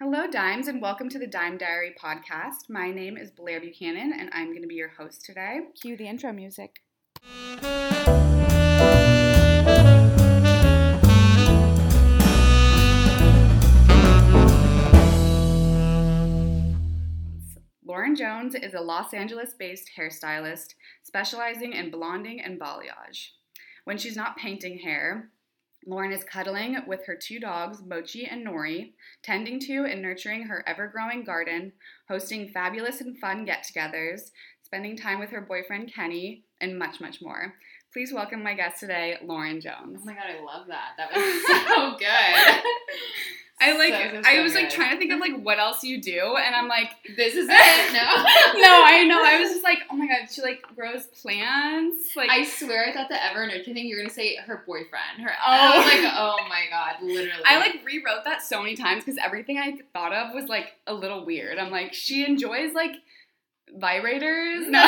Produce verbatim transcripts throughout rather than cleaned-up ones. Hello, Dimes, and welcome to the Dime Diary podcast. My name is Blair Buchanan, and I'm going to be your host today. Cue the intro music. Lauren Jones is a Los Angeles-based hairstylist specializing in blonding and balayage. When she's not painting hair, Lauren is cuddling with her two dogs, Mochi and Nori, tending to and nurturing her ever-growing garden, hosting fabulous and fun get-togethers, spending time with her boyfriend, Kenny, and much, much more. Please welcome my guest today, Lauren Jones. Oh my god, I love that. That was so good. I like. So, so, so I was good. like trying to think of like what else you do, and I'm like, this is it. No, no, I know. I was just like, oh my god, she like grows plants. Like, I swear, I thought the ever nerd thing you were gonna say her boyfriend. Her oh, I was like, oh my god, literally. I like rewrote that so many times because everything I thought of was like a little weird. I'm like, she enjoys like vibrators. No,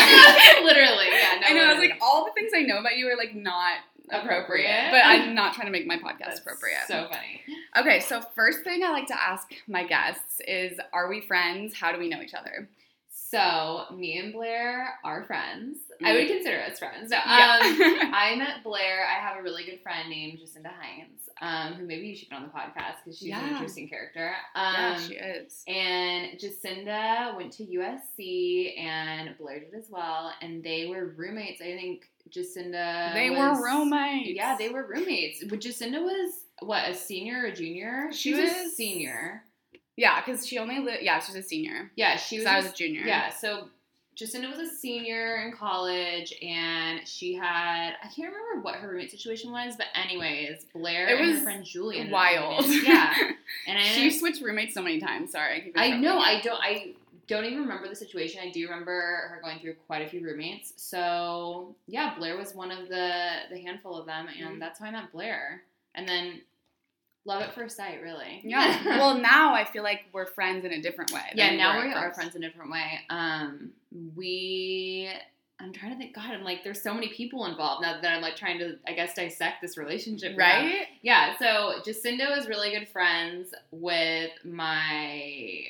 literally, yeah. No, I know. I was like, all the things I know about you are like not appropriate. appropriate. But I'm not trying to make my podcast That's appropriate. So funny. Okay, so first thing I like to ask my guests is, are we friends? How do we know each other? So, me and Blair are friends. Mm-hmm. I would consider us friends. No, um, yeah. I met Blair. I have a really good friend named Jacinda Hines, um, who maybe you should get on the podcast because she's yeah. an interesting character. Um, yeah, she is. And Jacinda went to U S C, and Blair did as well, and they were roommates, I think. Jacinda They was, were roommates. Yeah, they were roommates. But Jacinda was, what, a senior or a junior? She, she was a senior. Yeah, because she only lived, yeah, she was a senior. Yeah, she was. I was a junior. Yeah, so Jacinda was a senior in college, and she had, I can't remember what her roommate situation was, but anyways, Blair it and was her friend Julian. Wild. Yeah. And I, she switched roommates so many times. Sorry. I, I know. I don't, I... Don't even remember the situation. I do remember her going through quite a few roommates. So, yeah, Blair was one of the, the handful of them, and mm-hmm. that's how I met Blair. And then, love at first sight, really. Yeah. Well, now I feel like we're friends in a different way. Yeah, we now we are friends in a different way. Um, we... I'm trying to think, God, I'm like, there's so many people involved now that I'm like trying to, I guess, dissect this relationship. Right? Now. Yeah, so Jacinda was really good friends with my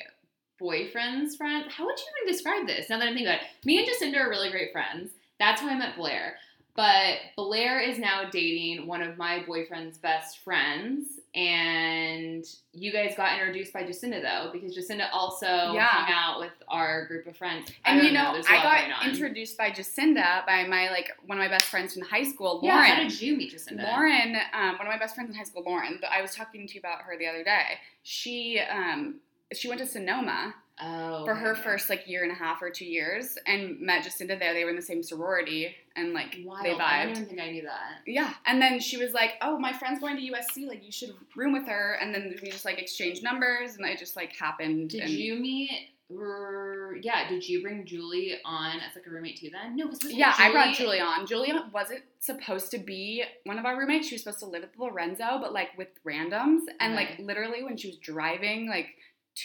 boyfriend's friend. How would you even describe this? Now that I'm thinking about it, me and Jacinda are really great friends. That's how I met Blair. But Blair is now dating one of my boyfriend's best friends, and you guys got introduced by Jacinda though, because Jacinda also yeah. hung out with our group of friends. And you know, know I got introduced by Jacinda by my like one of my best friends from high school, Lauren. Yeah, how did you meet Jacinda? Lauren, um, one of my best friends in high school, Lauren. I was talking to you about her the other day. She, um. She went to Sonoma oh, for her first, like, year and a half or two years and met Jacinda there. They were in the same sorority and, like, Wild. they vibed. I don't even think I knew that. Yeah. And then she was like, oh, my friend's going to U S C. Like, you should room with her. And then we just, like, exchanged numbers and it just, like, happened. Did and- you meet... Yeah, did you bring Julie on as like a roommate too then? No, because yeah, Julie... I brought Julie on. Julie wasn't supposed to be one of our roommates. She was supposed to live at the Lorenzo, but like with randoms. And okay. like literally when she was driving like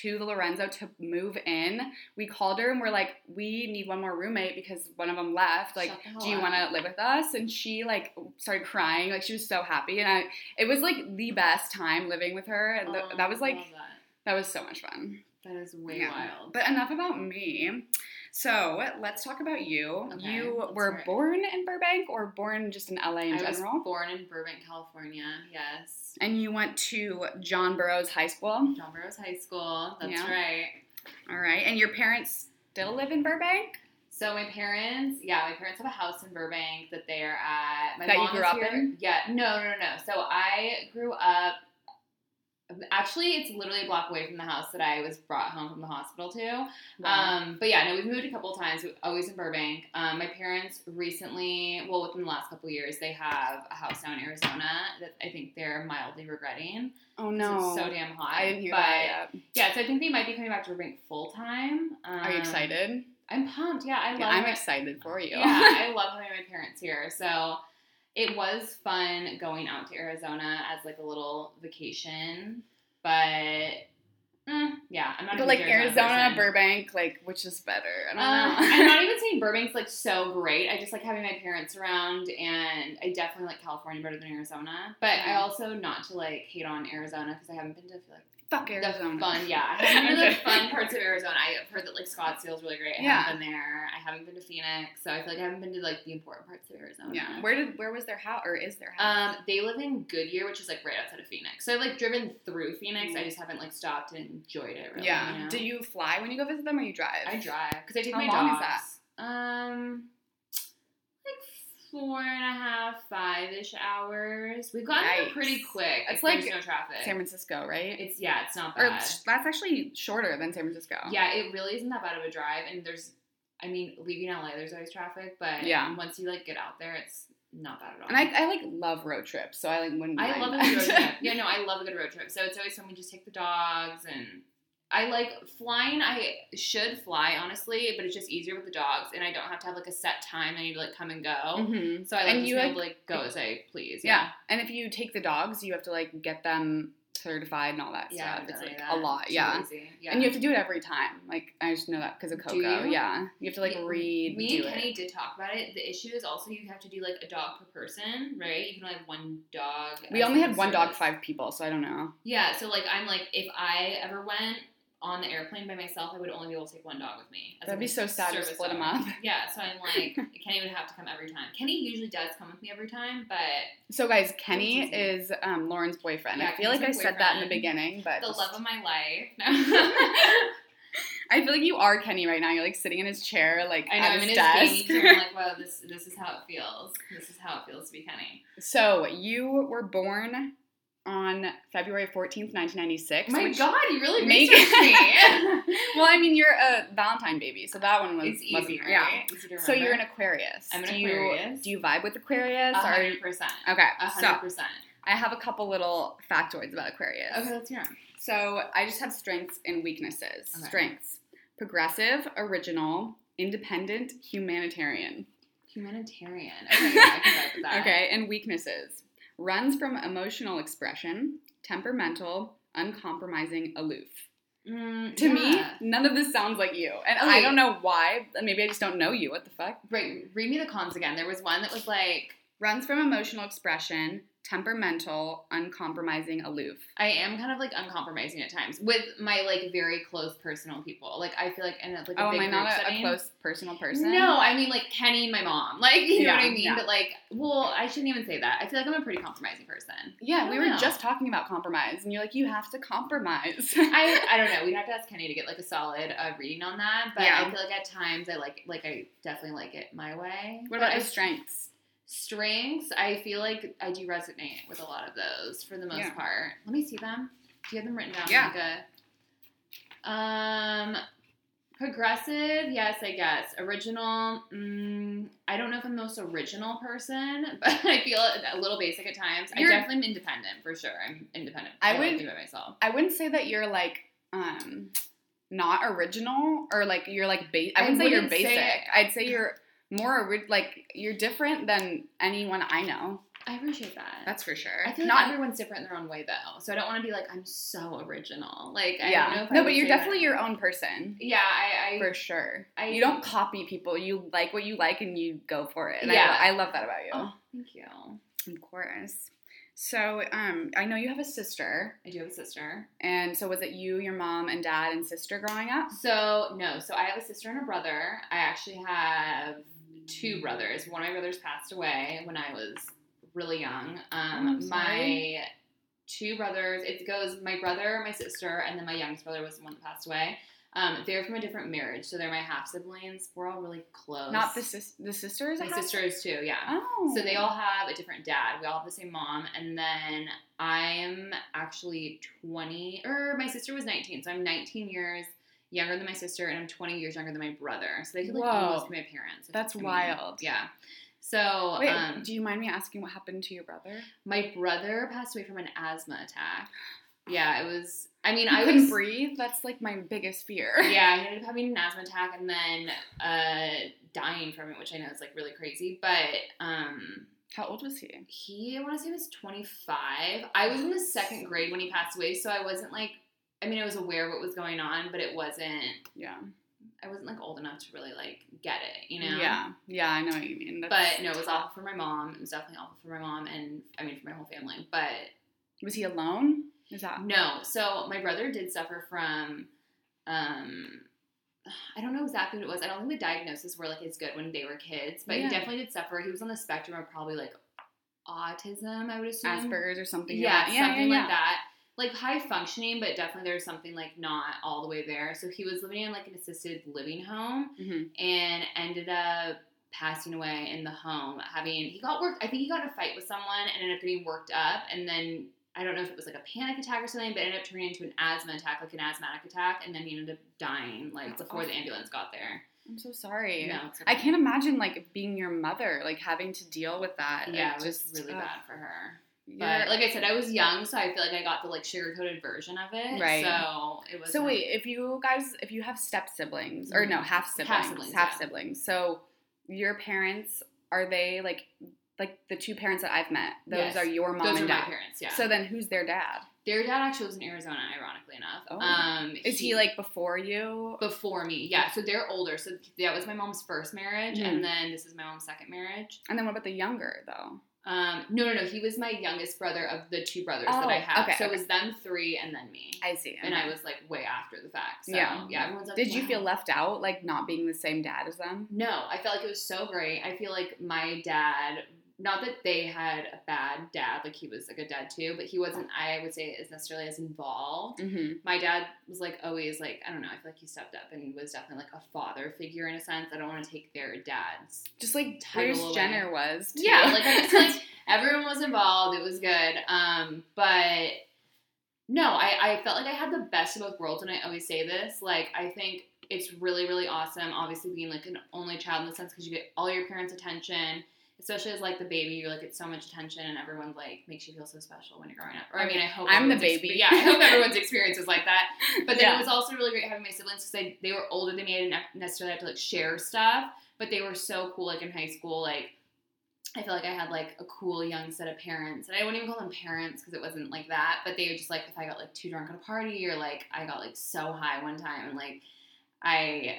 to the Lorenzo to move in, we called her and we're like, we need one more roommate because one of them left. Like, do you want to live with us? And she like started crying. Like she was so happy, and I it was like the best time living with her. And oh, that was like that. that was so much fun. That is way yeah. wild. But enough about me. So let's talk about you. Okay, you were right. born in Burbank or born just in L A in I general? I was born in Burbank, California, yes. And you went to John Burroughs High School? John Burroughs High School, that's yeah. right. All right. And your parents still live in Burbank? So my parents, yeah, my parents have a house in Burbank that they are at. My that mom you grew up here. in? Yeah. No, no, no, no. So I grew up. Actually, it's literally a block away from the house that I was brought home from the hospital to. Wow. Um, but yeah, no, we've moved a couple of times. We're always in Burbank. Um, my parents recently, well, within the last couple of years, they have a house down in Arizona that I think they're mildly regretting. Oh, no. It's so damn hot. I didn't hear but, that yet. Yeah, so I think they might be coming back to Burbank full time. Um, Are you excited? I'm pumped. Yeah, I love yeah, I'm my, excited for you. Yeah, I love having my parents here. So... It was fun going out to Arizona as, like, a little vacation, but, mm, yeah, I'm not But, like, Arizona, Arizona Burbank, like, which is better? I don't um, know. I'm not even saying Burbank's, like, so great. I just like having my parents around, and I definitely like California better than Arizona, but I also, not to, like, hate on Arizona, because I haven't been to, like, fuck Arizona. The fun, yeah. One of the fun parts of Arizona. I've heard that, like, Scottsdale's really great. I yeah. haven't been there. I haven't been to Phoenix, so I feel like I haven't been to, like, the important parts of Arizona. Yeah. Where did where was their house, or is their house? Um, they live in Goodyear, which is, like, right outside of Phoenix. So I've, like, driven through Phoenix. Mm. I just haven't, like, stopped and enjoyed it, really. Yeah. You know? Do you fly when you go visit them, or you drive? I drive. Because I take How my dogs. How long is that? Um... Four and a half, five-ish hours. We've gotten Yikes. There pretty quick. It's like there's no traffic. San Francisco, right? It's yeah, it's not bad. Or that's actually shorter than San Francisco. Yeah, it really isn't that bad of a drive. And there's, I mean, leaving L A, there's always traffic. But yeah. once you, like, get out there, it's not bad at all. And I, I like, love road trips. So I, like, wouldn't I love that. a good road trip. Yeah, no, I love a good road trip. So it's always fun. We just take the dogs and... I like flying. I should fly, honestly, but it's just easier with the dogs, and I don't have to have, like, a set time. I need to, like, come and go. Mm-hmm. So I like and to you, be able to, like, go as I please. Yeah. yeah. And if you take the dogs, you have to, like, get them certified and all that yeah, stuff. It's, like, that. a lot. Yeah. yeah. And you have to do it every time. Like, I just know that because of Coco. You? Yeah. You have to, like, yeah. read. Me and Kenny it. did talk about it. The issue is also you have to do, like, a dog per person, right? You can only have one dog. We only had one service. dog, five people, so I don't know. Yeah. So, like, I'm, like, if I ever went on the airplane by myself, I would only be able to take one dog with me. That'd be so sad to split dog. them up. Yeah, so I'm like, Kenny would have to come every time. Kenny usually does come with me every time, but... So guys, Kenny is um, Lauren's boyfriend. Yeah, I feel Kenny's like I boyfriend. said that in the beginning, but... The just... love of my life. No. I feel like you are Kenny right now. You're, like, sitting in his chair, like, I know, at I'm his in desk. His and I'm like, wow, this, this is how it feels. This is how it feels to be Kenny. So, you were born... on February fourteenth, nineteen ninety-six. My God, you really researched me. Well, I mean, you're a Valentine baby, so that one was it's easy, wasn't, right? Yeah. Easy to so you're an Aquarius. I'm an do Aquarius. You, do you vibe with Aquarius? one hundred percent. Or? Okay. one hundred percent. So I have a couple little factoids about Aquarius. Okay, let's hear them. So I just have strengths and weaknesses. Okay. Strengths. Progressive, original, independent, humanitarian. Humanitarian. Okay, yeah, I can vibe with that. Okay, and weaknesses. Runs from emotional expression, temperamental, uncompromising, aloof. Mm, to yeah. me, none of this sounds like you. And okay. I don't know why. Maybe I just don't know you. What the fuck? Right. Read me the cons again. There was one that was like... Runs from emotional expression, temperamental, uncompromising, aloof. I am kind of, like, uncompromising at times with my, like, very close personal people. Like, I feel like in, like, a oh, big am I not a, a close personal person? No, I mean, like, Kenny and my mom. Like, you yeah, know what I mean? Yeah. But, like, well, I shouldn't even say that. I feel like I'm a pretty compromising person. Yeah, we were know. just talking about compromise, and you're like, you have to compromise. I I don't know. We'd have to ask Kenny to get, like, a solid uh, reading on that. But yeah. I feel like at times I like, like, I definitely like it my way. What about your strengths? Strengths, I feel like I do resonate with a lot of those for the most yeah. part. Let me see them. Do you have them written down? Yeah. Like a, um, progressive, yes, I guess. Original, mm, I don't know if I'm the most original person, but I feel a little basic at times. You're, I definitely am independent, for sure. I'm independent. I, I would, like to do it myself. I wouldn't say that you're, like, um, not original or, like, you're, like, basic. I wouldn't I say wouldn't you're basic. Say I'd say you're... More, like, you're different than anyone I know. I appreciate that. That's for sure. I feel like not everyone's different in their own way, though. So I don't want to be like, I'm so original. Like, I yeah. don't know if I No, but you're definitely that. your own person. Yeah, I... I for sure. I, you don't copy people. You like what you like, and you go for it. And yeah. I, I love that about you. Oh, thank you. Of course. So, um, I know you have a sister. I do have a sister. And so was it you, your mom, and dad, and sister growing up? So, no. So I have a sister and a brother. I actually have... two brothers. One of my brothers passed away when I was really young. Um, my two brothers, it goes my brother, my sister, and then my youngest brother was the one that passed away. Um, they're from a different marriage, so they're my half siblings. We're all really close. Not the sis- the sister is a half sister? My sister is too, yeah. Oh. So they all have a different dad. We all have the same mom, and then I'm actually twenty, or my sister was nineteen, so I'm nineteen years younger than my sister, and I'm twenty years younger than my brother. So they could, like, Whoa. almost be my parents. That's I mean, wild. Yeah. So, Wait, um, do you mind me asking what happened to your brother? My brother passed away from an asthma attack. Yeah, it was, I mean, you I couldn't was, breathe? That's, like, my biggest fear. Yeah, I ended up having an asthma attack and then uh, dying from it, which I know is, like, really crazy. But, um... How old was he? He, I want to say, was twenty-five. I was in the second grade when he passed away, so I wasn't, like, I mean, I was aware of what was going on, but it wasn't, yeah, I wasn't, like, old enough to really, like, get it, you know? Yeah. Yeah, I know what you mean. That's but, no, it was awful for my mom. It was definitely awful for my mom and, I mean, for my whole family, but... Was he alone? Is that? No. So my brother did suffer from, um, I don't know exactly what it was. I don't think the diagnoses were, like, as good when they were kids, but yeah. he definitely did suffer. He was on the spectrum of probably, like, autism, I would assume. Asperger's or something. Yeah, like, yeah something yeah, yeah. like that. Like, high functioning, but definitely there was something, like, not all the way there. So he was living in, like, an assisted living home mm-hmm. and ended up passing away in the home. Having, he got worked, I think he got in a fight with someone and ended up getting worked up, and then I don't know if it was, like, a panic attack or something, but ended up turning into an asthma attack, like an asthmatic attack, and then he ended up dying, like, That's before awesome. the ambulance got there. I'm so sorry. No, it's okay. I can't imagine, like, being your mother, like, having to deal with that. Yeah, it, it was just, really uh, bad for her. Yeah. But, like I said, I was young, so I feel like I got the, like, sugar-coated version of it. Right. So, it was So, wait, if you guys, if you have step-siblings, or no, half-siblings. Half-siblings, Half-siblings. Yeah. So, your parents, are they, like... Like, the two parents that I've met, those yes. are your mom those and dad. Those are my parents, yeah. So then who's their dad? Their dad actually lives in Arizona, ironically enough. Oh. Um, Is he, he, like, before you? Before me, yeah. So they're older. So that was my mom's first marriage, mm. and then this is my mom's second marriage. And then what about the younger, though? Um, no, no, no. He was my youngest brother of the two brothers oh, that I have. Okay, so okay. it was them three and then me. I see. Okay. And I was, like, way after the fact. So, yeah. yeah everyone's up Did wow. you feel left out, like, not being the same dad as them? No. I felt like it was so great. I feel like my dad... Not that they had a bad dad, like he was like a dad too, but he wasn't, I would say, as necessarily as involved. Mm-hmm. My dad was like always like, I don't know, I feel like he stepped up and was definitely like a father figure in a sense. I don't want to take their dad's Just like title Bruce away. Jenner was too. Yeah, like, it's like everyone was involved. It was good. Um, but no, I, I felt like I had the best of both worlds, and I always say this. Like, I think it's really, really awesome, obviously being like an only child in the sense because you get all your parents' attention. Especially as, like, the baby, you're, like, it's so much attention, and everyone, like, makes you feel so special when you're growing up. Or, I mean, I hope... I'm the baby. Exp- yeah, I hope everyone's experience is like that. But then yeah. it was also really great having my siblings, because they were older than me. I didn't necessarily have to, like, share stuff. But they were so cool, like, in high school. Like, I feel like I had, like, a cool young set of parents. And I wouldn't even call them parents, because it wasn't like that. But they were just, like, if I got, like, too drunk at a party, or, like, I got, like, so high one time. And, like, I...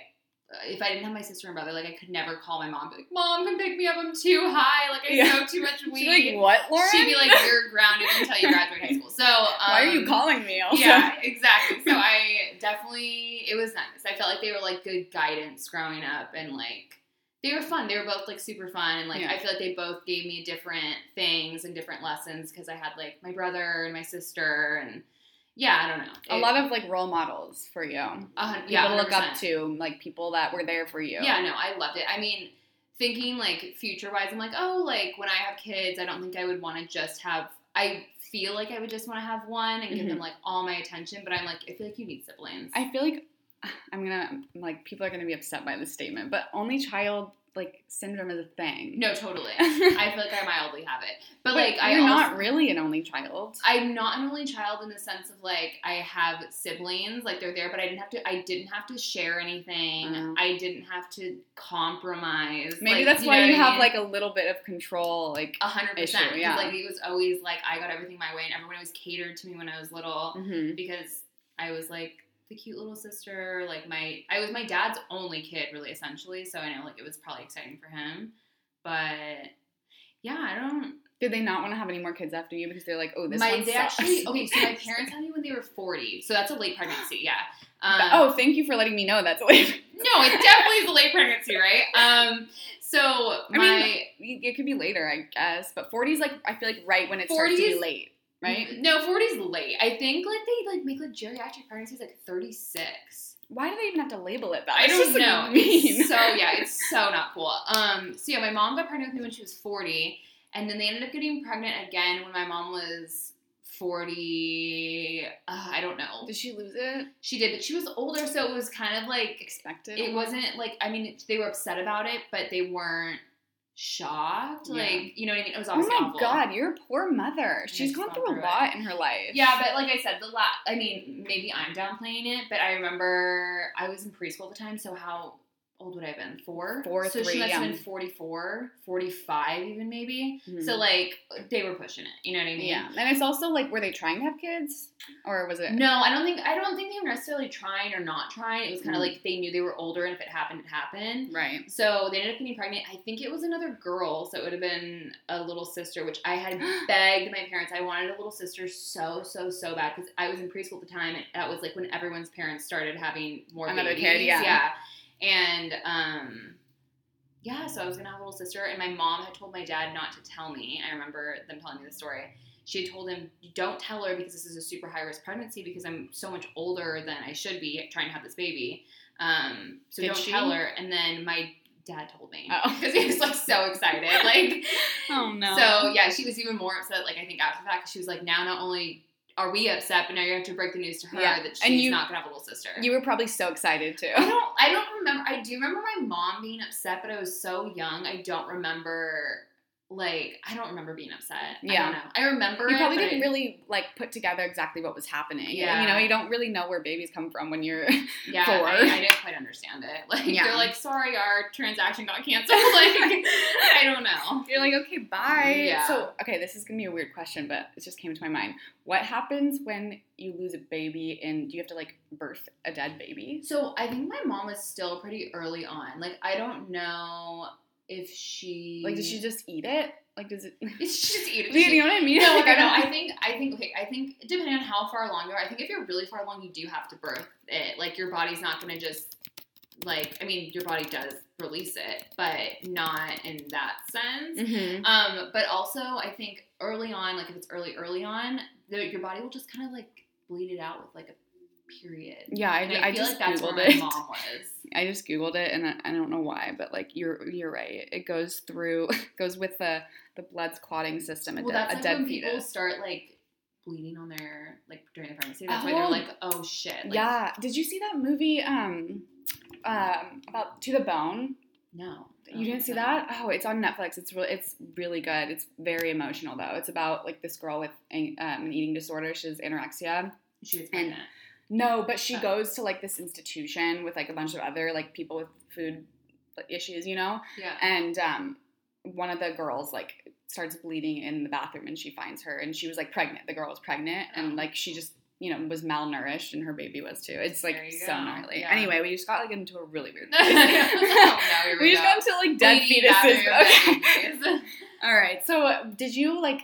If I didn't have my sister and brother, like, I could never call my mom and be like, Mom, come pick me up. I'm too high. Like, I yeah. know too much weed. She'd be like, what, Lauren? She'd be like, you're grounded until you graduate high school. So, um, why are you calling me? Also? Yeah, exactly. So, I definitely, it was nice. I felt like they were, like, good guidance growing up. And, like, they were fun. They were both, like, super fun. And, like, yeah. I feel like they both gave me different things and different lessons because I had, like, my brother and my sister and... Yeah, I don't know. It, a lot of, like, role models for you. Uh, yeah, people to look up to, like, people that were there for you. Yeah, no, I loved it. I mean, thinking, like, future-wise, I'm like, oh, like, when I have kids, I don't think I would want to just have – I feel like I would just want to have one and give mm-hmm. them, like, all my attention. But I'm like, I feel like you need siblings. I feel like I'm going to – like, people are going to be upset by this statement. But only child – like, syndrome is a thing. No, totally. I feel like I mildly have it. But, like, I You're also, not really an only child. I'm not an only child in the sense of, like, I have siblings. Like, they're there, but I didn't have to, I didn't have to share anything. Uh, I didn't have to compromise. Maybe like, that's you why you I mean? have, like, a little bit of control, like, one hundred percent. Issue, yeah. Like, it was always, like, I got everything my way, and everyone always catered to me when I was little. Mm-hmm. Because I was, like... the cute little sister, like my, I was my dad's only kid, really, essentially, so I know, like, it was probably exciting for him, but, yeah, I don't. Did they not want to have any more kids after you because they're like, oh, this my, one they sucks. Actually, okay, so my parents had me when they were forty, so that's a late pregnancy, yeah. Um, oh, thank you for letting me know that's a late pregnancy. No, it definitely is a late pregnancy, right? Um, so, my. I mean, it could be later, I guess, but forty is, like, I feel like right when it starts to be late. Right? No, forty's late. I think, like, they, like, make, like, geriatric pregnancies, like, thirty-six. Why do they even have to label it that? I don't know. It's so, yeah, it's so not cool. Um, so, yeah, my mom got pregnant with me when she was forty, and then they ended up getting pregnant again when my mom was forty, uh, I don't know. Did she lose it? She did, but she was older, so it was kind of, like... Expected? It wasn't, like, I mean, they were upset about it, but they weren't... shocked, yeah. like, you know what I mean? It was awful. Oh my awful. God, your poor mother. She's gone through a lot it. in her life. Yeah, but like I said, the lot. I mean, maybe I'm downplaying it, but I remember I was in preschool at the time, so how old would I have been? Four? Four, so three. So she must um, have been forty-four, forty-five even maybe. Mm-hmm. So, like, they were pushing it. You know what I mean? Yeah. And it's also, like, were they trying to have kids? Or was it? No, I don't think, I don't think they were necessarily trying or not trying. It was kind of mm-hmm. like they knew they were older, and if it happened, it happened. Right. So they ended up getting pregnant. I think it was another girl, so it would have been a little sister, which I had begged my parents. I wanted a little sister so, so, so bad because I was in preschool at the time, and that was, like, when everyone's parents started having more another babies. Another kid, yeah. Yeah. And, um, yeah, so I was going to have a little sister, and my mom had told my dad not to tell me. I remember them telling me the story. She had told him, don't tell her because this is a super high-risk pregnancy because I'm so much older than I should be trying to have this baby. Um, so Did don't she? tell her. And then my dad told me. Oh. Because he was, like, so excited. Like, oh, no. So, yeah, she was even more upset, like, I think after that, because she was like, now not only are we upset, but now you have to break the news to her yeah. that she's you, not going to have a little sister. You were probably so excited, too. I don't I don't remember. I do remember my mom being upset, but I was so young. I don't remember, like, I don't remember being upset. Yeah. I don't know. I remember You it, probably didn't I, really, like, put together exactly what was happening. Yeah. You know, you don't really know where babies come from when you're yeah, four. I, I didn't quite understand it. Like, yeah. they're like, sorry, our transaction got canceled. Like, I don't know. You're like, okay, bye. Yeah. So, okay, this is going to be a weird question, but it just came to my mind. What happens when you lose a baby, and do you have to, like, birth a dead baby? So I think my mom was still pretty early on. Like, I don't know if she... Like, does she just eat it? Like, does it... She just eat it. You know what I mean? No, like, I don't... I think, I think, okay, I think, depending on how far along you are, I think if you're really far along, you do have to birth it. Like, your body's not going to just, like... I mean, your body does release it, but not in that sense. Mm-hmm. Um, but also, I think early on, like, if it's early, early on... your body will just kind of, like, bleed it out with, like, a period. Yeah, I, I, I feel just like that's Googled where it. My mom was. I just Googled it, and I, I don't know why, but, like, you're you're right. It goes through, goes with the, the blood's clotting system. Well, a that's a like dead when fetus. People start, like, bleeding on their, like, during the pregnancy. That's oh. why they're like, oh, shit. Like, yeah. Did you see that movie um, um about To the Bone? No. You didn't see that? Oh, it's on Netflix. It's really, it's really good. It's very emotional, though. It's about, like, this girl with an, um, an eating disorder. She has anorexia. She was pregnant. No, but she oh. goes to, like, this institution with, like, a bunch of other, like, people with food issues, you know? Yeah. And um, one of the girls, like, starts bleeding in the bathroom, and she finds her. And she was, like, pregnant. The girl was pregnant. Oh. And, like, she just... you know, was malnourished, and her bababy was too. It's like so gnarly. Yeah. Anyway, we just got like into a really weird place. oh, no, we, we just got into like dead fetuses. Okay. All right. So, uh, did you like?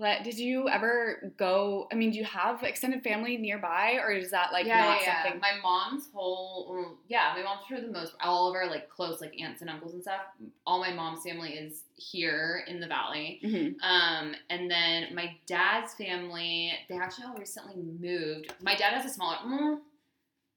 Let did you ever go? I mean, do you have extended family nearby, or is that like yeah, not yeah, something? Yeah. My mom's whole yeah, my mom's for the most all of our like close like aunts and uncles and stuff. All my mom's family is here in the valley. Mm-hmm. Um, and then my dad's family, they actually all recently moved. My dad has a smaller, mm,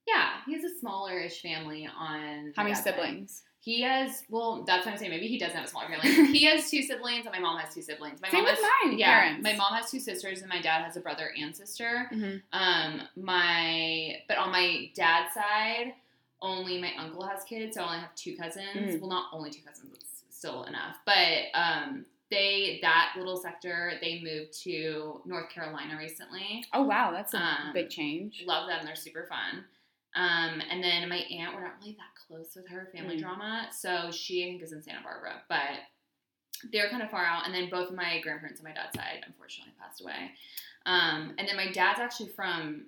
yeah, he has a smaller-ish family on. How many siblings? Side. He has, well, that's what I'm saying. Maybe he doesn't have a smaller family. He has two siblings, and my mom has two siblings. My Same mom with has, mine. Yeah, parents. My mom has two sisters, and my dad has a brother and sister. Mm-hmm. Um, my but on my dad's side, only my uncle has kids, so I only have two cousins. Mm-hmm. Well, not only two cousins, it's still enough. But um, they that little sector, they moved to North Carolina recently. Oh wow, that's a um, big change. Love them. They're super fun. Um, and then my aunt, we're not really that close with her family mm. drama, so she, I think, is in Santa Barbara, but they're kind of far out, and then both of my grandparents on my dad's side, unfortunately, passed away, um, and then my dad's actually from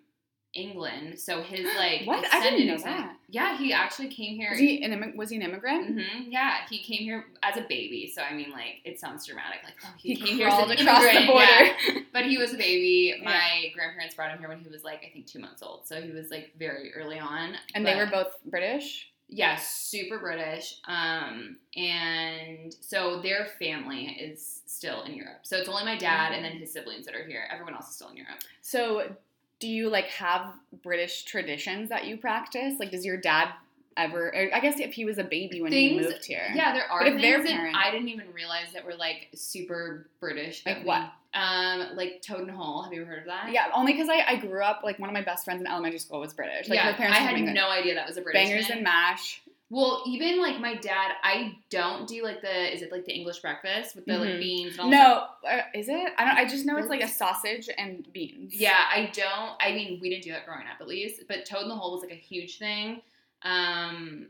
England, so his, like, what? I didn't know that. Yeah, he actually came here. Was he an, Im- was he an immigrant? Mm-hmm, yeah, he came here as a baby, so, I mean, like, it sounds dramatic, like, oh, he, he came here as an across the border. Yeah. But he was a baby. My yeah. grandparents brought him here when he was, like, I think two months old, so he was, like, very early on. And but, they were both British? Yeah, super British, um, and so their family is still in Europe, so it's only my dad mm-hmm. and then his siblings that are here. Everyone else is still in Europe. So... do you, like, have British traditions that you practice? Like, does your dad ever – I guess if he was a baby when things, he moved here. Yeah, there are but things that parents, I didn't even realize that were, like, super British. Like we, what? Um, like, Toad and Hole. Have you ever heard of that? Yeah, only because I, I grew up – like, one of my best friends in elementary school was British. Like, yeah, her parents I had no idea that was a British Bangers thing. And mash. Well, even, like, my dad – I don't do, like, the – is it, like, the English breakfast with the, mm-hmm. like, beans and all that? No. Uh, is it? I don't. I just know it's, like, a sausage and beans. Yeah, I don't – I mean, we didn't do that growing up, at least. But Toad in the Hole was, like, a huge thing. Um,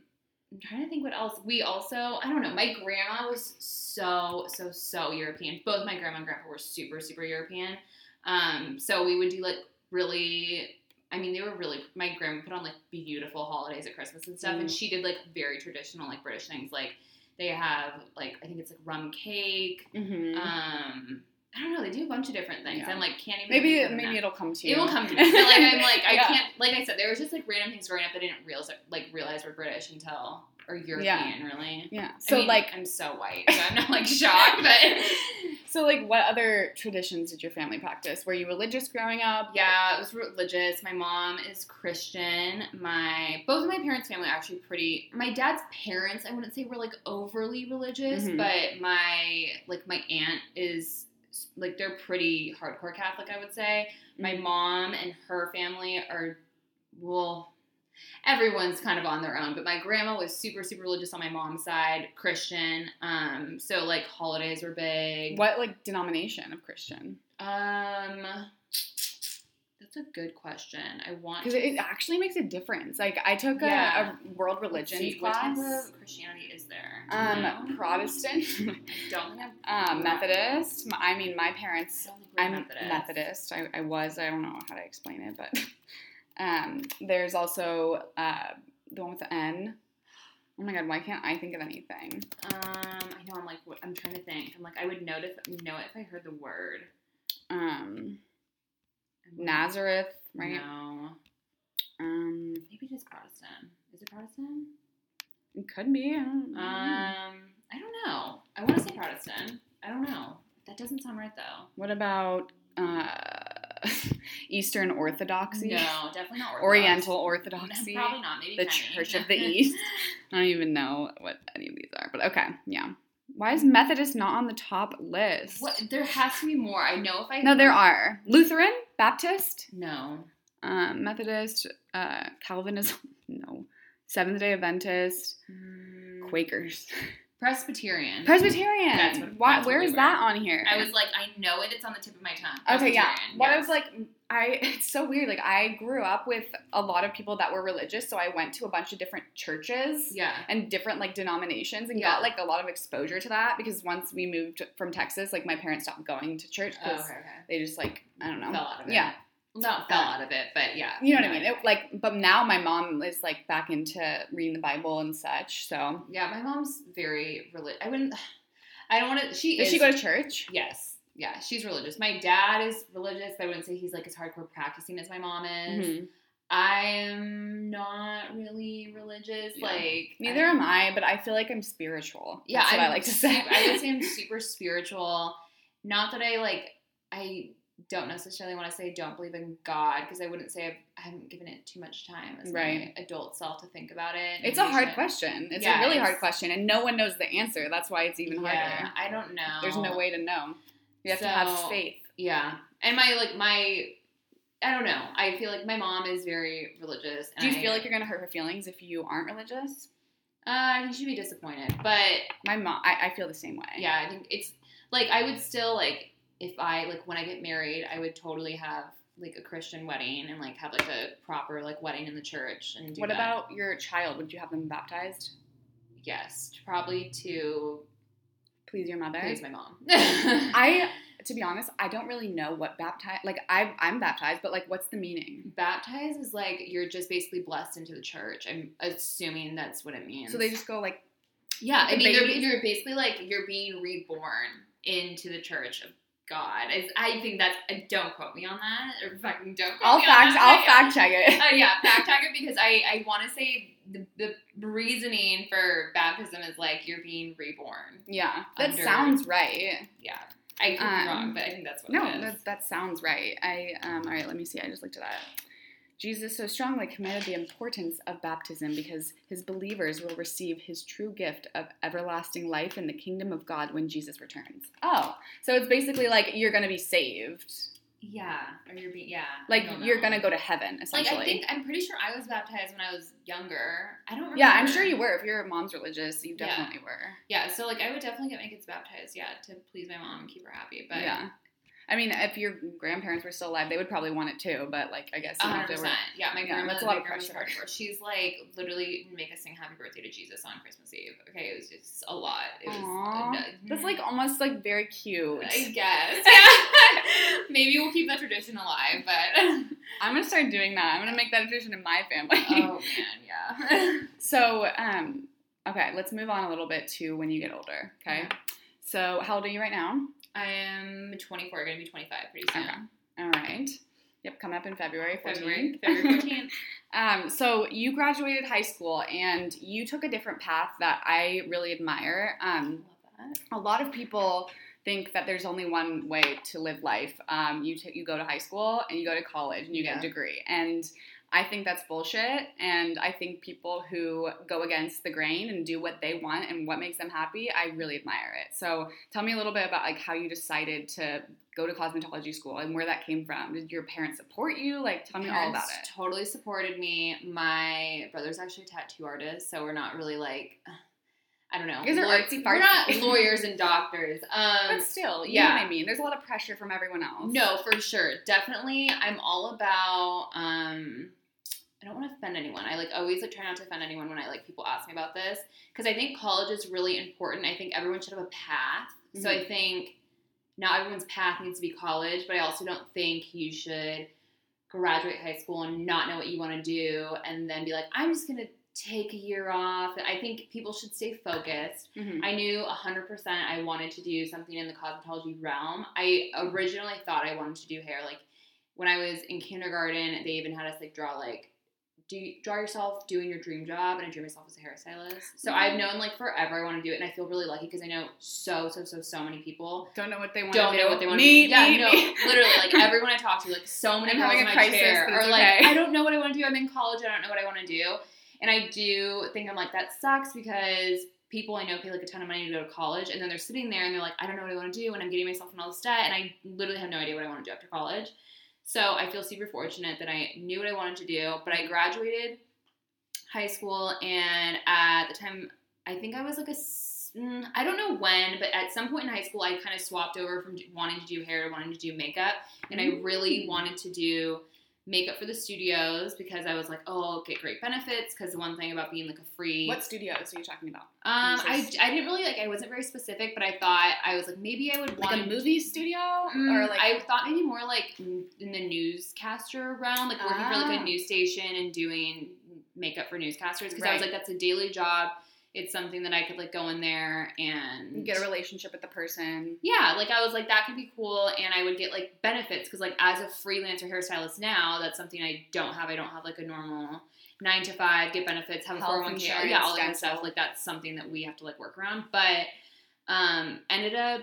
I'm trying to think what else. We also, I don't know, my grandma was so, so, so European. Both my grandma and grandpa were super, super European. Um, so we would do, like, really, I mean, they were really, my grandma put on, like, beautiful holidays at Christmas and stuff. Mm. And she did, like, very traditional, like, British things. Like, they have, like, I think it's, like, rum cake. Mm-hmm. Um, I don't know. They do a bunch of different things. Yeah. And, like, can't even. Maybe, it, maybe it'll come to you. It will come to me. So, like, I'm, like, I yeah. can't, like I said, there was just, like, random things growing up that I didn't realize, like, realize were British until. Or European, yeah. really. Yeah. So, I mean, like... I'm so white, so I'm not, like, shocked, but... So, like, what other traditions did your family practice? Were you religious growing up? Yeah, it was religious. My mom is Christian. My... Both of my parents' family are actually pretty... My dad's parents, I wouldn't say were, like, overly religious, mm-hmm. but my... Like, my aunt is... Like, they're pretty hardcore Catholic, I would say. Mm-hmm. My mom and her family are... Well... Everyone's kind of on their own, but my grandma was super, super religious on my mom's side, Christian. Um, so like holidays were big. What like denomination of Christian? Um, that's a good question. I want because it actually makes a difference. Like I took a, yeah. a world religion See, class. What type of Christianity is there? Um, no. Protestant. I don't think I'm um, Methodist. I mean, my parents. I don't think we're I'm Methodist. Methodist. I, I was. I don't know how to explain it, but. Um, there's also, uh, the one with the N. Oh my God, why can't I think of anything? Um, I know, I'm like, what, I'm trying to think. I'm like, I would know if, know it if I heard the word. Um, Nazareth, right? No. Um. Maybe just Protestant. Is it Protestant? It could be. I don't know. Um, I don't know. I want to say Protestant. I don't know. That doesn't sound right, though. What about, uh... Eastern Orthodoxy? No, definitely not Orthodox. Oriental Orthodoxy? No, probably not. Maybe the Kenny. Church of the East. I don't even know what any of these are, but okay, yeah. Why is Methodist not on the top list? What? There has to be more. I know if I... No, there are. Lutheran? Baptist? No. Um, Methodist? Uh, Calvinism? No. Seventh-day Adventist? Mm. Quakers? Presbyterian. Presbyterian. That's what, Why, that's where is we that on here? I was like, I know it. It's on the tip of my tongue. Okay, yeah. Well, yes. I was like, I. It's so weird. Like, I grew up with a lot of people that were religious, so I went to a bunch of different churches. Yeah. And different, like, denominations and yeah. got, like, a lot of exposure to that because once we moved from Texas, like, my parents stopped going to church because oh, okay, okay. they just, like, I don't know. Fell out of it. Yeah. Not fell out of it, but yeah. You know what I mean? It, like, but now my mom is, like, back into reading the Bible and such, so. Yeah, my mom's very religious. I wouldn't, I don't want to, she Does is. Does she go to church? Yes. Yeah, she's religious. My dad is religious, but I wouldn't say he's, like, as hardcore practicing as my mom is. Mm-hmm. I'm not really religious. Yeah. Like neither I am I, but I feel like I'm spiritual. Yeah. That's what I'm I like to say. Super, I would say I'm super spiritual. Not that I, like, I... don't necessarily want to say don't believe in God because I wouldn't say I've, I haven't given it too much time as right. my adult self to think about it. It's a hard question. It's yeah, a really it's, hard question, and no one knows the answer. That's why it's even harder. Yeah, I don't know. There's no way to know. You have so, to have faith. Yeah, and my like my I don't know. I feel like my mom is very religious. And Do you I, feel like you're gonna hurt her feelings if you aren't religious? Uh, I think she'd be disappointed. But my mom, I, I feel the same way. Yeah, I think it's like I would still like. If I, like, when I get married, I would totally have, like, a Christian wedding and, like, have, like, a proper, like, wedding in the church and do What that. About your child? Would you have them baptized? Yes. Probably to... Please your mother? Please my mom. I, to be honest, I don't really know what baptize... Like, I, I'm baptized, but, like, what's the meaning? Baptized is, like, you're just basically blessed into the church. I'm assuming that's what it means. So they just go, like... Yeah, I mean, they're, you're basically, like, you're being reborn into the church of God, I, I think that's, don't quote me on that, or fucking don't quote I'll me fact, on that. I'll I, fact check it. Uh, yeah, fact check it, because I, I want to say the, the reasoning for baptism is, like, you're being reborn. Yeah, that under, sounds right. Yeah, I could um, be wrong, but I think that's what no, it is. No, that, that sounds right. I, um, all right, let me see, I just looked at that. Jesus so strongly commended the importance of baptism because his believers will receive his true gift of everlasting life in the kingdom of God when Jesus returns. Oh, so it's basically like you're going to be saved. Yeah. Or you're being, yeah. Like you're going to go to heaven, essentially. Like I think, I'm pretty sure I was baptized when I was younger. I don't remember. Yeah, I'm sure you were. If your mom's religious, you definitely yeah. were. Yeah, so like I would definitely get my kids baptized, yeah, to please my mom and keep her happy. But yeah. I mean, if your grandparents were still alive, they would probably want it too, but, like, I guess. one hundred percent. Were, yeah, my grandma, that's a lot of pressure. Hardcore. She's, like, literally make us sing Happy Birthday to Jesus on Christmas Eve. Okay, it was just a lot. It was Aww. A, that's, like, almost, like, very cute. I guess. Maybe we'll keep that tradition alive, but. I'm going to start doing that. I'm going to make that a tradition in my family. Oh, man, yeah. So, um, okay, let's move on a little bit to when you get older, okay? Yeah. So, how old are you right now? I am twenty-four, going to be twenty-five pretty soon. Okay. All right. Yep, coming up in February fourteenth. February, February fourteenth. um, so you graduated high school, and you took a different path that I really admire. Um, I love that. A lot of people think that there's only one way to live life. Um, you t- you go to high school, and you go to college, and you yeah. get a degree. And I think that's bullshit, and I think people who go against the grain and do what they want and what makes them happy, I really admire it. So tell me a little bit about, like, how you decided to go to cosmetology school and where that came from. Did your parents support you? Like, tell me all about it. Totally supported me. My brother's actually a tattoo artist, so we're not really, like, I don't know. You guys are artsy fartsy. We're not lawyers and doctors. Um, but still, you yeah. know what I mean. There's a lot of pressure from everyone else. No, for sure. Definitely, I'm all about... Um, I don't want to offend anyone. I, like, always, like, try not to offend anyone when I, like, people ask me about this, because I think college is really important. I think everyone should have a path. Mm-hmm. So I think not everyone's path needs to be college, but I also don't think you should graduate high school and not know what you want to do and then be like, I'm just going to take a year off. I think people should stay focused. Mm-hmm. I knew one hundred percent I wanted to do something in the cosmetology realm. I originally thought I wanted to do hair. Like, when I was in kindergarten, they even had us, like, draw, like, Do you draw yourself doing your dream job, and I drew myself as a hairstylist. So I've known, like, forever I want to do it, and I feel really lucky because I know so, so, so, so many people don't know what they want to do. Don't know what they want to do. Yeah, me. No, literally, like, everyone I talk to, like, so many girls in my chair are like, okay. I don't know what I want to do. I'm in college. I don't know what I want to do. And I do think I'm like, that sucks, because people I know pay, like, a ton of money to go to college, and then they're sitting there and they're like, I don't know what I want to do, and I'm getting myself in all this debt, and I literally have no idea what I want to do after college. So I feel super fortunate that I knew what I wanted to do, but I graduated high school, and at the time, I think I was like a, I don't know when, but at some point in high school, I kind of swapped over from wanting to do hair to wanting to do makeup, and I really wanted to do makeup for the studios, because I was like, oh, I'll get great benefits, because the one thing about being like a free... What studios are you talking about? Um, I, I didn't really, like, I wasn't very specific, but I thought, I was like, maybe I would like want... Like a movie studio? Mm, or like... I thought maybe more like in the newscaster realm, like working ah. for like a news station and doing makeup for newscasters, because right. I was like, that's a daily job. It's something that I could, like, go in there and... You get a relationship with the person. Yeah. Like, I was like, that could be cool, and I would get, like, benefits. Because, like, as a freelancer hairstylist now, that's something I don't have. I don't have, like, a normal nine to five, get benefits, have a four oh one k. Yeah, all that stuff. Like, that's something that we have to, like, work around. But um, ended up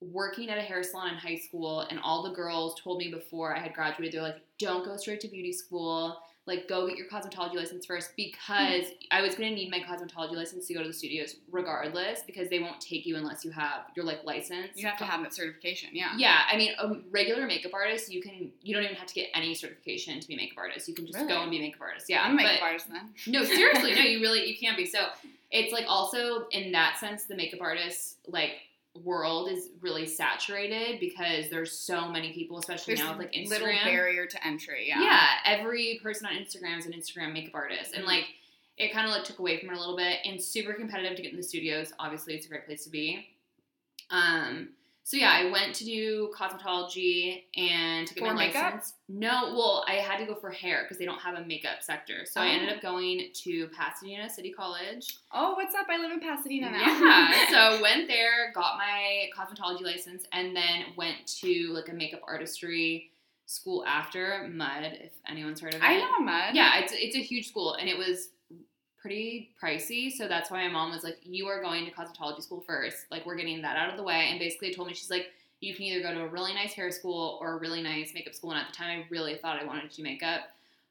working at a hair salon in high school, and all the girls told me before I had graduated, they're like, don't go straight to beauty school. Like, go get your cosmetology license first, because I was going to need my cosmetology license to go to the studios regardless, because they won't take you unless you have your, like, license. You have to have that certification, yeah. Yeah, I mean, a regular makeup artist, you can, you don't even have to get any certification to be a makeup artist. You can just really? go and be a makeup artist. Yeah, I'm a makeup but, artist then. No, seriously, no, you really, you can't be. So, it's, like, also, in that sense, the makeup artist, like, world is really saturated, because there's so many people, especially there's now with like Instagram. Little barrier to entry, yeah. Yeah, every person on Instagram is an Instagram makeup artist, and like it kind of like took away from it a little bit. And super competitive to get in the studios. Obviously, it's a great place to be. Um, so yeah, I went to do cosmetology and to get for my makeup? license. No, well, I had to go for hair because they don't have a makeup sector. So oh. I ended up going to Pasadena City College. Oh, what's up? I live in Pasadena now. Yeah. So went there, got my cosmetology license, and then went to like a makeup artistry school after, Mudd, if anyone's heard of it. I know Mudd. Yeah, it's it's a huge school, and it was pretty pricey, so that's why my mom was like, you are going to cosmetology school first. Like, we're getting that out of the way. And basically told me, she's like, you can either go to a really nice hair school or a really nice makeup school. And at the time, I really thought I wanted to do makeup.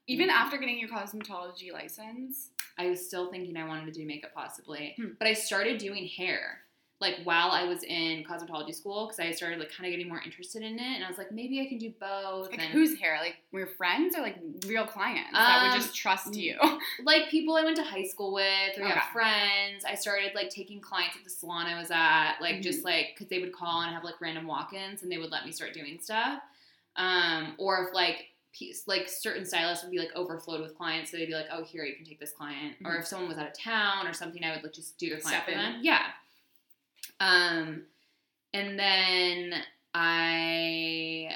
Even after getting your cosmetology license? I was still thinking I wanted to do makeup possibly. Hmm. But I started doing hair. like while I was in cosmetology school, because I started like kind of getting more interested in it, and I was like, maybe I can do both. Like, and whose hair? Like your friends or like real clients um, that would just trust you? Like people I went to high school with, or okay. yeah, friends. I started like taking clients at the salon I was at, like mm-hmm. just like because they would call and have like random walk-ins, and they would let me start doing stuff. Um, or if like like certain stylists would be like overflowed with clients, so they'd be like, oh, here, you can take this client. Mm-hmm. Or if someone was out of town or something, I would like just do the client Step for in. them. Yeah. Um, and then I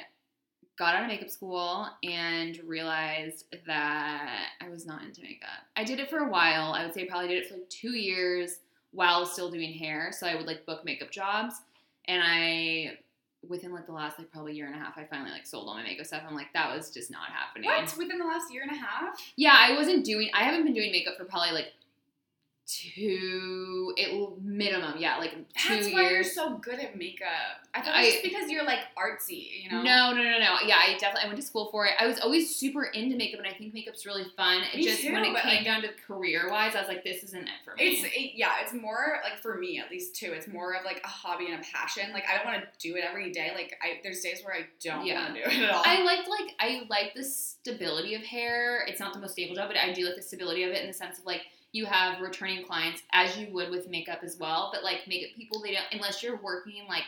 got out of makeup school and realized that I was not into makeup. I did it for a while. I would say I probably did it for like two years while still doing hair. So I would like book makeup jobs, and I, within like the last like probably year and a half, I finally like sold all my makeup stuff. I'm like, that was just not happening. What? Within the last year and a half? Yeah, I wasn't doing, I haven't been doing makeup for probably like Two, it will minimum, yeah, like two years. That's why you're so good at makeup. I thought it was just because you're like artsy, you know? No, no, no, no. Yeah, I definitely I went to school for it. I was always super into makeup, and I think makeup's really fun. It me just too, when it came like, down to career wise, I was like, this isn't it for me. It's it, yeah, it's more like for me at least too. It's more of like a hobby and a passion. Like I don't want to do it every day. Like I, there's days where I don't yeah. want to do it at all. I like like I like the stability of hair. It's not the most stable job, but I do like the stability of it in the sense of like. You have returning clients as you would with makeup as well, but like makeup people, they don't, unless you're working like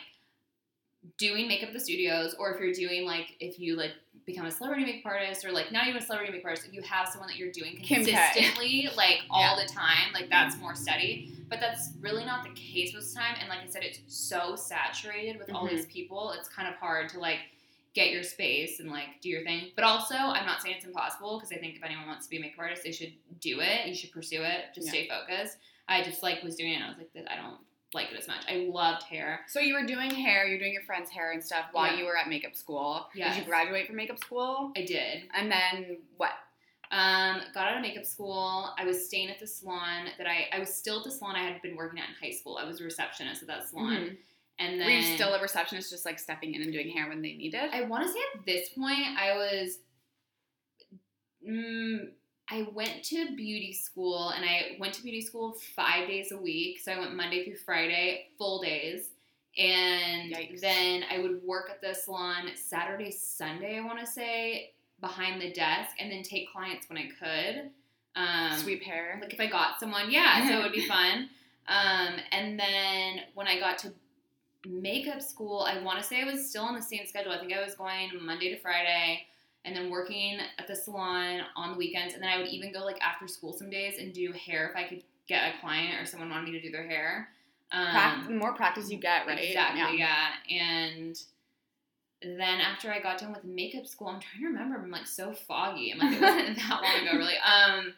doing makeup at the studios, or if you're doing like, if you like become a celebrity makeup artist, or like not even a celebrity makeup artist, if you have someone that you're doing consistently, like all yeah. the time, like that's more steady. But that's really not the case most of the time. And like I said, it's so saturated with mm-hmm. all these people, it's kind of hard to like get your space and, like, do your thing. But also, I'm not saying it's impossible, because I think if anyone wants to be a makeup artist, they should do it. You should pursue it. Just yeah. stay focused. I just, like, was doing it, and I was like, I don't like it as much. I loved hair. So you were doing hair. You were doing your friend's hair and stuff while yeah. you were at makeup school. Yes. Did you graduate from makeup school? I did. And then what? Um, got out of makeup school. I was staying at the salon that I – I was still at the salon I had been working at in high school. I was a receptionist at that salon. Mm-hmm. And then, were you still a receptionist just, like, stepping in and doing hair when they needed? I want to say at this point, I was mm, – I went to beauty school, and I went to beauty school five days a week. So I went Monday through Friday, full days. And Yikes. Then I would work at the salon Saturday, Sunday, I want to say, behind the desk, and then take clients when I could. Um, Sweep hair. Like, if I got someone, yeah, so it would be fun. Um, and then when I got to makeup school, I want to say I was still on the same schedule. I think I was going Monday to Friday and then working at the salon on the weekends, and then I would even go like after school some days and do hair if I could get a client or someone wanted me to do their hair. Um, practice, the more practice you get, right? Exactly, yeah. yeah. And then after I got done with makeup school, I'm trying to remember. I'm like so foggy. I'm like, it wasn't that long ago, really. Um,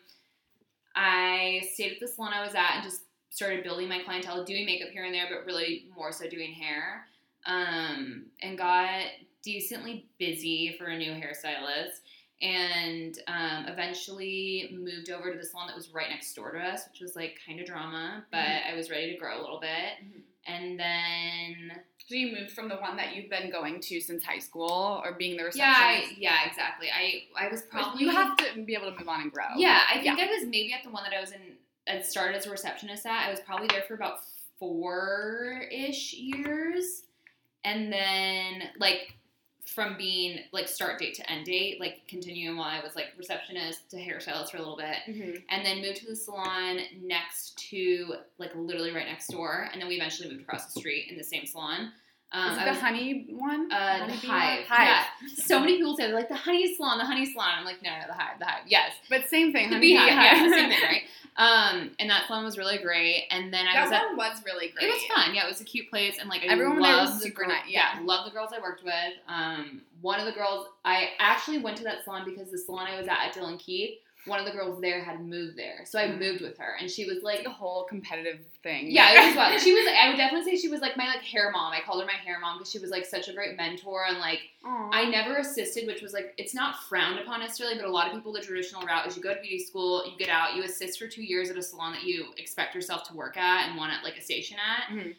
I stayed at the salon I was at and just started building my clientele, doing makeup here and there, but really more so doing hair, um, and got decently busy for a new hairstylist, and um, eventually moved over to the salon that was right next door to us, which was like kind of drama, but mm-hmm. I was ready to grow a little bit. Mm-hmm. And then... So you moved from the one that you've been going to since high school, or being the receptionist? Yeah, I, yeah, exactly. I I was probably... You have to be able to move on and grow. Yeah, I think yeah. I was maybe at the one that I was in... I started as a receptionist at. I was probably there for about four-ish years. And then, like, from being, like, start date to end date, like, continuing while I was, like, receptionist to hairstylist for a little bit. Mm-hmm. And then moved to the salon next to, like, literally right next door. And then we eventually moved across the street in the same salon. Um, Is it I the was, honey one? Uh, the, the Hive. Hive. Yeah. So many people say, they're like, the honey salon, the honey salon. I'm like, no, no, the Hive, the Hive. Yes. But same thing, honey. The Hive, yeah, same thing, right? Um, and that salon was really great. And then I that was at... That one was really great. It was fun. Yeah, it was a cute place. And, like, I Everyone loved there was super the gr- nice. Yeah. yeah. Loved the girls I worked with. Um, one of the girls... I actually went to that salon because the salon I was at at Dylan Keith, one of the girls there had moved there. So I moved with her. And she was, like... It's like a whole competitive thing. Yeah, it was wild. She was... I would definitely say she was, like, my, like, hair mom. I called her my hair mom because she was, like, such a great mentor. And, like, Aww. I never assisted, which was, like... It's not frowned upon necessarily, but a lot of people, the traditional route is you go to beauty school, you get out, you assist for two years at a salon that you expect yourself to work at and want at, like, a station at. Mm-hmm. Um,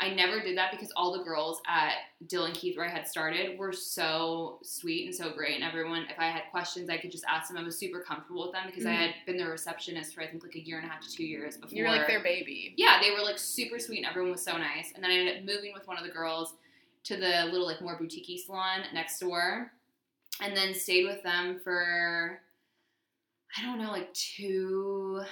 I never did that because all the girls at Dylan Keith, where I had started, were so sweet and so great. And everyone, if I had questions, I could just ask them. I was super comfortable with them because mm-hmm. I had been their receptionist for I think like a year and a half to two years before. You were like their baby. Yeah, they were like super sweet and everyone was so nice. And then I ended up moving with one of the girls to the little like more boutique-y salon next door and then stayed with them for, I don't know, like two,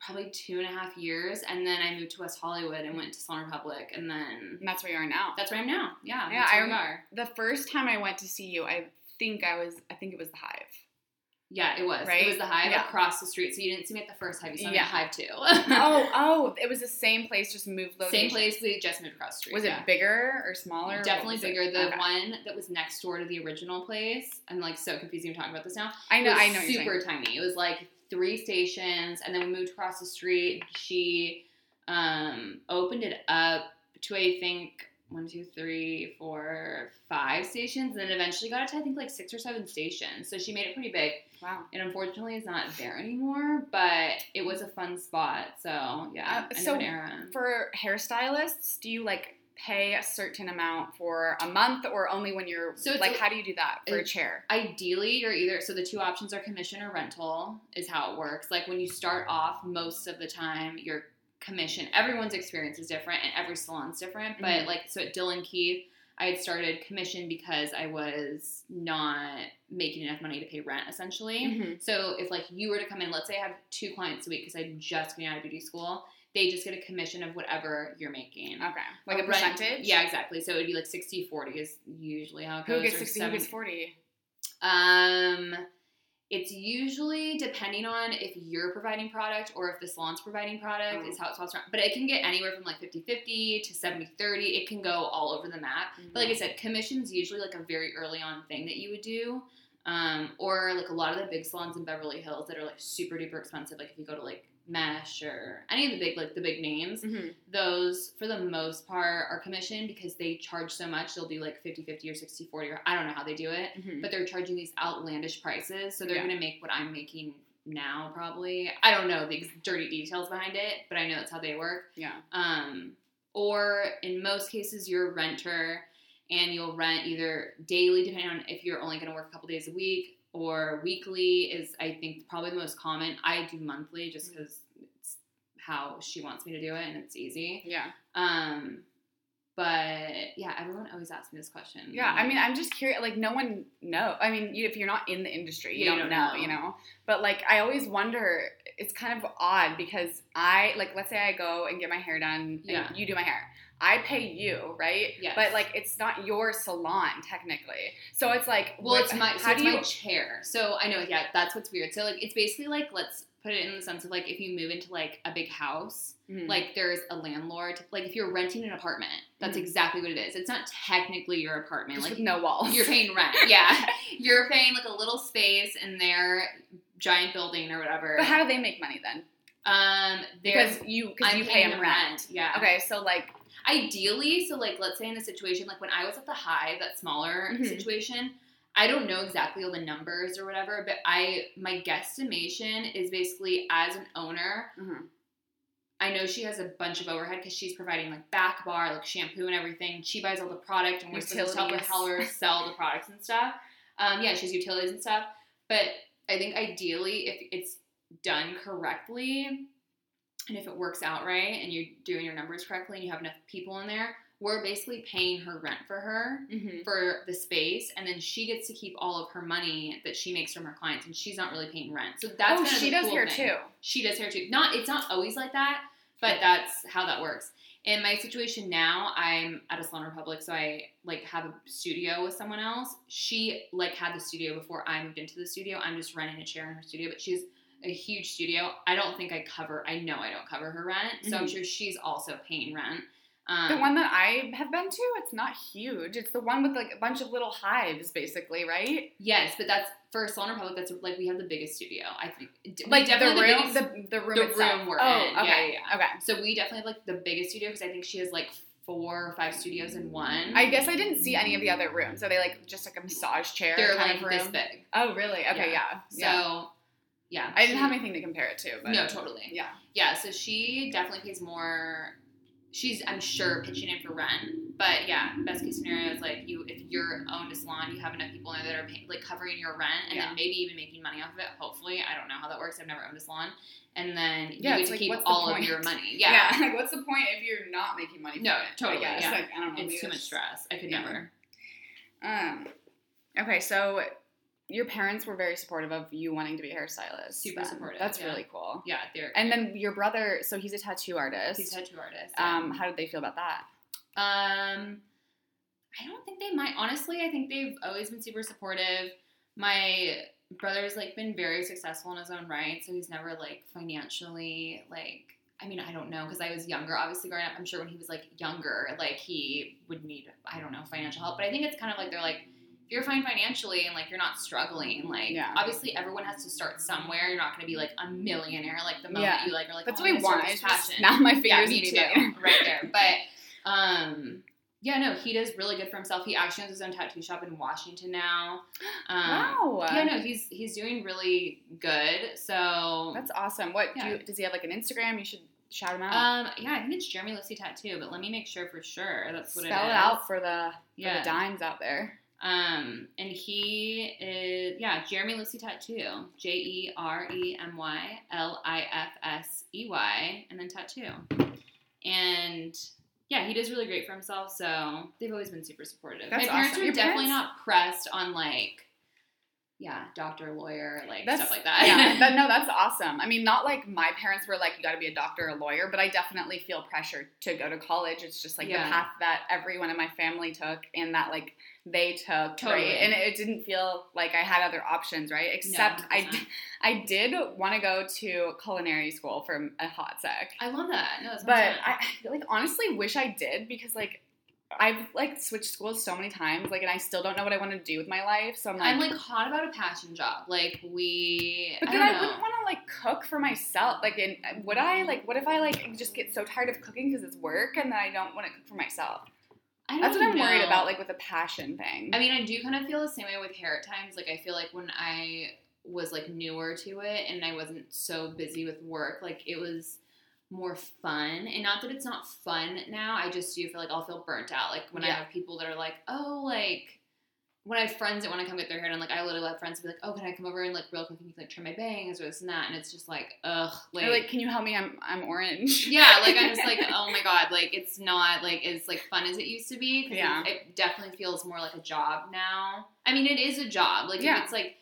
probably two and a half years. And then I moved to West Hollywood and went to Salon Republic. And then... And that's where you are now. That's where I'm now. Yeah. Yeah, I remember. The first time I went to see you, I think I was, I think it was The Hive. Yeah, it was. Right? It was The Hive yeah. across the street. So you didn't see me at the first Hive. You saw me yeah. at Hive two. oh, oh. It was the same place, just moved location. Same place, they just moved across the street. Was yeah. it bigger or smaller? Definitely or bigger. It? The okay. one that was next door to the original place. I'm, like, so confused even talking about this now. I know, I know super you're super tiny. It was, like, three stations. And then we moved across the street. She um, opened it up to, I think... One, two, three, four, five stations, and then eventually got it to I think like six or seven stations. So she made it pretty big. Wow. And unfortunately, it's not there anymore, but it was a fun spot. So yeah. Uh, so era. For hairstylists, do you like pay a certain amount for a month, or only when you're so like? A, how do you do that for a chair? Ideally, you're either so the two options are commission or rental is how it works. Like when you start off, most of the time you're. Commission. Everyone's experience is different and every salon's different, but mm-hmm. like, so at Dylan Keith, I had started commission because I was not making enough money to pay rent essentially. Mm-hmm. So if like you were to come in, let's say I have two clients a week because I'm just getting out of beauty school, they just get a commission of whatever you're making. Okay. Like a, a percentage? Rent, yeah, exactly. So it would be like sixty forty is usually how it goes. Who gets sixty, who gets forty? Um... It's usually depending on if you're providing product or if the salon's providing product oh. is how it's passed around. But it can get anywhere from like fifty-fifty to seventy-thirty. It can go all over the map. Mm-hmm. But like I said, commission's usually like a very early on thing that you would do. Um, or like a lot of the big salons in Beverly Hills that are like super duper expensive. Like if you go to like Mesh or any of the big, like the big names, mm-hmm. those for the most part are commission because they charge so much. They'll do like fifty-fifty or sixty forty or I don't know how they do it, mm-hmm. but they're charging these outlandish prices. So they're yeah. going to make what I'm making now probably. I don't know the dirty details behind it, but I know that's how they work. Yeah. Um, or in most cases you're a renter and you'll rent either daily depending on if you're only going to work a couple days a week. Or weekly is, I think, probably the most common. I do monthly just because it's how she wants me to do it and it's easy. Yeah. Um, but, yeah, everyone always asks me this question. Yeah, I mean, I'm just curious. Like, no one knows. I mean, you, if you're not in the industry, you, you don't, don't know, know, you know. But, like, I always wonder, it's kind of odd because I, like, let's say I go and get my hair done yeah. and you do my hair. I pay you, right? Yes. But, like, it's not your salon, technically. So, it's like... Well, what, it's my, so how it's do my you... chair. So, I know, yeah, that's what's weird. So, like, it's basically, like, let's put it in the sense of, like, if you move into, like, a big house, mm-hmm. like, there's a landlord. Like, if you're renting an apartment, that's mm-hmm. exactly what it is. It's not technically your apartment. Just like, with no walls. You're paying rent, yeah. You're paying, like, a little space in their giant building or whatever. But how do they make money, then? Um, Because you, cause you pay them rent. rent. Yeah. Okay, so, like... Ideally, so, like, let's say in a situation, like, when I was at the Hive, that smaller mm-hmm. situation, I don't know exactly all the numbers or whatever, but I, my guesstimation is basically as an owner, mm-hmm. I know she has a bunch of overhead because she's providing, like, back bar, like, shampoo and everything. She buys all the product and we're supposed to help with how her sell the products and stuff. Um, yeah, she has utilities and stuff. But I think ideally, if it's done correctly... And if it works out right and you're doing your numbers correctly and you have enough people in there, we're basically paying her rent for her mm-hmm. for the space. And then she gets to keep all of her money that she makes from her clients and she's not really paying rent. So that's oh, kind of she does cool hair thing. Too. She does hair too. Not it's not always like that, but that's how that works. In my situation now, I'm at a Salon Republic, so I like have a studio with someone else. She like had the studio before I moved into the studio. I'm just renting a chair in her studio, but she's a huge studio. I don't think I cover, I know I don't cover her rent, so mm-hmm. I'm sure she's also paying rent. Um, the one that I have been to, it's not huge. It's the one with like a bunch of little hives, basically, right? Yes, but that's, for Salon Republic, that's like, we have the biggest studio, I think. Like the room, the, biggest, the, the room the itself. room we're oh, in. Oh, okay, yeah, yeah. okay. So we definitely have like the biggest studio, because I think she has like four or five studios in one. I guess I didn't see any of the other rooms. Are they like just like a massage chair They're kind like of room? This big. Oh, really? Okay, yeah. yeah. So... Yeah. Yeah. I didn't she, have anything to compare it to. But no, totally. Yeah. Yeah, so she definitely pays more she's, I'm sure, pitching in for rent. But yeah, best case scenario is like you, if you're owned a salon, you have enough people in there that are pay, like covering your rent, and yeah. then maybe even making money off of it. Hopefully, I don't know how that works. I've never owned a salon, and then yeah, you get to like, keep all of your money. Yeah. yeah, like what's the point if you're not making money? From no, it? totally. Yeah, yeah. Like, I don't know. It's too much stress. I could yeah. never. Um. Okay, so your parents were very supportive of you wanting to be a hairstylist. Super then. supportive. That's yeah. really cool. Yeah. And then your brother, so he's a tattoo artist. He's a tattoo artist. Yeah. Um, how did they feel about that? Um, I don't think they might. Honestly, I think they've always been super supportive. My brother's, like, been very successful in his own right, so he's never, like, financially, like, I mean, I don't know, because I was younger, obviously, growing up. I'm sure when he was, like, younger, like, he would need, I don't know, financial help. But I think it's kind of like they're, like, you're fine financially and, like, you're not struggling. Like, yeah. obviously, everyone has to start somewhere. You're not going to be, like, a millionaire, like, the moment yeah. you, like, are, like, that's oh, what we want. It's passion. Not my fingers yeah, too. Right there. But, um, yeah, no, he does really good for himself. He actually owns his own tattoo shop in Washington now. Um, wow. Yeah, no, he's he's doing really good. So. That's awesome. What, yeah. do you, does he have, like, an Instagram? You should shout him out. Um, yeah, I think it's Jeremy Lipsy Tattoo, but let me make sure for sure. That's what Spell it is. Spell it out for the, yeah. for the dimes out there. Um, and he is, yeah, Jeremy Lipsy Tattoo, J E R E M Y L I F S E Y, and then tattoo. And, yeah, he does really great for himself, so they've always been super supportive. That's My parents awesome. were Your definitely parents? not pressed on, like, yeah, doctor, lawyer, like, that's, stuff like that. Yeah, that, no, that's awesome. I mean, not like my parents were like, you got to be a doctor or a lawyer, but I definitely feel pressure to go to college. It's just, like, yeah. the path that everyone in my family took and that, like, they took. Totally. Right? And it didn't feel like I had other options, right? Except no, I, d- I did want to go to culinary school for a hot sec. I love that. No, that's But I, I, like, honestly wish I did because, like, I've, like, switched schools so many times, like, and I still don't know what I want to do with my life, so I'm, like... I'm, like, hot about a passion job. Like, we... But then I, I wouldn't want to, like, cook for myself. Like, in, would I? Like, what if I, like, just get so tired of cooking because it's work and then I don't want to cook for myself? I don't That's what I'm know. worried about, like, with the passion thing. I mean, I do kind of feel the same way with hair at times. Like, I feel like when I was, like, newer to it and I wasn't so busy with work, like, it was... more fun, and not that it's not fun now, I just do feel like I'll feel burnt out, like, when yeah. I have people that are like, oh, like, when I have friends that want to come get their hair done, like, I literally have friends be like, oh, can I come over and, like, real quick, and you can, like, trim my bangs, or this and that, and it's just like, ugh, like, or, like, can you help me, I'm I'm orange, yeah, like, I'm just like, oh my god, like, it's not, like, as, like, fun as it used to be, because yeah. it definitely feels more like a job now. I mean, it is a job, like, yeah. if it's, like,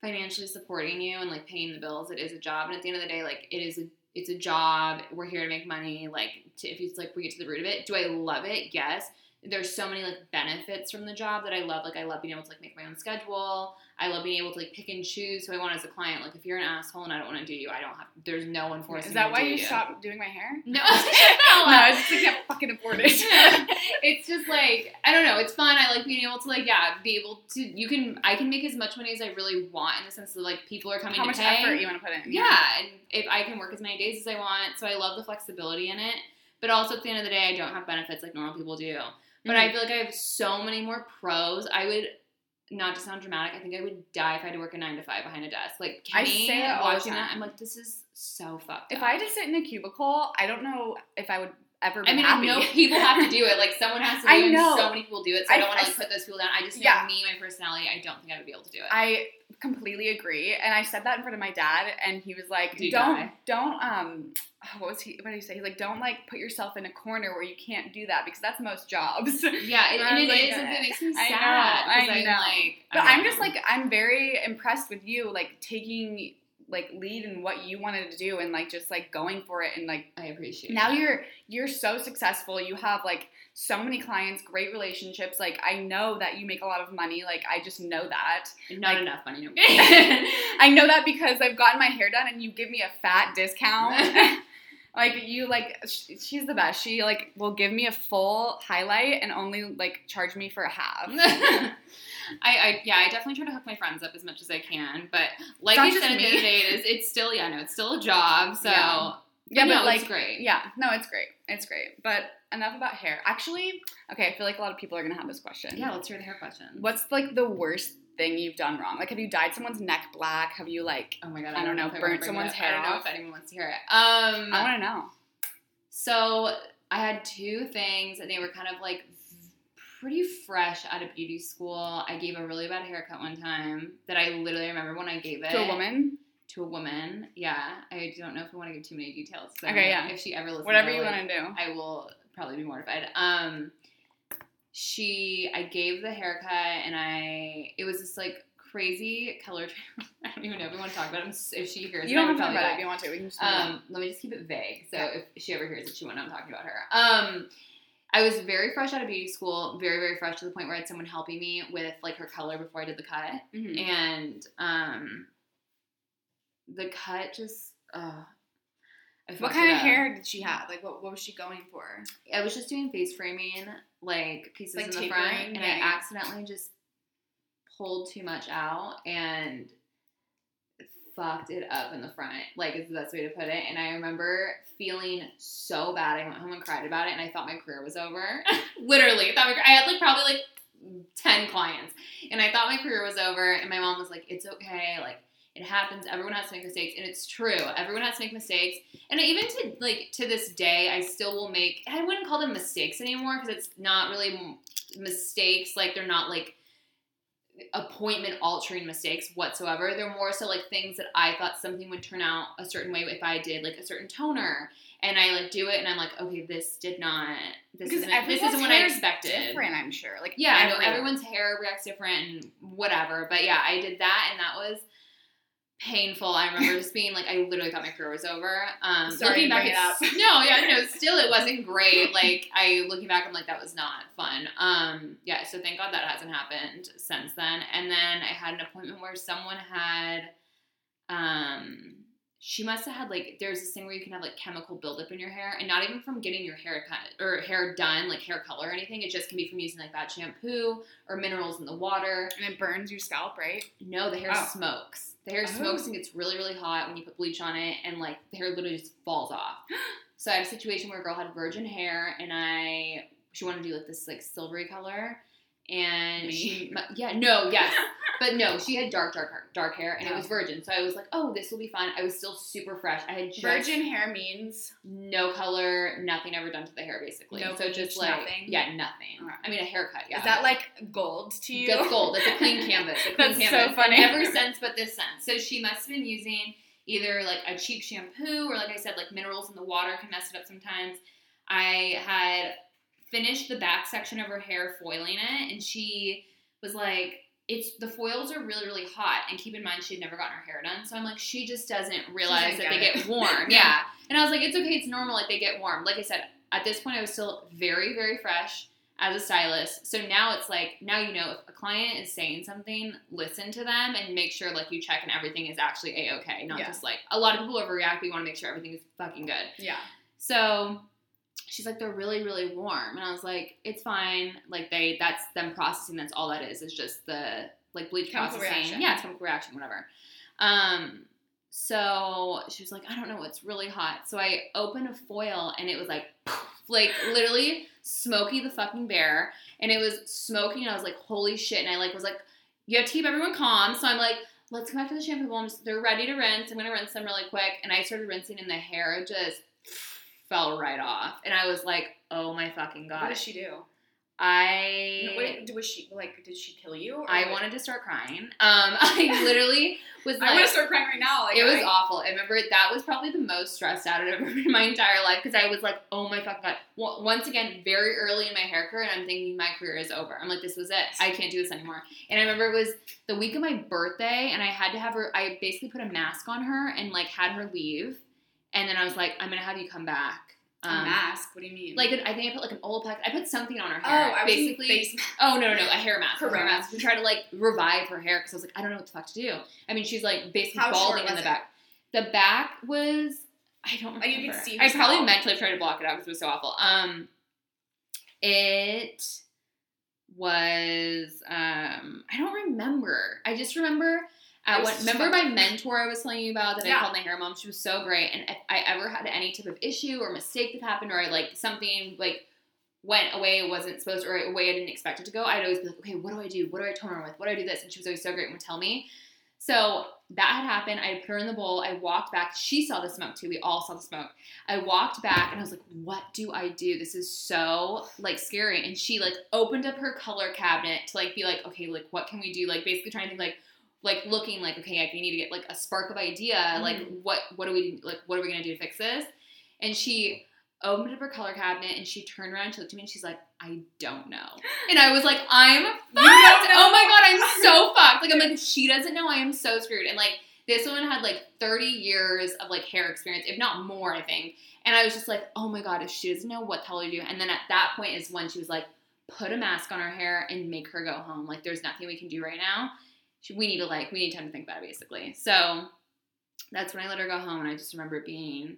financially supporting you, and, like, paying the bills, it is a job, and at the end of the day, like, it is a It's a job. We're here to make money. Like, to, if it's like we get to the root of it, do I love it? Yes. There's so many like benefits from the job that I love. Like, I love being able to like make my own schedule. I love being able to like pick and choose who I want as a client. Like, if you're an asshole and I don't want to do you, I don't have. There's no one forcing me to do you. Is that why you stopped doing my hair? No, no, I just like, can't fucking afford it. It's just like I don't know. It's fun. I like being able to like yeah, be able to. You can I can make as much money as I really want in the sense that like people are coming. How to much pay. effort you want to put in? Yeah, and if I can work as many days as I want, so I love the flexibility in it. But also at the end of the day, I don't have benefits like normal people do. But mm-hmm. I feel like I have so many more pros. I would, not to sound dramatic, I think I would die if I had to work a nine to five behind a desk. Like, Kenny, watching that, I'm like, this is so fucked up. If I had to sit in a cubicle, I don't know if I would ever be I mean, happy. I know people have to do it. Like, someone has to do it, and so many people do it, so I, I don't want to like, put those people down. I just know yeah. me, my personality, I don't think I would be able to do it. I completely agree, and I said that in front of my dad, and he was like, do don't, die. don't, um... Oh, what was he? What did he say? He's like, don't like put yourself in a corner where you can't do that because that's most jobs. Yeah, it, and it like, is. It makes me sad. I know. I know. I'm like, but I'm, I'm just like, I'm very impressed with you, like taking like lead in what you wanted to do and like just like going for it and like. I appreciate. Now that. you're you're so successful. You have like so many clients, great relationships. Like I know that you make a lot of money. Like I just know that. Not like, enough money. No. I know that because I've gotten my hair done and you give me a fat discount. Like, you, like, she's the best. She, like, will give me a full highlight and only, like, charge me for a half. I, I, yeah, I definitely try to hook my friends up as much as I can. But, like I said, at the end of the day, it is, it's still, yeah, no, it's still a job. So, yeah, yeah but, no, like, it's great. Yeah, no, it's great. It's great. But enough about hair. Actually, okay, I feel like a lot of people are going to have this question. Yeah, let's hear the hair question. What's, like, the worst thing you've done wrong? Like, have you dyed someone's neck black? Have you, like, oh my god, I, I don't know, know burnt someone's hair off? I don't know if anyone wants to hear it. Um, I want to know. So, I had two things, and they were kind of like pretty fresh out of beauty school. I gave a really bad haircut one time that I literally remember when I gave it. To a woman? To a woman, yeah. I don't know if I want to give too many details. So okay, yeah. If she ever listens, whatever you want to do, I will probably be mortified. Um, she, I gave the haircut, and I, it was this like crazy color. I don't even know if we want to talk about it. If she hears, you don't want to talk about it. If you want to, we can just. Um, let me just keep it vague. So yeah. If she ever hears it, she won't know I'm talking about her. Um. I was very fresh out of beauty school, very, very fresh to the point where I had someone helping me with, like, her color before I did the cut. Mm-hmm. And um, the cut just, uh, I what kind of up. Hair did she have? Like, what, what was she going for? I was just doing face framing, like, pieces like in the front. Ring, and right? I accidentally just pulled too much out and fucked it up in the front, like, is the best way to put it. And I remember feeling so bad. I went home and cried about it, and I thought my career was over. Literally. I, thought my, I had, like, probably, like, ten clients. And I thought my career was over, and my mom was like, it's okay. Like, it happens. Everyone has to make mistakes. And it's true. Everyone has to make mistakes. And even to, like, to this day, I still will make – I wouldn't call them mistakes anymore because it's not really mistakes. Like, they're not, like, appointment altering mistakes whatsoever. They're more so like things that I thought something would turn out a certain way if I did like a certain toner, and I like do it and I'm like, okay, this did not this isn't this isn't what I expected. Different, I'm sure. Like yeah, everyone. I know everyone's hair reacts different and whatever. But yeah, I did that and that was painful. I remember just being like, I literally thought my career was over. Um, Sorry looking back, it up. No, yeah, no. Still, it wasn't great. Like I looking back, I'm like, that was not fun. Um, yeah. So thank God that hasn't happened since then. And then I had an appointment where someone had, um, she must have had like there's this thing where you can have like chemical buildup in your hair, and not even from getting your hair cut or hair done, like hair color or anything. It just can be from using like bad shampoo or minerals in the water. And it burns your scalp, right? No, the hair oh. smokes. The hair smokes oh. and gets really, really hot when you put bleach on it, and, like, the hair literally just falls off. So I had a situation where a girl had virgin hair, and I – she wanted to do, like, this, like, silvery color. And Me. she – yeah, no, yes. But, no, she had dark, dark, dark hair, and yeah. it was virgin. So I was like, oh, this will be fun. I was still super fresh. I had just – Virgin hair means? No color, nothing ever done to the hair, basically. No so bleach, just, like, nothing? Yeah, nothing. Right. I mean, a haircut, yeah. Is that, like, gold to you? That's gold. That's a clean canvas. A clean That's canvas. So funny. In every sense but this sense. So she must have been using either, like, a cheap shampoo or, like I said, like, minerals in the water can mess it up sometimes. I had finished the back section of her hair foiling it, and she was like – It's the foils are really, really hot. And keep in mind, she had never gotten her hair done. So I'm like, she just doesn't realize that they get warm. Yeah. And I was like, it's okay. It's normal. Like, they get warm. Like I said, at this point, I was still very, very fresh as a stylist. So now it's like, now you know if a client is saying something, listen to them and make sure, like, you check and everything is actually A-okay. Not yeah. just, like, a lot of people overreact. But you want to make sure everything is fucking good. Yeah. So she's like, they're really, really warm. And I was like, it's fine. Like, they, that's them processing. That's all that is. It's just the, like, bleach chemical processing. Reaction. Yeah, it's chemical reaction, whatever. Um, so she was like, I don't know. It's really hot. So I opened a foil, and it was like, like, literally Smokey the fucking bear. And it was smoking, and I was like, holy shit. And I, like, was like, you have to keep everyone calm. So I'm like, let's come back to the shampoo bowl. I'm just, they're ready to rinse. I'm going to rinse them really quick. And I started rinsing, and the hair just fell right off. And I was like, oh my fucking God. What did she do? I... No, what, was she, like, did she kill you? Or I like... wanted to start crying. Um, I literally was like... I want to start crying right now. Like, it was I... awful. I remember that was probably the most stressed out I've ever been in my entire life because I was like, oh my fucking God. Well, once again, very early in my hair career, and I'm thinking my career is over. I'm like, this was it. I can't do this anymore. And I remember it was the week of my birthday, and I had to have her... I basically put a mask on her and, like, had her leave. And then I was like, I'm going to have you come back. Um, a mask? What do you mean? Like, I think I put, like, an Olaplex. I put something on her hair. Oh, I was basically. Face mask. Oh, no, no, no. A hair mask. Correct. A hair mask. We tried to, like, revive her hair because I was like, I don't know what the fuck to do. I mean, she's, like, basically How balding in the it? back. The back was, I don't remember. Oh, you could see I probably out. mentally tried to block it out because it was so awful. Um, It was, um, I don't remember. I just remember. I went, remember my mentor I was telling you about that yeah. I called my hair mom? She was so great. And if I ever had any type of issue or mistake that happened or, I, like, something, like, went away it wasn't supposed to or a way I didn't expect it to go, I'd always be like, okay, what do I do? What do I tone her with? What do I do this? And she was always so great and would tell me. So that had happened. I put her in the bowl. I walked back. She saw the smoke too. We all saw the smoke. I walked back and I was like, what do I do? This is so like scary. And she like opened up her color cabinet to like be like, okay, like what can we do? Like basically trying to think like, like looking like, okay, I need to get like a spark of idea. Mm-hmm. Like what, what do we, like, what are we going to do to fix this? And she opened up her color cabinet and she turned around and she looked at me and she's like, I don't know. And I was like, I'm fucked. Oh my God, I'm so fucked. Like, I'm like, she doesn't know, I am so screwed. And like, this woman had like thirty years of like hair experience, if not more, I think. And I was just like, oh my God, if she doesn't know, what the hell do you do? And then at that point is when she was like, put a mask on her hair and make her go home. Like, there's nothing we can do right now. She, we need to like, we need time to think about it basically. So that's when I let her go home. And I just remember it being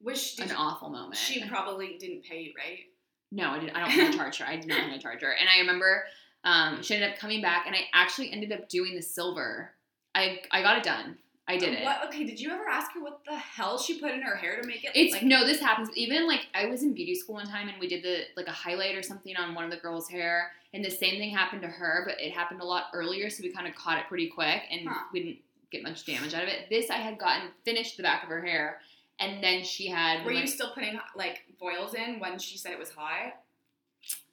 Which an you, awful moment. She probably didn't pay you, right? No, I didn't. I don't want to charge her. I did not want to charge her. And I remember um, she ended up coming back, and I actually ended up doing the silver. I I got it done. I did it. What? Okay, did you ever ask her what the hell she put in her hair to make it? It's like- no, this happens. Even like I was in beauty school one time, and we did the like a highlight or something on one of the girls' hair, and the same thing happened to her, but it happened a lot earlier, so we kind of caught it pretty quick, and huh. we didn't get much damage out of it. This I had gotten finished the back of her hair. And then she had... Were like, you still putting, like, foils in when she said it was hot?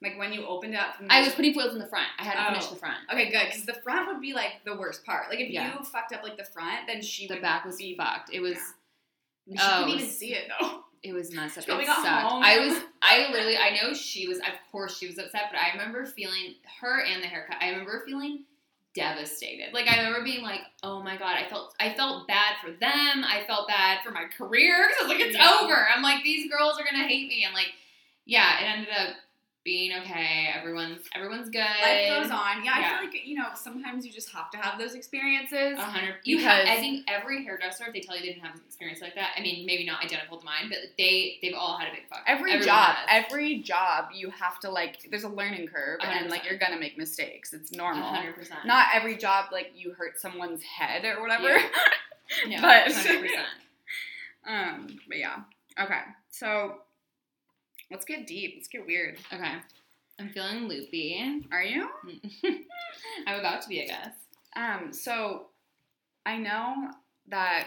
Like, when you opened up... From the I was putting foils in the front. I hadn't oh. finished the front. Okay, good. Because the front would be, like, the worst part. Like, if yeah. you fucked up, like, the front, then she the would The back was be, fucked. It was... Yeah. She oh, couldn't even see it, though. It was messed up. She it got sucked. Home. I was... I literally... I know she was... Of course she was upset, but I remember feeling... Her and the haircut. I remember feeling... devastated. Like, I remember being like, oh my God, I felt I felt bad for them. I felt bad for my career. Because I was like, it's yeah. over. I'm like, these girls are going to hate me. And like, yeah, it ended up being okay. Everyone's everyone's good. Life goes on. Yeah, yeah. I feel like, you know, sometimes you just have to have those experiences. A hundred. You have, I think every hairdresser, if they tell you they didn't have an experience like that, I mean, maybe not identical to mine, but they, they've all had a big fuck. Every Everyone job, has. every job you have to like, there's a learning curve one hundred percent. And like, you're going to make mistakes. It's normal. one hundred percent. Not every job, like you hurt someone's head or whatever. Yeah. No, but, one hundred percent. Um, but yeah. Okay. So... Let's get deep. Let's get weird. Okay. I'm feeling loopy. Are you? I'm about to be, I guess. Um, so I know that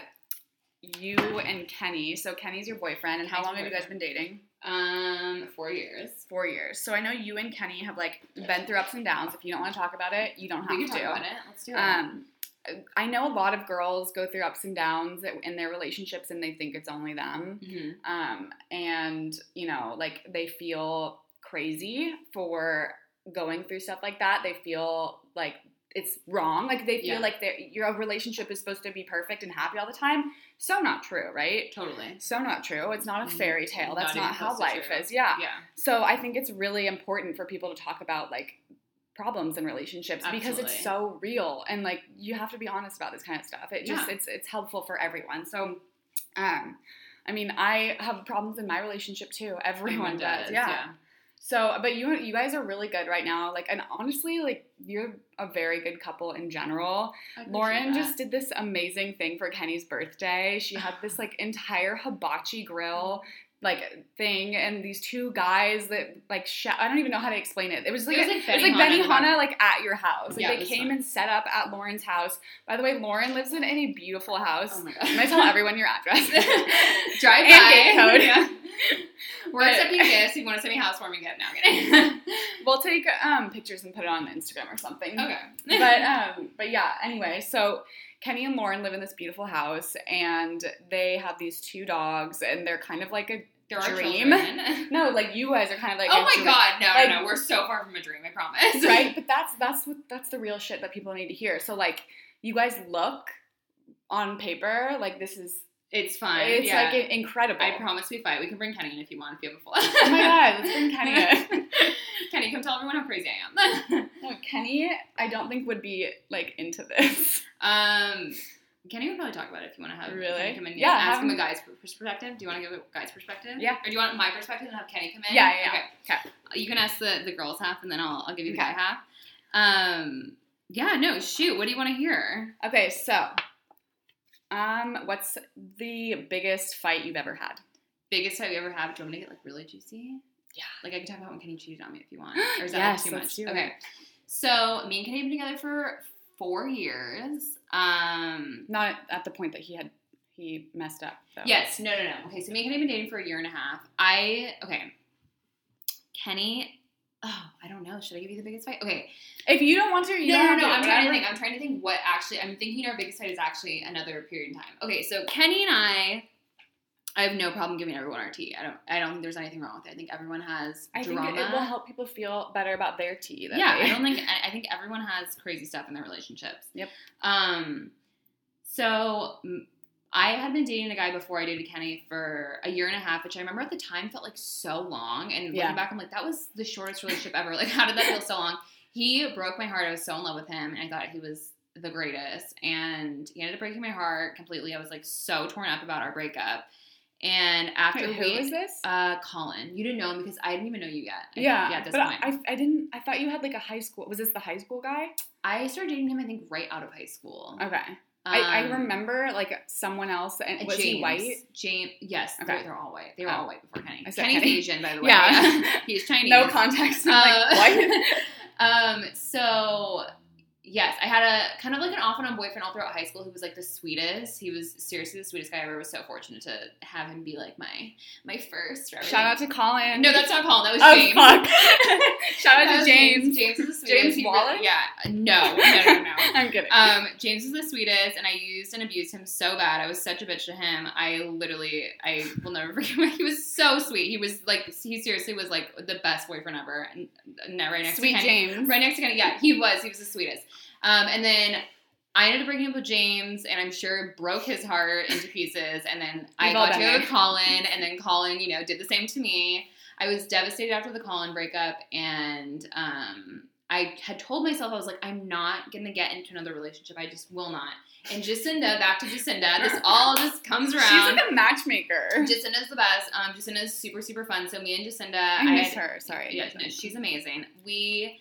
you and Kenny, so Kenny's your boyfriend, and how Kenny's long boyfriend. have you guys been dating? Um, four years. Four years. So I know you and Kenny have, like, been through ups and downs. If you don't want to talk about it, you don't have to. We can to. talk about it. Let's do it. Um, I know a lot of girls go through ups and downs in their relationships and they think it's only them. Mm-hmm. Um, and, you know, like they feel crazy for going through stuff like that. They feel like it's wrong. Like they feel yeah. like your relationship is supposed to be perfect and happy all the time. So not true, right? Totally. So not true. It's not a fairy tale. That's not, not how life is. Yeah. yeah. So I think it's really important for people to talk about like problems in relationships Absolutely. because it's so real and like you have to be honest about this kind of stuff. It just yeah. it's it's helpful for everyone. So um I mean I have problems in my relationship too. Everyone, Everyone does. does. Yeah. yeah. So but you you guys are really good right now. Like and honestly like you're a very good couple in general. Lauren that. just did this amazing thing for Kenny's birthday. She had this like entire hibachi grill like thing and these two guys that like sh- I don't even know how to explain it. It was like it was like Benihana, like, Benihana, like at your house. Like yeah, they came fun. and set up at Lauren's house. By the way, Lauren lives in a beautiful house. Oh my god! Can I tell everyone your address? Drive and by. Code. Yeah. We're but, accepting gifts. If you want to send me housewarming gift now? We'll take um, pictures and put it on Instagram or something. Okay. But um, but yeah. Anyway, so. Kenny and Lauren live in this beautiful house, and they have these two dogs, and they're kind of like a they're dream. No, like you guys are kind of like. Oh a my dream. god, no, like, no, we're so far from a dream. I promise. Right, but that's that's what that's the real shit that people need to hear. So like, you guys look on paper like this is it's fine. It's yeah. like incredible. I promise we fight. We can bring Kenny in if you want. If you have a full. Oh my god, let's bring Kenny in. Kenny, come tell everyone how crazy I am. No, Kenny, I don't think would be like into this. Um, Kenny would probably talk about it if you want to have really? Kenny come in. Yeah, ask him a guy's perspective. Do you want to give a guy's perspective? Yeah. Or do you want my perspective and have Kenny come in? Yeah, yeah. Okay. okay. You can ask the, the girls half, and then I'll I'll give you the okay. guy half. Um, yeah. No, shoot. What do you want to hear? Okay, so, um, what's the biggest fight you've ever had? Biggest fight you ever had? Do you want me to get like really juicy? Yeah, like I can talk about when Kenny cheated on me if you want. Or is that yes, like too much? Okay. So me and Kenny have been together for four years. Um, Not at the point that he had he messed up, though. Yes. No, no, no. Okay, so me and Kenny have been dating for a year and a half. I, okay. Kenny, oh, I don't know. Should I give you the biggest fight? Okay. If you don't want to, you no, don't no, have no, to. No, no, no. I'm trying to think. I'm trying to think what actually, I'm thinking our biggest fight is actually another period in time. Okay, so Kenny and I... I have no problem giving everyone our tea. I don't I don't think there's anything wrong with it. I think everyone has I drama. I think it, it will help people feel better about their tea. That yeah, way. I don't think I think everyone has crazy stuff in their relationships. Yep. Um so I had been dating a guy before I dated Kenny for a year and a half, which I remember at the time felt like so long, and yeah. looking back I'm like that was the shortest relationship ever. Like how did that feel so long? He broke my heart. I was so in love with him and I thought he was the greatest, and he ended up breaking my heart completely. I was like so torn up about our breakup. And after Wait, who we, is this? Uh, Colin. You didn't know him because I didn't even know you yet. I yeah, yeah. At this but point. I, I didn't. I thought you had like a high school. Was this the high school guy? I started dating him, I think, right out of high school. Okay. Um, I, I remember like someone else. And was James, he white? James. Yes. Okay. They're, they're all white. They were oh. all white before Kenny. Kenny's Kenny. Asian, by the way. Yeah. yeah. He's Chinese. No context. I'm like, white. um. So. Yes, I had a kind of like an off and on boyfriend all throughout high school who was like the sweetest. He was seriously the sweetest guy ever. I was so fortunate to have him be like my my first. Shout out to Colin. No, that's not Colin. That was oh, James. Fuck. Shout out that to James. James is the sweetest. James he Wallace? Really, yeah. No, no, no, no. I'm kidding. Um, James is the sweetest, and I used and abused him so bad. I was such a bitch to him. I literally, I will never forget him. He was so sweet. He was like, he seriously was like the best boyfriend ever. And right next sweet to Kenny. James. Right next to Kenny. Yeah, he was. He was the sweetest. Um, and then I ended up breaking up with James, and I'm sure broke his heart into pieces. And then We've I got together with Colin, and then Colin, you know, did the same to me. I was devastated after the Colin breakup, and um, I had told myself, I was like, I'm not going to get into another relationship. I just will not. And Jacinda, back to Jacinda, this all just comes around. She's like a matchmaker. Jacinda's the best. Um, Jacinda's super, super fun. So me and Jacinda. I miss I had, her. Sorry. Yeah, no, she's amazing. We,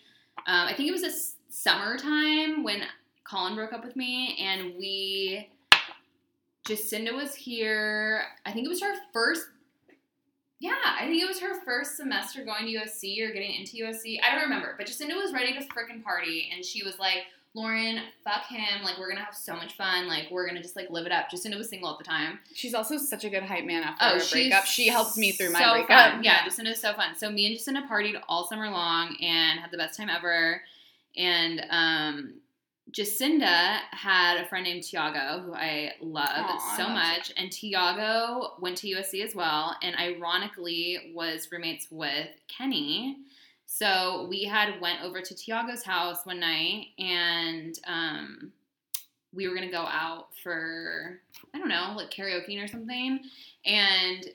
um, I think it was a... summertime when Colin broke up with me, and we Jacinda was here. I think it was her first yeah I think it was her first semester going to U S C or getting into U S C, I don't remember, but Jacinda was ready to frickin' party, and she was like, Lauren, fuck him, like, we're gonna have so much fun, like, we're gonna just, like, live it up. Jacinda was single at the time. She's also such a good hype man after oh, her breakup. She helped me through my so breakup. Fun. Yeah, Jacinda's so fun. So me and Jacinda partied all summer long and had the best time ever. And um, Jacinda had a friend named Tiago, who I love Aww, so I love much. That. And Tiago went to U S C as well, and ironically was roommates with Kenny. So we had went over to Tiago's house one night, and um, we were going to go out for, I don't know, like karaoke or something. And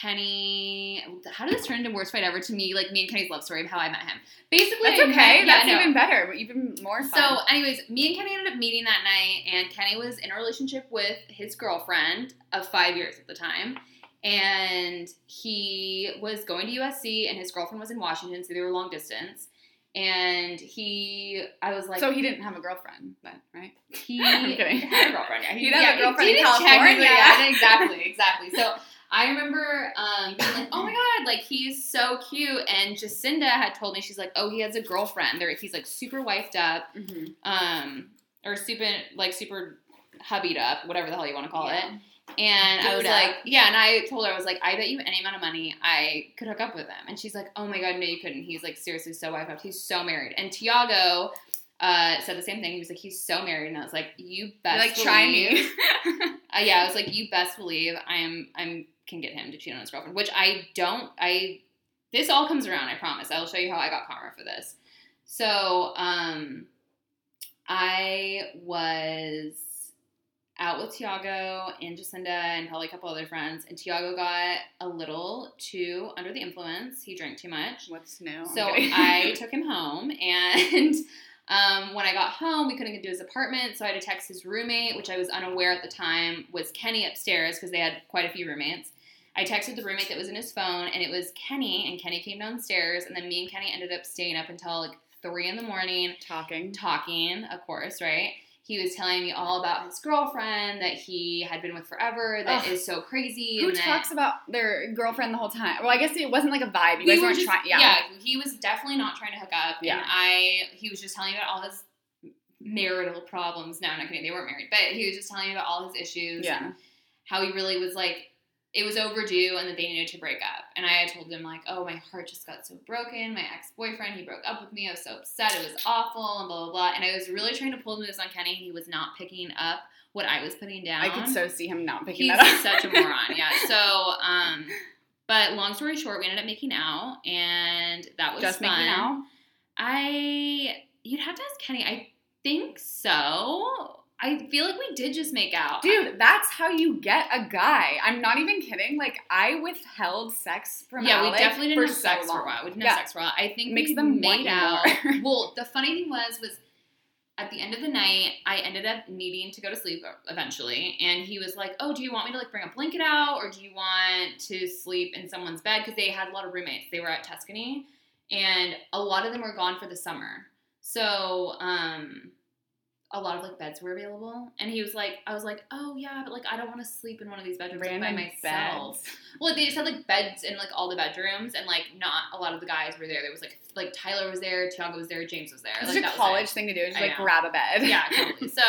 Kenny, how did this turn into worst fight ever to me? Like, me and Kenny's love story of how I met him. Basically, that's okay. Met, that's yeah, even no. better, but even more fun. So, anyways, me and Kenny ended up meeting that night, and Kenny was in a relationship with his girlfriend of five years at the time, and he was going to U S C, and his girlfriend was in Washington, so they were long distance. And he, I was like, so he didn't have a girlfriend then, right? He I'm kidding. had a girlfriend. Yeah. He, he didn't yeah, have a girlfriend in California. Yeah, exactly, exactly. So. I remember um, being like, oh, my God, like, he's so cute. And Jacinda had told me, she's like, oh, he has a girlfriend. They're, he's, like, super wifed up mm-hmm. um, or super, like, super hubbied up, whatever the hell you want to call yeah. it. And I was up. like, yeah, and I told her, I was like, I bet you any amount of money I could hook up with him. And she's like, oh, my God, no, you couldn't. He's, like, seriously so wifed up. He's so married. And Tiago uh, said the same thing. He was like, he's so married. And I was like, you best You're like, believe. Try me. uh, yeah, I was like, you best believe I am I'm – can get him to cheat on his girlfriend, which I don't, I, this all comes around, I promise. I will show you how I got karma for this. So, um, I was out with Tiago and Jacinda and probably a couple other friends, and Tiago got a little too under the influence. He drank too much. What's new? So I took him home, and um, when I got home, we couldn't get to his apartment, so I had to text his roommate, which I was unaware at the time was Kenny upstairs, because they had quite a few roommates. I texted the roommate that was in his phone, and it was Kenny, and Kenny came downstairs, and then me and Kenny ended up staying up until, like, three in the morning. Talking. Talking, of course, right? He was telling me all about his girlfriend that he had been with forever, that Ugh. is so crazy. Who and talks that, about their girlfriend the whole time? Well, I guess it wasn't like a vibe. You we guys were weren't trying. Yeah. yeah, he was definitely not trying to hook up. Yeah. And I, he was just telling me about all his marital problems. No, I'm not kidding. They weren't married. But he was just telling me about all his issues yeah. and how he really was like, it was overdue and that they needed to break up. And I had told him, like, oh, my heart just got so broken. My ex-boyfriend, he broke up with me. I was so upset. It was awful and blah, blah, blah. And I was really trying to pull moves on Kenny. He was not picking up what I was putting down. I could so see him not picking He's that up. He's such a moron, yeah. So, um, but long story short, we ended up making out, and that was just fun. Just making out? I, you'd have to ask Kenny. I think so. I feel like we did just make out. Dude, that's how you get a guy. I'm not even kidding. Like, I withheld sex from yeah, Alec we definitely didn't for have sex so long. for a while. We didn't yeah. have sex for a while. I think Makes we them made out. More. Well, the funny thing was, was at the end of the night, I ended up needing to go to sleep eventually. And he was like, oh, do you want me to, like, bring a blanket out? Or do you want to sleep in someone's bed? Because they had a lot of roommates. They were at Tuscany. And a lot of them were gone for the summer. So, um... a lot of, like, beds were available. And he was like, I was like, oh, yeah, but, like, I don't want to sleep in one of these bedrooms like, by myself. Beds. Well, like, they just had, like, beds in, like, all the bedrooms. And, like, not a lot of the guys were there. There was, like, like Tyler was there. Tiago was there. James was there. It's like, a that college was thing to do. Just, I like, know. grab a bed. Yeah, totally. So,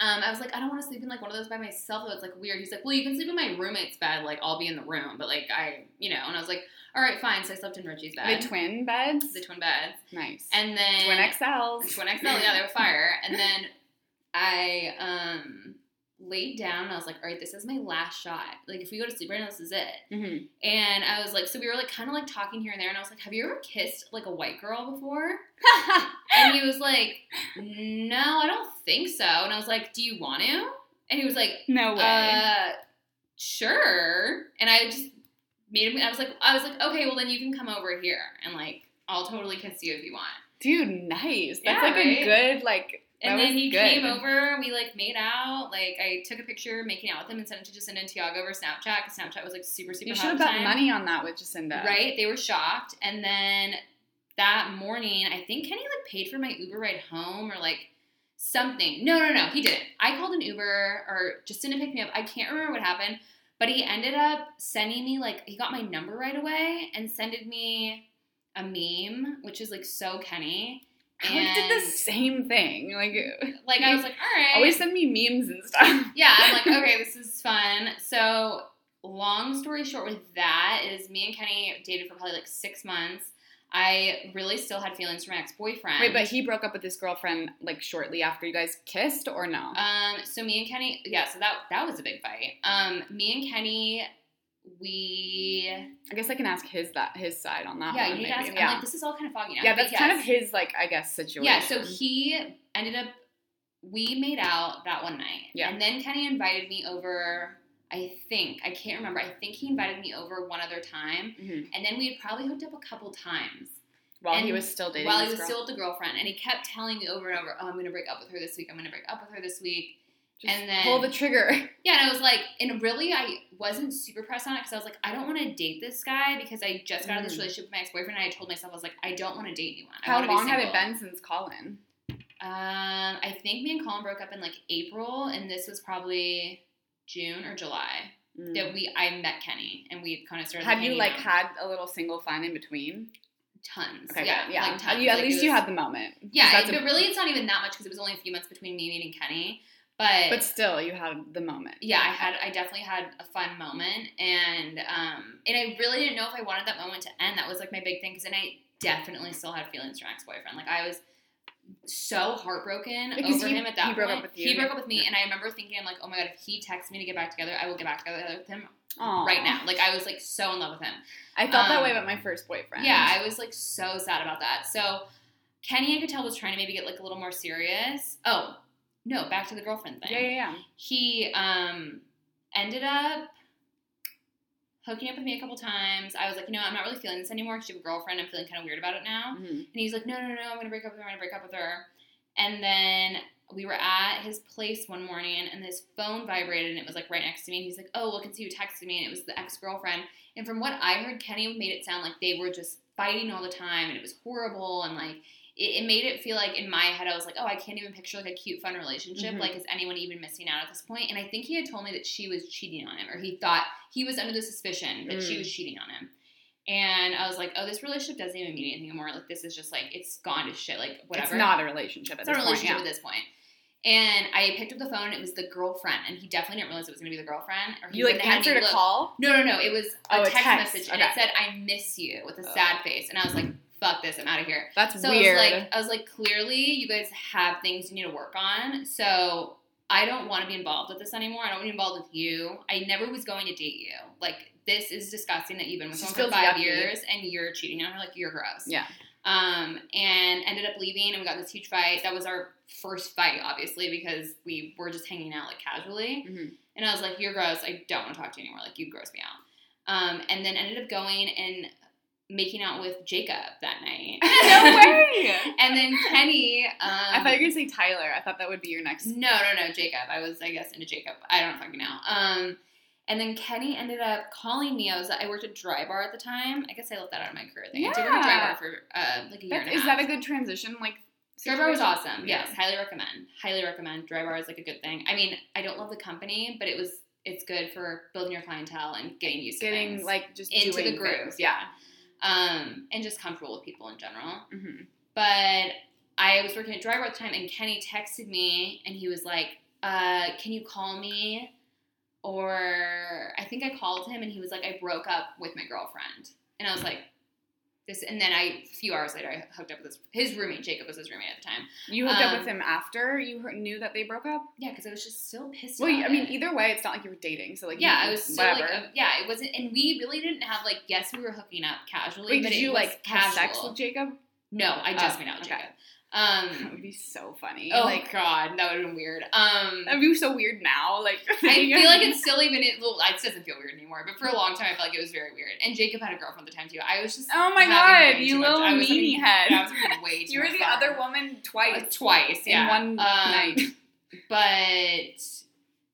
um, I was like, I don't want to sleep in, like, one of those by myself. Though. It's, like, weird. He's like, well, you can sleep in my roommate's bed. Like, I'll be in the room. But, like, I, you know. And I was like, all right, fine. So I slept in Richie's bed. The twin beds? The twin beds. Nice. And then... Twin X Ls. Twin X L, yeah, they were fire. And then I um, laid down and I was like, all right, this is my last shot. Like, if we go to sleep right now, this is it. Mm-hmm. And I was like, so we were like kind of like talking here and there and I was like, have you ever kissed like a white girl before? And he was like, no, I don't think so. And I was like, do you want to? And he was like... No way. Uh, sure. And I just... Made him, I was like, I was like, okay, well then you can come over here and like I'll totally kiss you if you want. Dude, nice. That's yeah, like right? a good like. And then he good. came over. We like made out. Like I took a picture making out with him and sent it to Jacinda and Tiago over Snapchat. Cause Snapchat was like super super. You should hot have gotten money on that with Jacinda, right? They were shocked. And then that morning, I think Kenny like paid for my Uber ride home or like. Something. No, no, no. He didn't. I called an Uber or Jacinda picked me up. I can't remember what happened. But he ended up sending me, like, he got my number right away and sended me a meme, which is, like, so Kenny. And I did the same thing. Like, like I was like, all right. Always send me memes and stuff. Yeah, I'm like, okay, this is fun. So long story short with that is me and Kenny dated for probably, like, six months. I really still had feelings for my ex-boyfriend. Wait, but he broke up with this girlfriend, like, shortly after you guys kissed, or no? Um, so me and Kenny, yeah, so that that was a big fight. Um, me and Kenny, we... I guess I can ask his that his side on that yeah, one, you maybe. Ask, yeah, you ask. I'm like, this is all kind of foggy now. Yeah, that's yes. kind of his, like, I guess, situation. Yeah, so he ended up, we made out that one night. Yeah. And then Kenny invited me over... I think. I can't remember. I think he invited me over one other time. Mm-hmm. And then we had probably hooked up a couple times. While and he was still dating While he was girl. still with the girlfriend. And he kept telling me over and over, oh, I'm going to break up with her this week. I'm going to break up with her this week. Just and then, pull the trigger. Yeah, and I was like, and really I wasn't super pressed on it because I was like, I don't want to date this guy because I just got mm-hmm. out of this relationship with my ex-boyfriend. And I told myself, I was like, I don't want to date anyone. I How long had it been since Colin? Um, I think me and Colin broke up in like April. And this was probably... June or July mm. that we I met Kenny and we kind of started. Have you like out. had a little single fun in between? Tons. Okay, yeah, yeah. Like tons. You, at like, least was, you had the moment. Yeah, that's it, a, but really it's not even that much because it was only a few months between me meeting Kenny. But but still, you had the moment. Yeah, I had I definitely had a fun moment, and um and I really didn't know if I wanted that moment to end. That was like my big thing because then I definitely still had feelings for my ex-boyfriend. Like I was. So heartbroken because over he, him at that he broke point. Up with you. He broke up with me, yeah. and I remember thinking, I'm like, oh my god, if he texts me to get back together, I will get back together with him Aww. right now. Like, I was, like, so in love with him. I felt um, that way about my first boyfriend. Yeah, I was, like, so sad about that. So, Kenny, I could tell, was trying to maybe get, like, a little more serious. Oh, no, back to the girlfriend thing. Yeah, yeah, yeah. He um, ended up hooking up with me a couple times. I was like, you know, I'm not really feeling this anymore because you have a girlfriend. I'm feeling kind of weird about it now. Mm-hmm. And he's like, no, no, no, I'm going to break up with her. I'm going to break up with her. And then we were at his place one morning, and his phone vibrated, and it was, like, right next to me. And he's like, oh, look and see who texted me. And it was the ex-girlfriend. And from what I heard, Kenny made it sound like they were just fighting all the time, and it was horrible. And, like, it, it made it feel like in my head I was like, oh, I can't even picture, like, a cute, fun relationship. Mm-hmm. Like, is anyone even missing out at this point? And I think he had told me that she was cheating on him, or he thought – he was under the suspicion that mm. she was cheating on him. And I was like, oh, this relationship doesn't even mean anything anymore. Like, this is just, like, it's gone to shit. Like, whatever. It's not a relationship at this point. It's not a relationship at this point. And I picked up the phone. It was the girlfriend. And he definitely didn't realize it was going to be the girlfriend. Or he you, like, answered a call? No, no, no. It was a oh, text, text message. Okay. And it said, I miss you, with a oh. sad face. And I was like, fuck this. I'm out of here. That's so weird. I was, like, I was like, clearly you guys have things you need to work on. So I don't want to be involved with this anymore. I don't want to be involved with you. I never was going to date you. Like, this is disgusting that you've been with someone for five yucky. years and you're cheating on her. Like, you're gross. Yeah. Um, and ended up leaving, and we got this huge fight. That was our first fight, obviously, because we were just hanging out, like, casually. Mm-hmm. And I was like, you're gross. I don't want to talk to you anymore. Like, you gross me out. Um, and then ended up going and making out with Jacob that night. No way! And then Kenny, um... I thought you were going to say Tyler. I thought that would be your next... No, no, no, Jacob. I was, I guess, into Jacob. I don't fucking know. Um... And then Kenny ended up calling me. I was I worked at Drybar at the time. I guess I left that out of my career thing. Yeah. I did work at Drybar for uh, like a year That's, and a half. Is that a good transition? Like, Drybar was awesome. Yeah. Yes, highly recommend. Highly recommend. Drybar is like a good thing. I mean, I don't love the company, but it was it's good for building your clientele and getting used getting, to things. Getting like just into doing the groove. Things. Yeah, um, and just comfortable with people in general. Mm-hmm. But I was working at Drybar at the time, and Kenny texted me, and he was like, uh, "Can you call me?" Or I think I called him, and he was like, I broke up with my girlfriend. And I was like, this, and then I, a few hours later, I hooked up with his, his roommate. Jacob was his roommate at the time. You hooked um, up with him after you heard, knew that they broke up? Yeah, because I was just so pissed off. Well, I mean, it. either way, it's not like you were dating. So, like, yeah, you, I was still whatever. like, a, yeah, it wasn't, and we really didn't have, like, yes, we were hooking up casually. Wait, but did it you, was like, casual. have sex with Jacob? No, I just oh, made out with okay. Jacob. Um, that would be so funny. Oh, like, God. That would have been weird. Um, that would be so weird now. Like, I feel like it's still even... It, well, it doesn't feel weird anymore, but for a long time, I felt like it was very weird. And Jacob had a girlfriend at the time, too. I was just... Oh, my God. You little meanie head. I was having way too much fun. You were the other woman twice. Like, twice, yeah. In one um, night. But,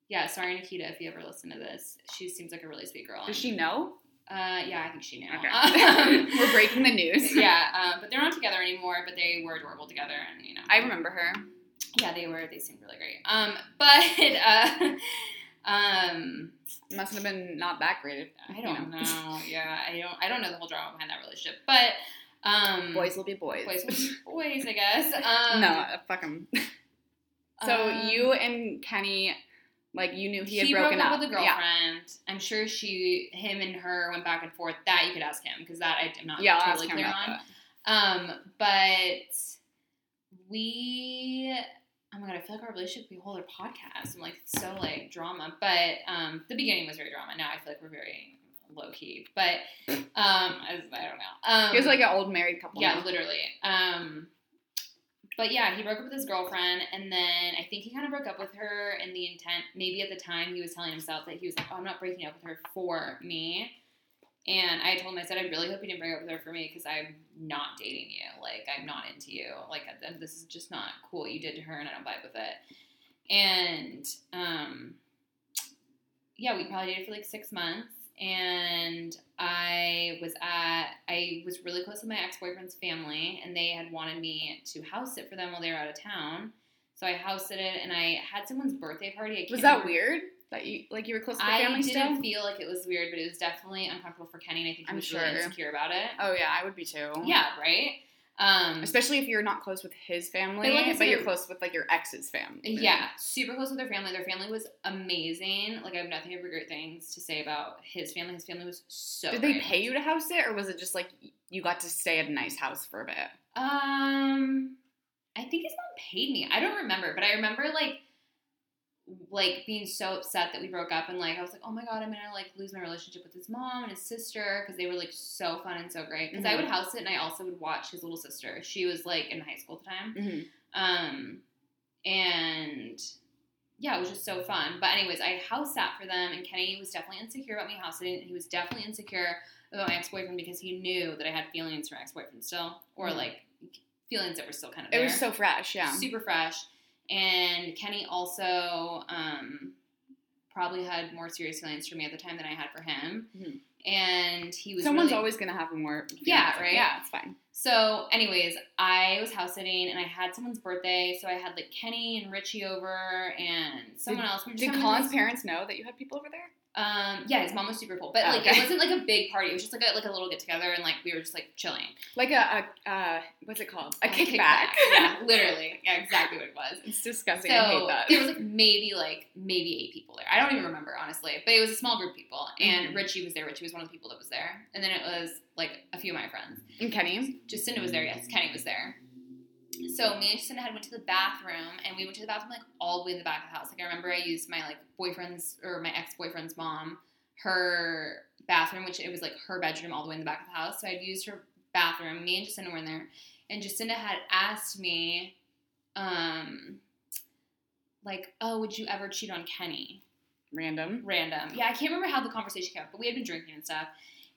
yeah, sorry, Nikita, if you ever listen to this. She seems like a really sweet girl. Does she know? Uh, yeah, I think she knew. Okay. Um, we're breaking the news. Yeah, um, but they're not together anymore, but they were adorable together, and, you know. I remember her. Yeah, they were. They seemed really great. Um, but, uh, um... Must have been not that great. I don't know. know. Yeah, I don't I don't know the whole drama behind that relationship, but, um... Boys will be boys. Boys will be boys, I guess. Um, no, fuck them. So, um, you and Kenny... Like, you knew he had he broken up. He broke up with a girlfriend. Yeah. I'm sure she, him and her went back and forth. That you could ask him, because that I'm not yeah, totally clear on. Um, but we, oh my God, I feel like our relationship, we hold our podcast. I'm like, it's so, like, drama. But um, the beginning was very drama. Now I feel like we're very low-key. But um, I, I don't know. Um, he was like an old married couple. Yeah, now. literally. Um But, yeah, he broke up with his girlfriend, and then I think he kind of broke up with her in the intent, maybe at the time he was telling himself that he was like, oh, I'm not breaking up with her for me. And I told him, I said, I really hope you didn't break up with her for me because I'm not dating you. Like, I'm not into you. Like, this is just not cool what you did to her, and I don't vibe with it. And, um, yeah, we probably dated for, like, six months. And I was at, I was really close with my ex-boyfriend's family, and they had wanted me to house sit for them while they were out of town. So I house sit it, and I had someone's birthday party. I can't was that remember. weird? That you, like, you were close to the I family still? I didn't feel like it was weird, but it was definitely uncomfortable for Kenny, and I think he was I'm really sure. insecure about it. Oh, yeah, I would be too. Yeah, right? Um, Especially if you're not close with his family, but, like, but you're close with, like, your ex's family. Yeah, super close with their family. Their family was amazing. Like, I have nothing but great things to say about his family. His family was so Did great. They pay you to house sit, or was it just, like, you got to stay at a nice house for a bit? Um, I think his mom paid me. I don't remember, but I remember, like, like, being so upset that we broke up, and, like, I was like, oh, my God, I'm going to, like, lose my relationship with his mom and his sister, because they were, like, so fun and so great. Because mm-hmm. I would house sit, and I also would watch his little sister. She was, like, in high school at the time. Mm-hmm. Um, and, yeah, it was just so fun. But anyways, I house sat for them, and Kenny was definitely insecure about me house sitting. He was definitely insecure about my ex-boyfriend because he knew that I had feelings for my ex-boyfriend still, or, mm-hmm. like, feelings that were still kind of there. It was so fresh, yeah. Super fresh. And Kenny also um, probably had more serious feelings for me at the time than I had for him. Mm-hmm. And he was Someone's really, always going to have more feelings. Yeah, right? Yeah, it's fine. So anyways, I was house sitting and I had someone's birthday. So I had like Kenny and Richie over and someone did, else. Did Colin's parents know that you had people over there? Um, yeah, his mom was super cool, but oh, like okay. It wasn't like a big party. It was just like a, like a little get together, and like we were just like chilling. Like a, a uh, what's it called? A, a kickback. kickback. Yeah, literally. Yeah, exactly what it was. It's disgusting. So I hate that. It was like maybe like maybe eight people there. I don't even remember honestly, but it was a small group of people. And mm-hmm. Richie was there. Richie was one of the people that was there, and then it was like a few of my friends. And Kenny. Jacinda was there. Yes, Kenny was there. So me and Jacinda had went to the bathroom, and we went to the bathroom, like, all the way in the back of the house. Like, I remember I used my, like, boyfriend's, or my ex-boyfriend's mom, her bathroom, which it was, like, her bedroom all the way in the back of the house. So I'd used her bathroom. Me and Jacinda were in there. And Jacinda had asked me, um, like, oh, would you ever cheat on Kenny? Random. Random. Yeah, I can't remember how the conversation came up, but we had been drinking and stuff.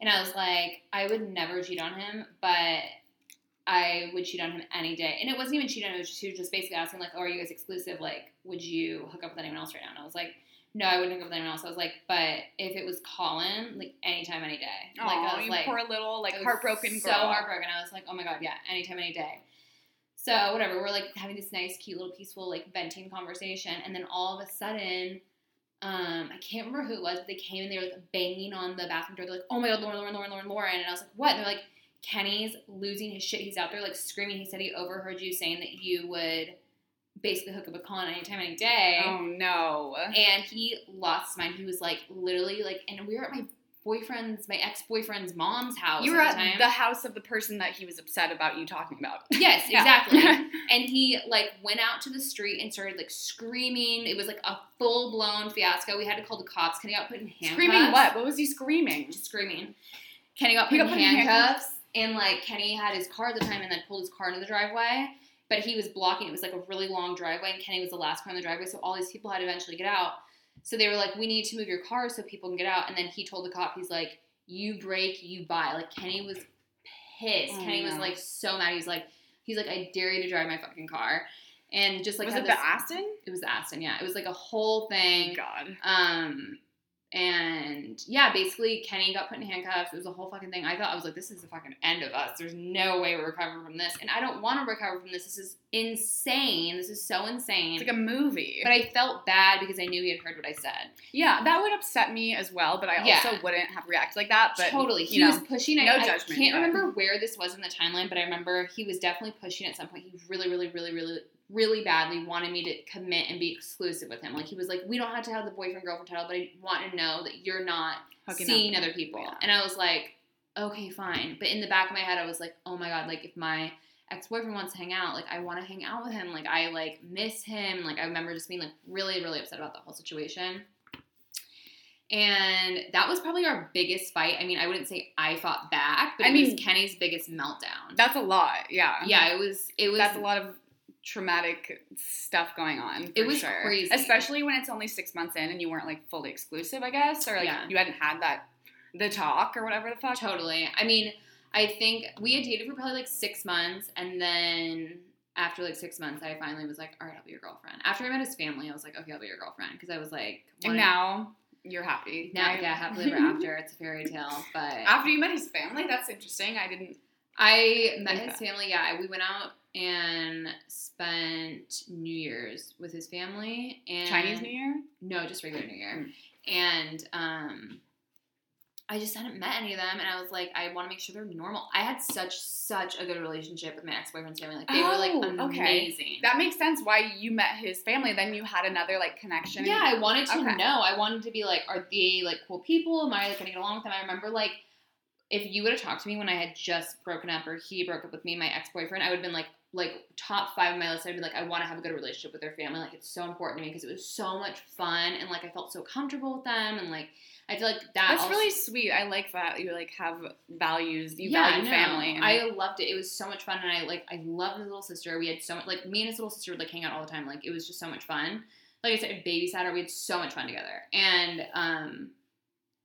And I was like, I would never cheat on him, but I would cheat on him any day. And it wasn't even cheat on him. She was just basically asking, like, oh, are you guys exclusive? Like, would you hook up with anyone else right now? And I was like, no, I wouldn't hook up with anyone else. I was like, but if it was Colin, like, anytime, any day. Aww, like, I was you like, poor little, like, heartbroken girl. So heartbroken. I was like, oh, my God, yeah, anytime, any day. So whatever. We're, like, having this nice, cute little peaceful, like, venting conversation. And then all of a sudden, um, I can't remember who it was, but they came and they were, like, banging on the bathroom door. They're like, oh, my God, Lauren, Lauren, Lauren, Lauren, Lauren. And I was like, what? And they're like, Kenny's losing his shit. He's out there, like, screaming. He said he overheard you saying that you would basically hook up with Colin anytime, any day. Oh, no. And he lost his mind. He was, like, literally, like, and we were at my boyfriend's, my ex-boyfriend's mom's house. You were at the, time. the house of the person that he was upset about you talking about. Yes, exactly. And he, like, went out to the street and started, like, screaming. It was, like, a full-blown fiasco. We had to call the cops. Kenny got put in handcuffs. Screaming what? What was he screaming? Just screaming. Kenny got put, got in, put handcuffs. in handcuffs. And, like, Kenny had his car at the time and then pulled his car into the driveway. But he was blocking. It was, like, a really long driveway. And Kenny was the last car in the driveway. So all these people had to eventually get out. So they were like, we need to move your car so people can get out. And then he told the cop, he's like, you break, you buy. Like, Kenny was pissed. Oh, Kenny no. was, like, so mad. He was like, he's like, I dare you to drive my fucking car. And just, like, was it this, the Aston? It was the Aston, yeah. It was, like, a whole thing. Oh, God. Um... And, yeah, basically, Kenny got put in handcuffs. It was a whole fucking thing. I thought, I was like, this is the fucking end of us. There's no way we're recovering from this. And I don't want to recover from this. This is insane. This is so insane. It's like a movie. But I felt bad because I knew he had heard what I said. Yeah, that would upset me as well, but I yeah. also wouldn't have reacted like that. But totally. He you know, was pushing it. No I, judgment. I can't but. remember where this was in the timeline, but I remember he was definitely pushing at some point. He really, really, really, really... really badly wanted me to commit and be exclusive with him. Like, he was like, we don't have to have the boyfriend-girlfriend title, but I want to know that you're not Hooking seeing other people. Yeah. And I was like, okay, fine. But in the back of my head, I was like, oh, my God, like, if my ex-boyfriend wants to hang out, like, I want to hang out with him. Like, I, like, miss him. Like, I remember just being, like, really, really upset about the whole situation. And that was probably our biggest fight. I mean, I wouldn't say I fought back, but I it mean, was Kenny's biggest meltdown. That's a lot, yeah. Yeah, it was. It was that's a lot of... traumatic stuff going on. It was sure. crazy. Especially when it's only six months in and you weren't, like, fully exclusive, I guess, or, like, yeah. you hadn't had that, the talk or whatever the fuck. Totally. I mean, I think we had dated for probably, like, six months, and then after, like, six months, I finally was like, all right, I'll be your girlfriend. After I met his family, I was like, okay, I'll be your girlfriend, because I was like... And now... You're happy. Now, right? Yeah, happily ever after. It's a fairy tale, but... After you met his family? That's interesting. I didn't... I met his family, yeah. We went out and spent New Year's with his family. And Chinese New Year? No, just regular New Year. Mm. And um, I just hadn't met any of them, and I was like, I want to make sure they're normal. I had such, such a good relationship with my ex-boyfriend's family. Like, they oh, were, like, amazing. Okay. That makes sense why you met his family. Then you had another, like, connection. Yeah, I wanted to okay. know. I wanted to be like, are they, like, cool people? Am I, like, going to get along with them? I remember, like, if you would have talked to me when I had just broken up or he broke up with me, my ex-boyfriend, I would have been like, like top five on my list. I'd be like, I want to have a good relationship with their family. Like, it's so important to me because it was so much fun and, like, I felt so comfortable with them. And, like, I feel like that. That's also- really sweet. I like that you, like, have values. You yeah, value no, family. And- I loved it. It was so much fun. And I, like, I loved his little sister. We had so much, like, me and his little sister would, like, hang out all the time. Like, it was just so much fun. Like I said, I babysat her. We had so much fun together. And, um...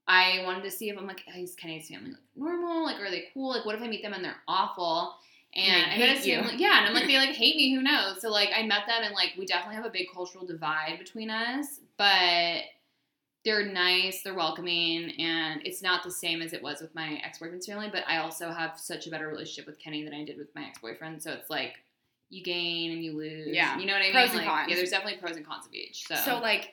I wanted to see if I'm like, oh, is Kenny's family, like, normal? Like, are they cool? Like, what if I meet them and they're awful? And I met them, like, yeah, and I'm like, they, like, hate me. Who knows? So, like, I met them, and, like, we definitely have a big cultural divide between us. But they're nice, they're welcoming, and it's not the same as it was with my ex-boyfriend's family, but I also have such a better relationship with Kenny than I did with my ex-boyfriend, so it's like, you gain and you lose. Yeah. You know what I mean? Pros and like, cons. Yeah, there's definitely pros and cons of each. So, so like,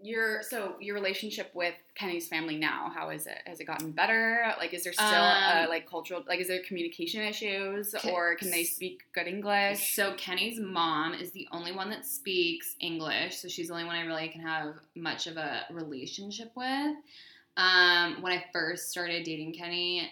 your so your relationship with Kenny's family now, how is it? Has it gotten better? Like, is there still, um, a, like, cultural, like, is there communication issues, or can they speak good English? So Kenny's mom is the only one that speaks English, so she's the only one I really can have much of a relationship with. Um, when I first started dating Kenny,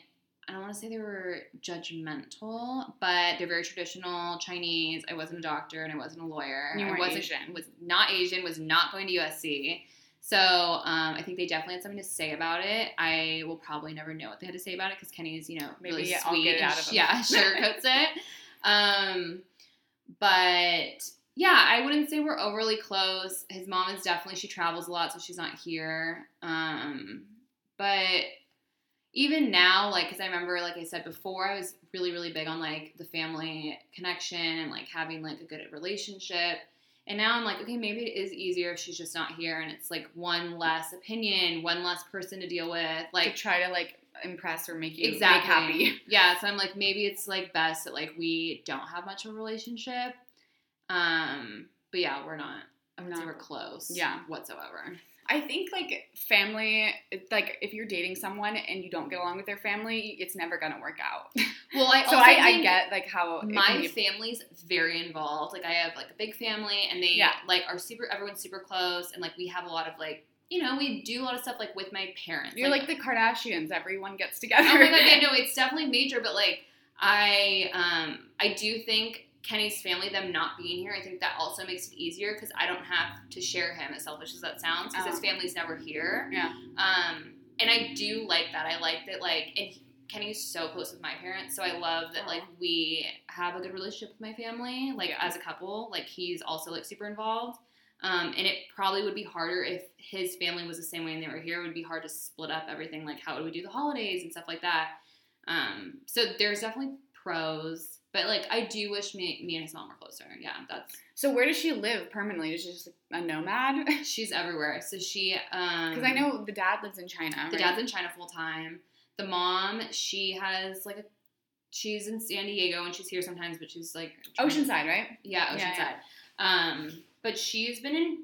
I don't want to say they were judgmental, but they're very traditional Chinese. I wasn't a doctor and I wasn't a lawyer. You weren't I wasn't, Asian. Was not Asian, was not going to U S C. So um, I think they definitely had something to say about it. I will probably never know what they had to say about it because Kenny's, you know, Maybe really I'll sweet. Get it out of them. Yeah, sugarcoats it. Um, but yeah, I wouldn't say we're overly close. His mom is definitely, she travels a lot, so she's not here. Um, but... Even now, like, because I remember, like I said before, I was really, really big on, like, the family connection and, like, having, like, a good relationship. And now I'm like, okay, maybe it is easier if she's just not here and it's, like, one less opinion, one less person to deal with. Like, to try to, like, impress or make you exactly. make happy. Yeah, so I'm like, maybe it's, like, best that, like, we don't have much of a relationship. Um, but, yeah, we're not. I wouldn't say we're close. Yeah. Whatsoever. I think, like, family, like, if you're dating someone and you don't get along with their family, it's never going to work out. Well, I also So I, I get, like, how... My family's very involved. Like, I have, like, a big family, and they, yeah. like, are super... Everyone's super close, and, like, we have a lot of, like... You know, we do a lot of stuff, like, with my parents. You're like, like the Kardashians. Everyone gets together. Oh, my God. Yeah, no, it's definitely major, but, like, I, um, I do think... Kenny's family, them not being here, I think that also makes it easier because I don't have to share him, as selfish as that sounds, because oh. his family's never here. Yeah. Um, and I do like that. I like that, like, and he, Kenny's so close with my parents, so I love that, like, we have a good relationship with my family, like, yeah. as a couple. Like, he's also, like, super involved. Um, and it probably would be harder if his family was the same way and they were here. It would be hard to split up everything, like, how would we do the holidays and stuff like that. Um, so there's definitely pros. But, like, I do wish me, me and his mom were closer. Yeah, that's... So where does she live permanently? Is she just a nomad? She's everywhere. So she... Because um, I know the dad lives in China, The right? dad's in China full-time. The mom, she has, like, a... She's in San Diego, and she's here sometimes, but she's, like... China. Oceanside, right? Yeah, Oceanside. Yeah, yeah. Um, but she's been in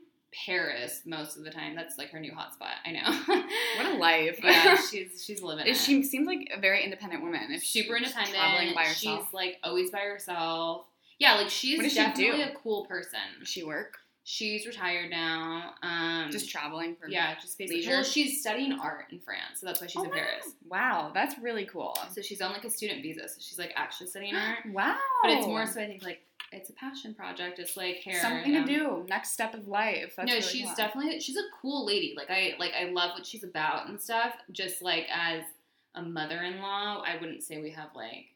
Paris most of the time. That's, like, her new hotspot. I know. What a life. Yeah, she's she's living it. She seems like a very independent woman. If Super she's independent. Traveling by herself. She's, like, always by herself. Yeah, like, she's definitely she a cool person. Does she work? She's retired now. Um, just traveling for Yeah, just basically. Leisure. Well, she's studying art in France, so that's why she's oh in Paris. God. Wow, that's really cool. So she's on, like, a student visa, so she's, like, actually studying art. Wow. But it's more so, I think, like, it's a passion project. It's like hair. Something to do. Next step of life. That's no, really she's cool. definitely she's a cool lady. Like I like I love what she's about and stuff. Just like as a mother-in-law, I wouldn't say we have like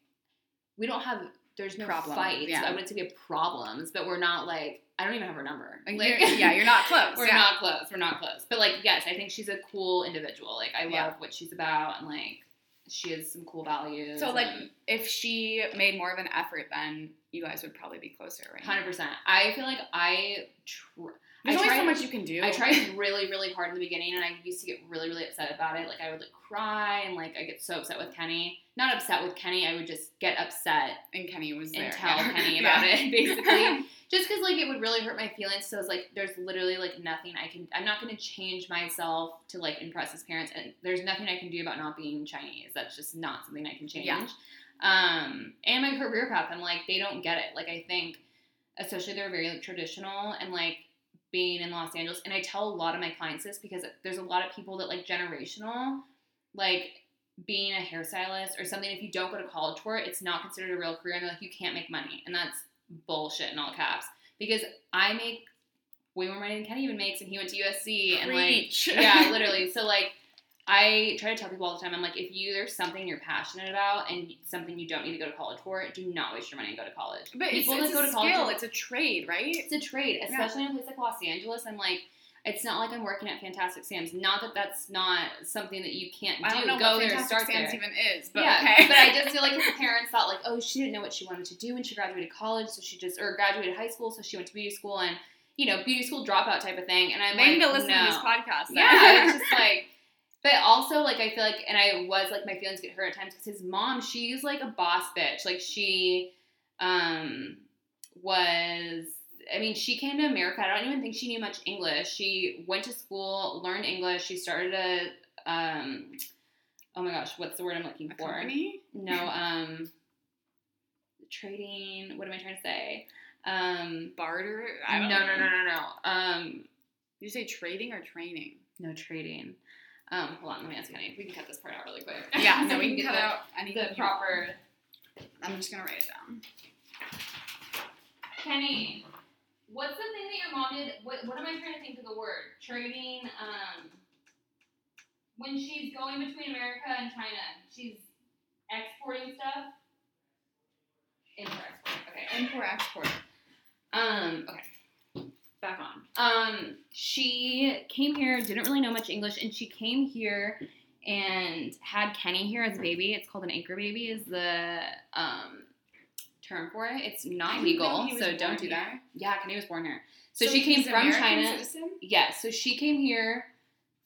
we don't have there's no problems. Fights. Yeah. I wouldn't say we have problems, but we're not like I don't even have her number. Like, like you're, yeah, you're not close. We're yeah. not close. We're not close. But like yes, I think she's a cool individual. Like I love yeah. what she's about and like she has some cool values. So like if she made more of an effort then you guys would probably be closer, right? one hundred percent. I feel like I... Tr- There's I only tried, so much you can do. I tried really, really hard in the beginning, and I used to get really, really upset about it. Like, I would, like, cry, and, like, I get so upset with Kenny. Not upset with Kenny. I would just get upset. And Kenny was there. And tell yeah. Kenny about yeah. it, basically. Just because, like, it would really hurt my feelings. So, I was like, there's literally, like, nothing I can... I'm not going to change myself to, like, impress his parents. And there's nothing I can do about not being Chinese. That's just not something I can change. Yeah. Um, and my career path, I'm like, they don't get it. Like, I think, especially they're very, like, traditional and, like, being in Los Angeles. And I tell a lot of my clients this because there's a lot of people that, like, generational, like, being a hairstylist or something, if you don't go to college for it, it's not considered a real career. And they're like, you can't make money. And that's bullshit in all caps. Because I make way more money than Kenny even makes, and he went to U S C. Preach. And, like, yeah, literally. So, like. I try to tell people all the time, I'm like, if you there's something you're passionate about and something you don't need to go to college for, do not waste your money and go to college. But people it's, it's that go a to college skill. It's a trade, right? It's a trade, especially yeah. in a place like Los Angeles. I'm like, it's not like I'm working at Fantastic Sam's. Not that that's not something that you can't do. I don't know go what there Fantastic start Sam's there. Even is, but yeah, okay. But I just feel like his parents thought like, oh, she didn't know what she wanted to do when she graduated college, so she just or graduated high school, so she went to beauty school and. you know, beauty school dropout type of thing. And I'm they like, need to listen no. to this podcast. Though. Yeah, it's just like, but also, like, I feel like, and I was, like, my feelings get hurt at times because his mom, she's, like, a boss bitch. Like, she um, was, I mean, she came to America. I don't even think she knew much English. She went to school, learned English. She started a, um, oh, my gosh, what's the word I'm looking a for? Company? No, um, trading, what am I trying to say? Um, Barter? I don't no, know. No, no, no, no. Um, you say trading or training? No, trading. Um, hold on, let me ask Kenny. We can cut this part out really quick. Yeah, no, we can, can cut the, out any the proper... I'm just going to write it down. Kenny, what's the thing that your mom did? What, what am I trying to think of the word? Trading, um... when she's going between America and China, she's exporting stuff? Import-export. Okay, import-export. Um, okay. Back on. Um, she came here, didn't really know much English, and she came here and had Kenny here as a baby. It's called an anchor baby is the um, term for it. It's not legal, so don't do that. Yeah, Kenny was born here. So, so she came from American China. Citizen? Yeah, so she came here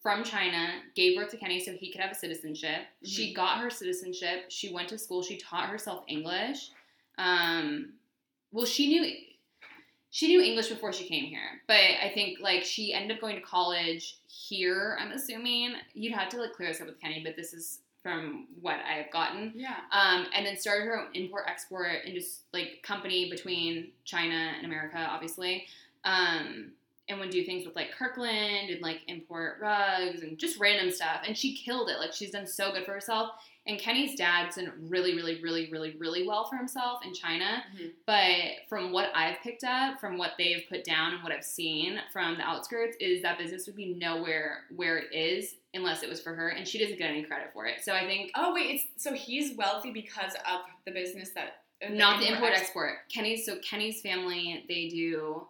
from China, gave birth to Kenny so he could have a citizenship. Mm-hmm. She got her citizenship. She went to school. She taught herself English. Um, well, she knew... She knew English before she came here, but I think, like, she ended up going to college here, I'm assuming. You'd have to, like, clear this up with Kenny, but this is from what I've gotten. Yeah. Um, and then started her own import-export and just, like, company between China and America, obviously, um, and would do things with, like, Kirkland and, like, import rugs and just random stuff. And she killed it. Like, she's done so good for herself. And Kenny's dad's done really, really, really, really, really well for himself in China. Mm-hmm. But from what I've picked up, from what they've put down and what I've seen from the outskirts, is that business would be nowhere where it is unless it was for her. And she doesn't get any credit for it. So I think... Oh, wait. It's, so he's wealthy because of the business that... The not the import-export. Export. Kenny's... So Kenny's family, they do...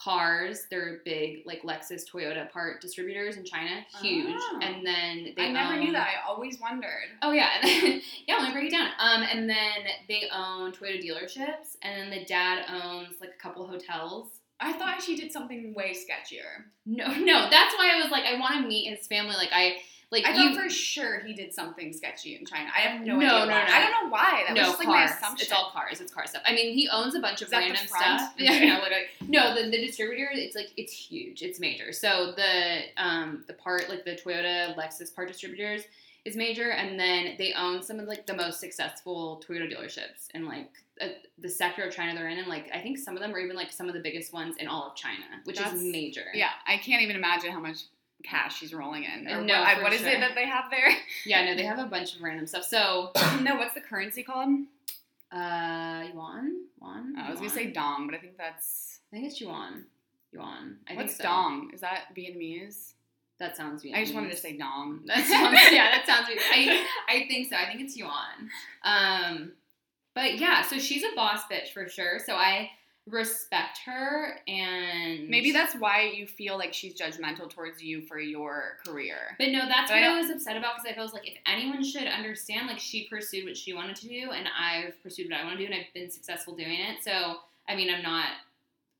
Cars, they're big, like, Lexus, Toyota part distributors in China. Huge. Oh. And then they I never own... knew that. I always wondered. Oh, yeah. And then, yeah, let me break it down. Um, and then they own Toyota dealerships, and then the dad owns, like, a couple hotels. I thought she did something way sketchier. No, no. That's why I was like, I want to meet his family. Like, I... Like I you, thought for sure he did something sketchy in China. I have no, no idea why. No, no. I don't know why. That no, was just, like, cars. My assumption. It's all cars. It's car stuff. I mean, he owns a bunch of random stuff. Yeah, no, literally. No, the, the distributor, it's, like, it's huge. It's major. So the um the part, like, the Toyota, Lexus part distributors is major. And then they own some of, like, the most successful Toyota dealerships in, like, uh, the sector of China they're in. And, like, I think some of them are even, like, some of the biggest ones in all of China, which That's, is major. Yeah. I can't even imagine how much... cash she's rolling in. Or no, what, I, what is sure. it that they have there? Yeah, no, they have a bunch of random stuff. So no, what's the currency called? Uh, yuan, yuan. Oh, I was yuan. gonna say dong, but I think that's. I think it's yuan, yuan. I what's think so. dong? Is that Vietnamese? That sounds Vietnamese. I just wanted to say dong. That sounds yeah, that sounds. Vietnamese. I I think so. I think it's yuan. Um, but yeah, so she's a boss bitch for sure. So I. Respect her, and maybe that's why you feel like she's judgmental towards you for your career. But no, that's but what I, I was upset about, because I felt like if anyone should understand, like, she pursued what she wanted to do, and I've pursued what I want to do, and I've been successful doing it. So, I mean, I'm not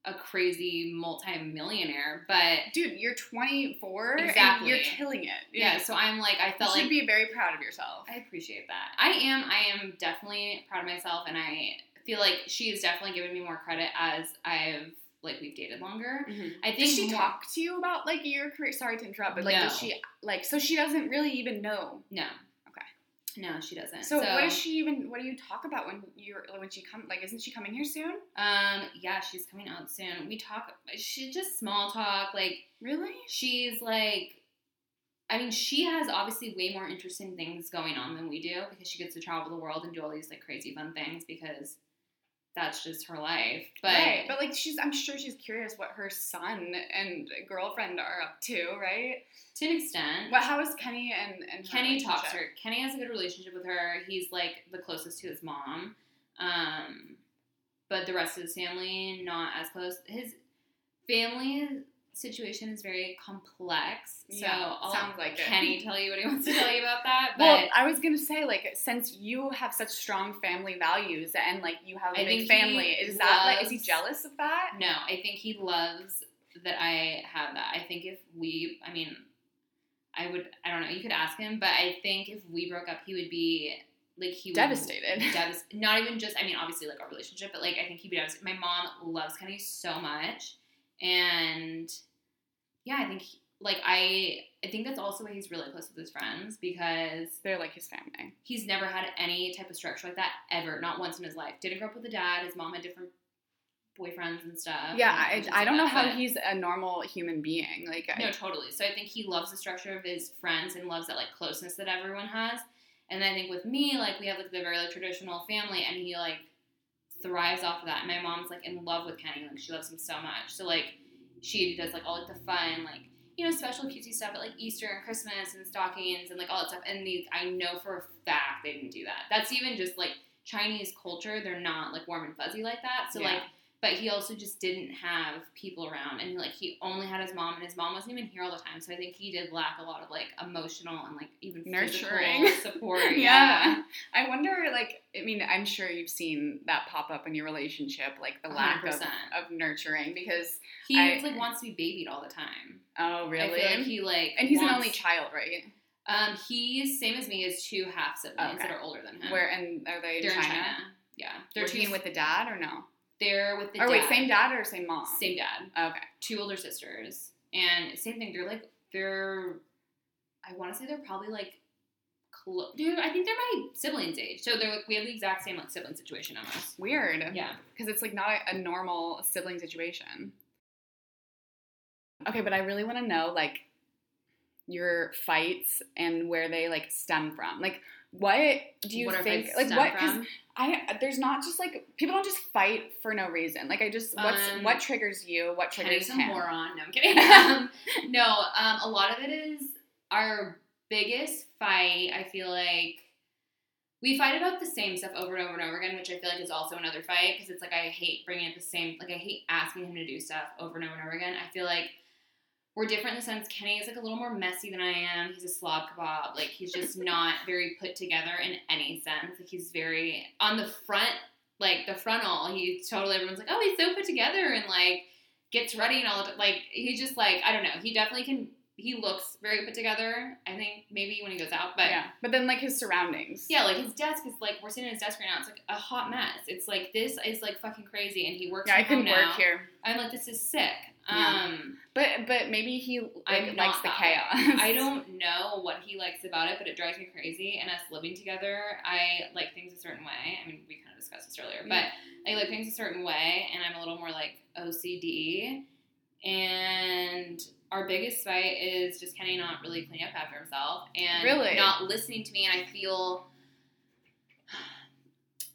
a crazy multi-millionaire, but dude, you're twenty-four, exactly. And you're killing it. Yeah, yeah. So I'm like, I felt you should like be very proud of yourself. I appreciate that. I am. I am definitely proud of myself, and I. feel like she has definitely given me more credit as I've, like, we've dated longer. Mm-hmm. I think. Did she more... talk to you about, like, your career? Sorry to interrupt, but, like, no. Does she, like, so she doesn't really even know. No. Okay. No, she doesn't. So, so what is she even, what do you talk about when you're, when she comes, like, isn't she coming here soon? Um, yeah, she's coming out soon. We talk, she just small talk, like. Really? She's, like. I mean, she has obviously way more interesting things going on than we do, because she gets to travel the world and do all these, like, crazy fun things, because that's just her life. But right. But, like, she's I'm sure she's curious what her son and girlfriend are up to, right? To an extent. Well, how is Kenny and, and Kenny talks to her. Kenny has a good relationship with her. He's, like, the closest to his mom. Um, but the rest of his family, not as close. His family situation is very complex, so yeah, I'll sounds like Kenny it. tell you what he wants to tell you about that. But well, I was gonna say, like, since you have such strong family values and, like, you have a I big family, is loves, that like is he jealous of that? No, I think he loves that I have that. I think if we, I mean, I would, I don't know, you could ask him, but I think if we broke up, he would be, like, he would devastated. Be devast- not even just, I mean, obviously, like, our relationship, but, like, I think he'd be devastated. My mom loves Kenny so much, and, yeah, I think, he, like, I, I think that's also why he's really close with his friends, because they're, like, his family. He's never had any type of structure like that, ever, not once in his life. Didn't grow up with a dad, his mom had different boyfriends and stuff. Yeah, and I, I don't know that, how he's a normal human being. Like, I, no, totally. So I think he loves the structure of his friends and loves that, like, closeness that everyone has. And I think with me, like, we have, like, the very, like, traditional family, and he, like, thrives off of that. And my mom's, like, in love with Kenny. Like, she loves him so much. So, like, she does, like, all, like, the fun, like, you know, special cutesy stuff at, like, Easter and Christmas and stockings and, like, all that stuff. And these, I know for a fact they didn't do that. That's even just, like, Chinese culture. They're not, like, warm and fuzzy like that. So, yeah. like, But he also just didn't have people around. And, like, he only had his mom. And his mom wasn't even here all the time. So I think he did lack a lot of, like, emotional and, like, even nurturing support. yeah. yeah. I wonder, like, I mean, I'm sure you've seen that pop up in your relationship, like, the lack of, of nurturing. Because he, I, like, wants to be babied all the time. Oh, really? I feel like he, like, and he's wants, an only child, right? Um, He's, same as me, is two half-siblings okay. that are older than him. Where, and are they in They're China? in China. Yeah. They're Were two with the dad or no? They're with the oh, dad. Oh, wait, same dad or same mom? Same dad. Okay. Two older sisters. And same thing. They're, like, they're, I want to say they're probably, like, close. Dude, I think they're my siblings' age. So, they're, like, we have the exact same, like, sibling situation almost. Weird. Yeah. Because it's, like, not a, a normal sibling situation. Okay, but I really want to know, like, your fights and where they, like, stem from. Like, what do you what think? Like, what? Because I there's not just like people don't just fight for no reason. Like, I just what's um, what triggers you? What triggers him? Moron. No, I'm kidding. um, no, um, a lot of it is our biggest fight. I feel like we fight about the same stuff over and over and over again, which I feel like is also another fight because it's like I hate bringing up the same. Like, I hate asking him to do stuff over and over and over again. I feel like. We're different in the sense Kenny is, like, a little more messy than I am. He's a slob kebab. Like, he's just not very put together in any sense. Like, he's very – on the front, like, the frontal, he's totally – everyone's like, oh, he's so put together and, like, gets ready and all – like, he's just, like, I don't know. He definitely can – he looks very put together, I think, maybe when he goes out. But yeah. But then, like, his surroundings. Yeah, like, his desk is, like – we're sitting at his desk right now. It's, like, a hot mess. It's, like, this is, like, fucking crazy. And he works yeah, from home now. Yeah, I couldn't work here. I'm, like, this is sick. Yeah. Um, but but maybe he like, likes the chaos. I don't know what he likes about it, but it drives me crazy. And us living together, I like things a certain way. I mean, we kind of discussed this earlier, but yeah. I like things a certain way, and I'm a little more like O C D. And our biggest fight is just Kenny not really cleaning up after himself and really? not listening to me. And I feel.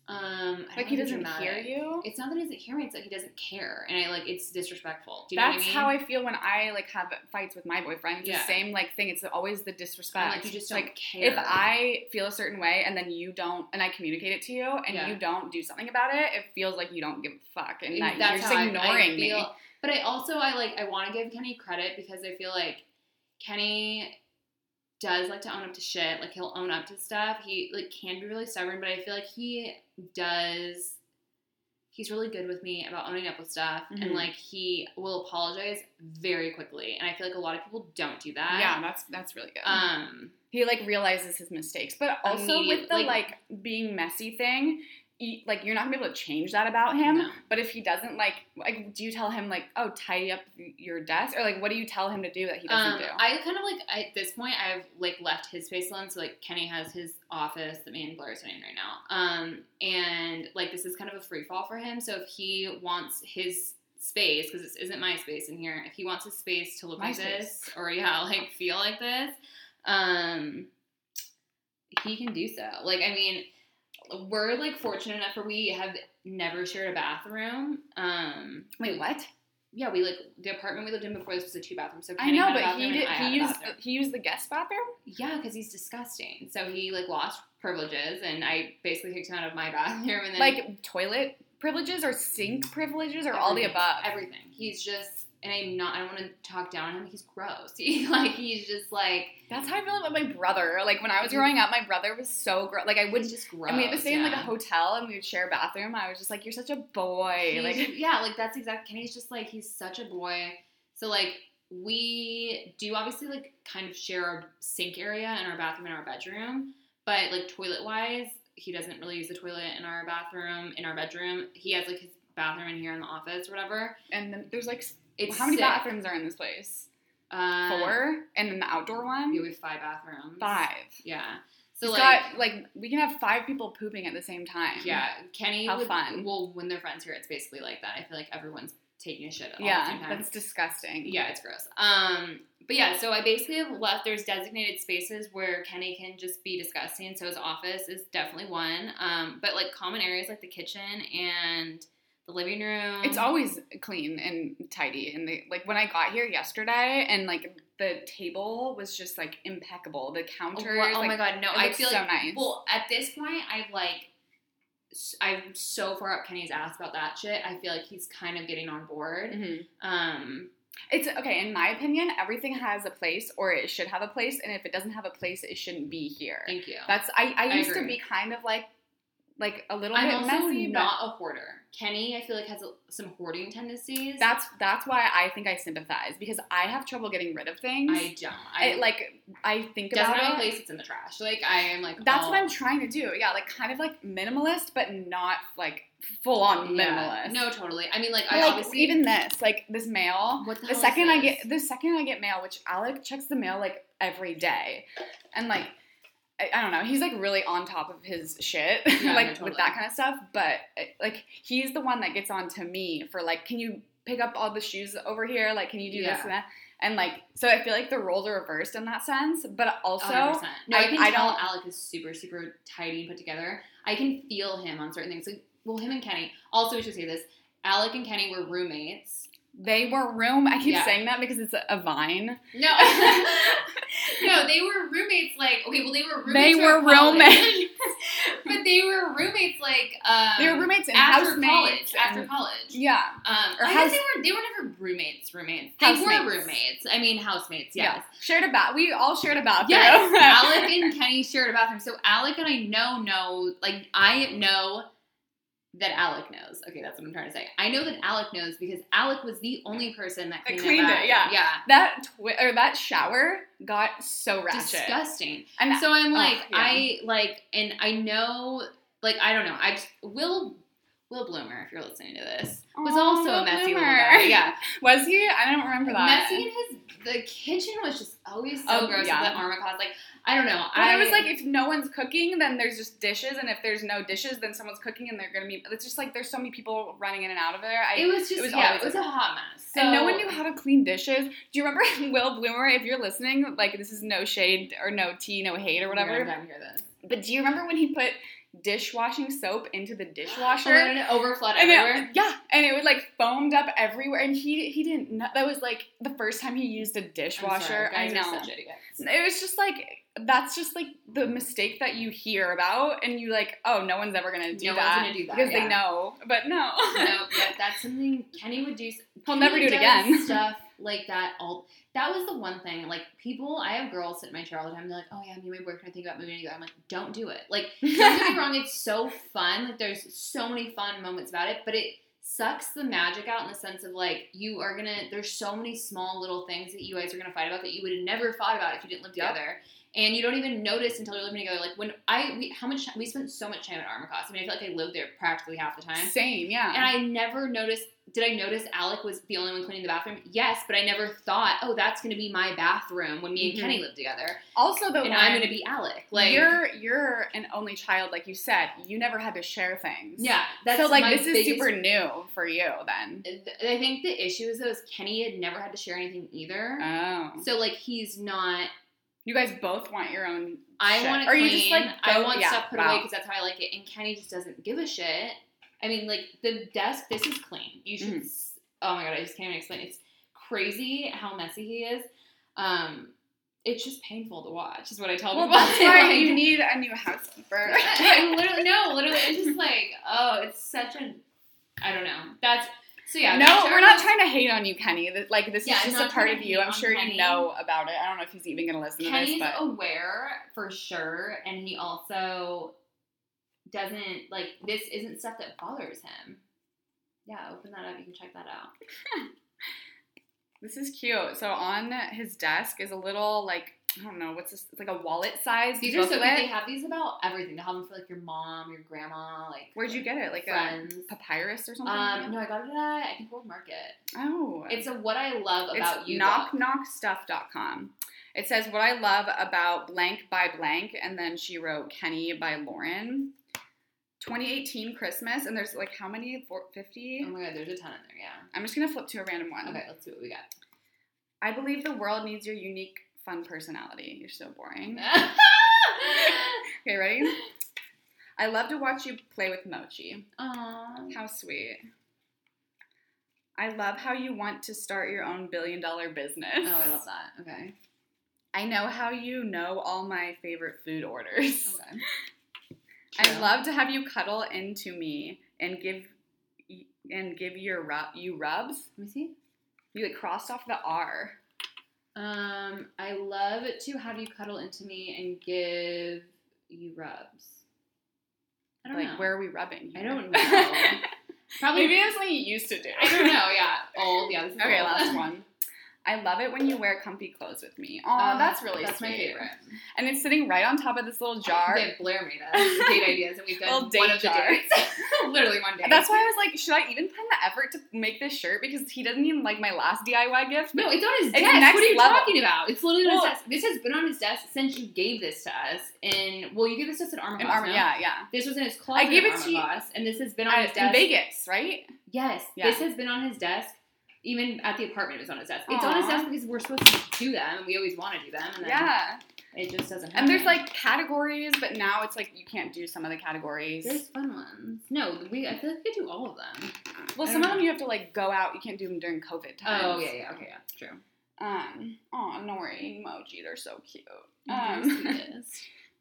Um, like he doesn't hear you? It's not that he doesn't hear me, it's that he doesn't care. And I, like, it's disrespectful. Do you know what I mean? That's how I feel when I, like, have fights with my boyfriend. It's yeah. the same, like, thing. It's always the disrespect. And, like, you just don't like, care. If I feel a certain way and then you don't, and I communicate it to you, and yeah. you don't do something about it, it feels like you don't give a fuck. And that That's you're just ignoring I, I feel, me. But I also, I, like, I want to give Kenny credit because I feel like Kenny does like to own up to shit. Like, he'll own up to stuff. He, like, can be really stubborn, but I feel like he does – he's really good with me about owning up with stuff. Mm-hmm. And, like, he will apologize very quickly. And I feel like a lot of people don't do that. Yeah, that's that's really good. Um, He, like, realizes his mistakes. But also with the, like, like, being messy thing – like, you're not going to be able to change that about him, no. but if he doesn't, like, like, do you tell him, like, oh, tidy up your desk? Or, like, what do you tell him to do that he doesn't um, do? I kind of, like, at this point, I've, like, left his space alone, so, like, Kenny has his office that me and Blair are sitting in right now, um, and, like, this is kind of a free fall for him, so if he wants his space, because this isn't my space in here, if he wants his space to look my like space. this, or, yeah, like, feel like this, um, he can do so. Like, I mean... We're, like, fortunate enough where we have never shared a bathroom. Um, Wait, what? Yeah, we, like, the apartment we lived in before this was a two-bathroom. So Kenny I know, but he did, he used he used the guest bathroom? Yeah, because he's disgusting. So he, like, lost privileges, and I basically kicked him out of my bathroom. And then Like, toilet privileges or sink privileges or all the above? Everything. He's just... And I'm not, I don't want to talk down on him. He's gross. He, like, he's just, like. That's how I feel about my brother. Like, when I was growing up, my brother was so gross. Like, I would just gross. And we had to stay yeah. in, like, a hotel and we would share a bathroom. I was just like, you're such a boy. He's, like, yeah, like, that's exactly. Kenny's just, like, he's such a boy. So, like, we do obviously, like, kind of share our sink area and our bathroom and our bedroom. But, like, toilet-wise, he doesn't really use the toilet in our bathroom, in our bedroom. He has, like, his bathroom in here in the office or whatever. And then there's, like, it's how many sick. bathrooms are in this place? Um, Four? And then the outdoor one? Yeah, we have five bathrooms. Five. Yeah. So, He's like, got, like, we can have five people pooping at the same time. Yeah. Kenny. How would, fun. Well, when they're friends here, it's basically like that. I feel like everyone's taking a shit at all yeah, the same time. Yeah, that's disgusting. Yeah, it's gross. Um, but yeah, so I basically have left, there's designated spaces where Kenny can just be disgusting. So his office is definitely one. Um, but, like, common areas like the kitchen and the living room. It's always clean and tidy. And, they, like, when I got here yesterday and, like, the table was just, like, impeccable. The counter. Oh, oh like, my God, no. I feel so like, nice. Well, at this point, I've, like, I'm so far up Kenny's ass about that shit. I feel like he's kind of getting on board. Mm-hmm. Um, it's okay. In my opinion, everything has a place, or it should have a place. And if it doesn't have a place, it shouldn't be here. Thank you. That's I. I, I used agree. to be kind of like, like a little I'm bit also messy. Not but a hoarder. Kenny, I feel like has a, some hoarding tendencies. That's that's why I think I sympathize, because I have trouble getting rid of things. I don't. I it, like. I think about it. Doesn't have a place. It's in the trash. Like I am like. That's all. What I'm trying to do. Yeah, like kind of like minimalist, but not like full on yeah. minimalist. No, totally. I mean, like but I like, obviously even this, like this mail. What the, the hell second is this? I get the second I get mail, which Alec checks the mail like every day, and like I, I don't know, he's like really on top of his shit, yeah, like no, totally. With that kind of stuff. But like, he's the one that gets on to me for like, can you pick up all the shoes over here? Like, can you do yeah. this and that? And like, so I feel like the roles are reversed in that sense. But also, one hundred percent No, I, I can I tell don't, Alec is super, super tidy and put together. I can feel him on certain things. Like, well, him and Kenny. Also, we should say this: Alec and Kenny were roommates. They were room. I keep yeah. saying that because it's a, a vine. No. No, they were roommates, like, okay, well, they were roommates. They were roommates. But they were roommates, like, um. They were roommates in after college. After college. Yeah. Um, or I house, guess they were, they were never roommates, roommates. They were roommates. I mean, housemates, yes. Yeah. Shared a bath. We all shared a bathroom. Yes. Alec and Kenny shared a bathroom. So Alec and I know, know, like, I know that Alec knows. Okay, that's what I'm trying to say. I know that Alec knows because Alec was the only person that cleaned, that cleaned it. Yeah, yeah. That twi- or that shower got so ratchet, disgusting. And that, so I'm like, oh, yeah. I like, and I know, like, I don't know. I just, Will Will Bloomer, if you're listening to this, was Aww, also Will a messy Bloomer. Little guy. Yeah, was he? I don't remember that. Messy in his the kitchen was just always so oh, gross. Yeah. With that Armacost, like. I don't know. Well, I, I was like, if no one's cooking, then there's just dishes, and if there's no dishes, then someone's cooking, and they're gonna be. It's just like there's so many people running in and out of there. I, it was just, it was yeah, it was a hot mess, so. And no one knew how to clean dishes. Do you remember Will Bloomer? If you're listening, like this is no shade or no tea, no hate or whatever. I'm gonna hear this. But do you remember when he put dishwashing soap into the dishwasher oh, and it overflowed everywhere? It, yeah, and it would like foamed up everywhere. And he he didn't. know. That was like the first time he used a dishwasher. I'm sorry, guys I know. Are such idiots. It was just like. That's just, like, the mistake that you hear about, and you, like, oh, no one's ever going to do no that. No one's going to do that, Because yeah. they know, but no. No, yeah, that's something Kenny would do. He'll Kenny never do it again. Stuff like that all. That was the one thing. Like, people, I have girls sit in my chair all the time, they're like, oh, yeah, me and my boyfriend think about moving together. I'm like, don't do it. Like, don't get me wrong, it's so fun. Like, there's so many fun moments about it, but it sucks the magic out in the sense of, like, you are going to, there's so many small little things that you guys are going to fight about that you would have never thought about if you didn't live together. Yep. And you don't even notice until you're living together. Like, when I, we, how much, we spent so much time at Armacost. I mean, I feel like I lived there practically half the time. Same, yeah. And I never noticed, did I notice Alec was the only one cleaning the bathroom? Yes, but I never thought, oh, that's going to be my bathroom when me and mm-hmm. Kenny live together. Also, though, and I'm going to be Alec. Like, you're, you're an only child, like you said. You never had to share things. Yeah. That's so, like, this biggest, is super new for you, then. I think the issue is, though, is Kenny had never had to share anything either. Oh. So, like, he's not. You guys both want your own I shit. Want it clean. You just like both, I want yeah, stuff put wow. away because that's how I like it. And Kenny just doesn't give a shit. I mean, like, the desk, this is clean. You should, mm-hmm. oh my God, I just can't even explain. It's crazy how messy he is. Um, it's just painful to watch is what I tell well, people. Well, that's why like, you need a new housekeeper. I literally, no, literally, it's just like, oh, it's such a, I don't know. That's. So yeah, no, sure we're not trying to hate on you, Kenny. Like, this yeah, is just a part of you. I'm sure Kenny. You know about it. I don't know if he's even going to listen Kenny's to this, but. Kenny's aware, for sure, and he also doesn't, like, this isn't stuff that bothers him. Yeah, open that up. You can check that out. This is cute. So on his desk is a little, like, I don't know, what's this? It's like a wallet size. These booklet. Are so good. They have these about everything. They have them for, like, your mom, your grandma, like, where'd you get it? Like friends. A papyrus or something? Um, no, I got it at, I think, World Market. Oh. It's a What I Love About it's You knock knock stuff dot com. It says, what I love about blank by blank, and then she wrote Kenny by Lauren. twenty eighteen Christmas, and there's, like, how many? fifty? Oh, my God, there's a ton in there, yeah. I'm just going to flip to a random one. Okay, let's see what we got. I believe the world needs your unique, fun personality. You're so boring. Okay, ready? I love to watch you play with Mochi. Aww. How sweet. I love how you want to start your own billion-dollar business. Oh, I love that. Okay. I know how you know all my favorite food orders. Okay. True. I love to have you cuddle into me and give and give your rub, you rubs. Let me see. You, like, crossed off the R. Um, I love to have you cuddle into me and give you rubs. I don't like, know. Like, where are we rubbing here? I don't know. Probably. Maybe that's something you used to do. I don't know, yeah. Old, yeah. This is okay, old. Last one. I love it when you wear comfy clothes with me. Aw, oh, that's really that's sweet. That's my favorite. And it's sitting right on top of this little jar. That Blair made us date ideas, and we've done little date one of the dates. Literally one day. That's why I was like, should I even put in the effort to make this shirt? Because he doesn't even like my last D I Y gift. No, it's on his desk. What are you level. talking about? It's literally on well, his desk. This has been on his desk since you gave this to us. And, well, you gave this to us at Armacost, Arma, no? Yeah, yeah. This was in his closet I gave at it Armacost, and this has been on I, his desk. In Vegas, right? Yes. Yeah. This has been on his desk. Even at the apartment, it was on his desk. Aww. It's on his desk because we're supposed to do them, and we always want to do them. And then yeah. It just doesn't happen. And there's, like, categories, but now it's, like, you can't do some of the categories. There's fun ones. No, we. I feel like we could do all of them. Well, some know. of them you have to, like, go out. You can't do them during COVID times. Oh, yeah, yeah. Okay, yeah. True. Um. Aw, oh, Nori, Moji, they're so cute. Um. Yes,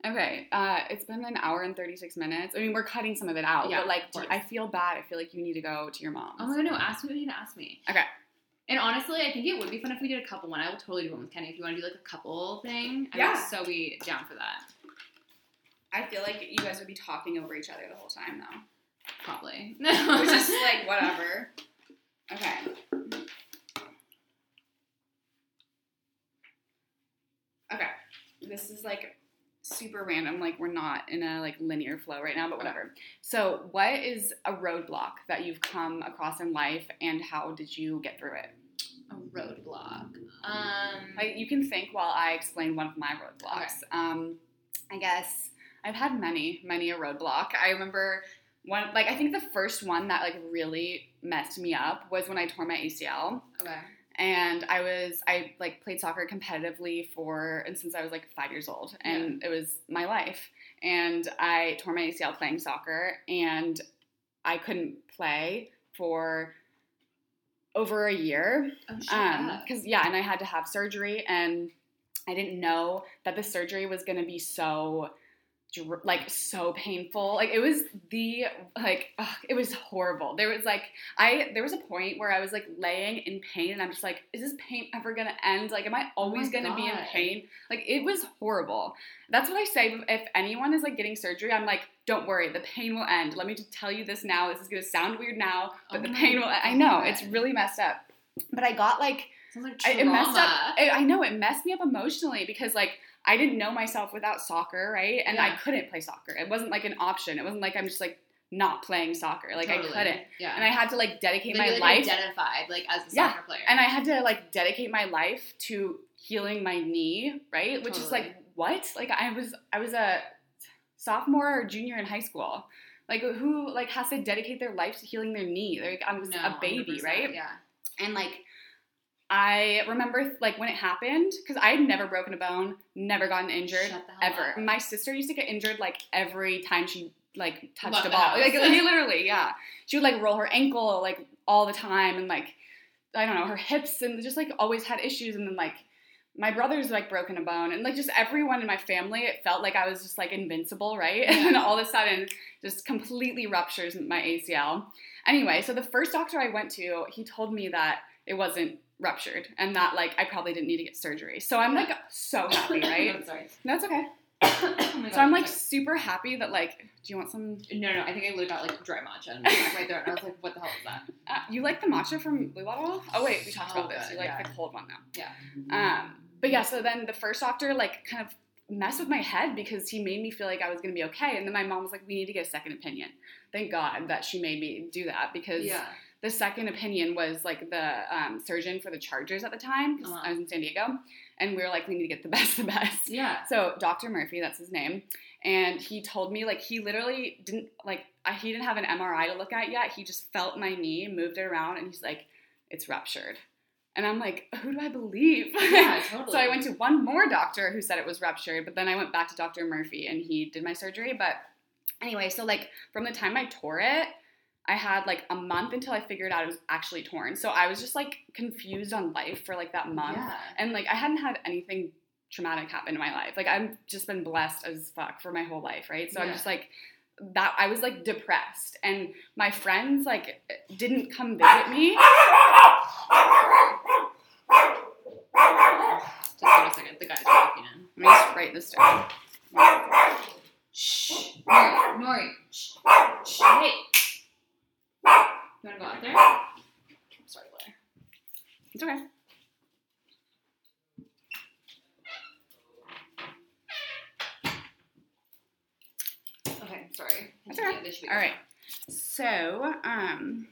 okay, uh, it's been an hour and thirty-six minutes. I mean, we're cutting some of it out, yeah, but, like, dude, I feel bad. I feel like you need to go to your mom. Oh, my God, no, ask me what you need to ask me. Okay. And honestly, I think it would be fun if we did a couple one. I will totally do one with Kenny. If you want to do, like, a couple thing, I yeah. would so be down for that. I feel like you guys would be talking over each other the whole time, though. Probably. Which is, like, whatever. Okay. Okay. This is, like... super random, like, we're not in a, like, linear flow right now, but whatever. So what is a roadblock that you've come across in life, and how did you get through it? A roadblock. Um, like, you can think while I explain one of my roadblocks. Okay. Um, I guess I've had many, many a roadblock. I remember one, like, I think the first one that, like, really messed me up was when I tore my A C L. Okay. And I was, I, like, played soccer competitively for, and since I was, like, five years old. And yeah. It was my life. And I tore my A C L playing soccer. And I couldn't play for over a year. Oh, shit. Um, because, yeah, and I had to have surgery. And I didn't know that the surgery was going to be so... like, so painful. Like, it was the, like, ugh, it was horrible. There was, like, I, there was a point where I was, like, laying in pain, and I'm just like, is this pain ever gonna end? Like, am I always oh gonna God. be in pain? Like, it was horrible. That's what I say. If anyone is, like, getting surgery, I'm like, don't worry, the pain will end. Let me just tell you this now. This is gonna sound weird now, but oh the pain will end. I know, it's really messed up. But I got, like, like I, it messed up. I, I know, it messed me up emotionally because, like, I didn't know myself without soccer, right? And yeah. I couldn't play soccer. It wasn't, like, an option. It wasn't like I'm just, like, not playing soccer. Like, totally. I couldn't. Yeah. And I had to, like, dedicate like, my like, life. Identified, like, as a yeah. soccer player. And I had to, like, dedicate my life to healing my knee, right? Totally. Which is, like, what? Like, I was I was a sophomore or junior in high school. Like, who, like, has to dedicate their life to healing their knee? Like, I was no, a baby, one hundred percent, right? Yeah. And, like... I remember, like, when it happened, because I had never broken a bone, never gotten injured, ever. Up. My sister used to get injured, like, every time she, like, touched Love a ball. Like, like, literally, yeah. She would, like, roll her ankle, like, all the time, and, like, I don't know, her hips, and just, like, always had issues, and then, like, my brother's, like, broken a bone, and, like, just everyone in my family, it felt like I was just, like, invincible, right? Yeah. And all of a sudden, just completely ruptures my A C L. Anyway, so the first doctor I went to, he told me that it wasn't ruptured and that, like, I probably didn't need to get surgery. So I'm, like, so happy, right? I'm sorry. No, it's okay. Oh so I'm, like, super happy that, like, do you want some? No, no, I think I literally got, like, dry matcha and it was right there, and I was like, what the hell is that? Uh, you like the matcha from Blue Bottle? Oh, wait, we talked oh, about this. Good. You like yeah. the cold one now. Yeah. Um, but, yeah, so then the first doctor, like, kind of messed with my head because he made me feel like I was going to be okay, and then my mom was like, we need to get a second opinion. Thank God that she made me do that because yeah. the second opinion was, like, the um, surgeon for the Chargers at the time because uh-huh. I was in San Diego. And we were like, we need to get the best of the best. Yeah. So Doctor Murphy, that's his name. And he told me, like, he literally didn't, like, he didn't have an M R I to look at yet. He just felt my knee, moved it around, and he's like, it's ruptured. And I'm like, who do I believe? Yeah, totally. So I went to one more doctor who said it was ruptured, but then I went back to Doctor Murphy, and he did my surgery. But anyway, so, like, from the time I tore it, I had, like, a month until I figured out it was actually torn. So I was just, like, confused on life for, like, that month. Yeah. And, like, I hadn't had anything traumatic happen in my life. Like, I've just been blessed as fuck for my whole life, right? So yeah. I'm just, like, that – I was, like, depressed. And my friends, like, didn't come visit me. Just wait a second. The guy's walking in. Let me just write this down. Shh. Nori. Nori. Shh. Shh. Hey. You want to go out there? I'm sorry, Blair. It's okay. Okay, sorry. That's all right. All right. So, um,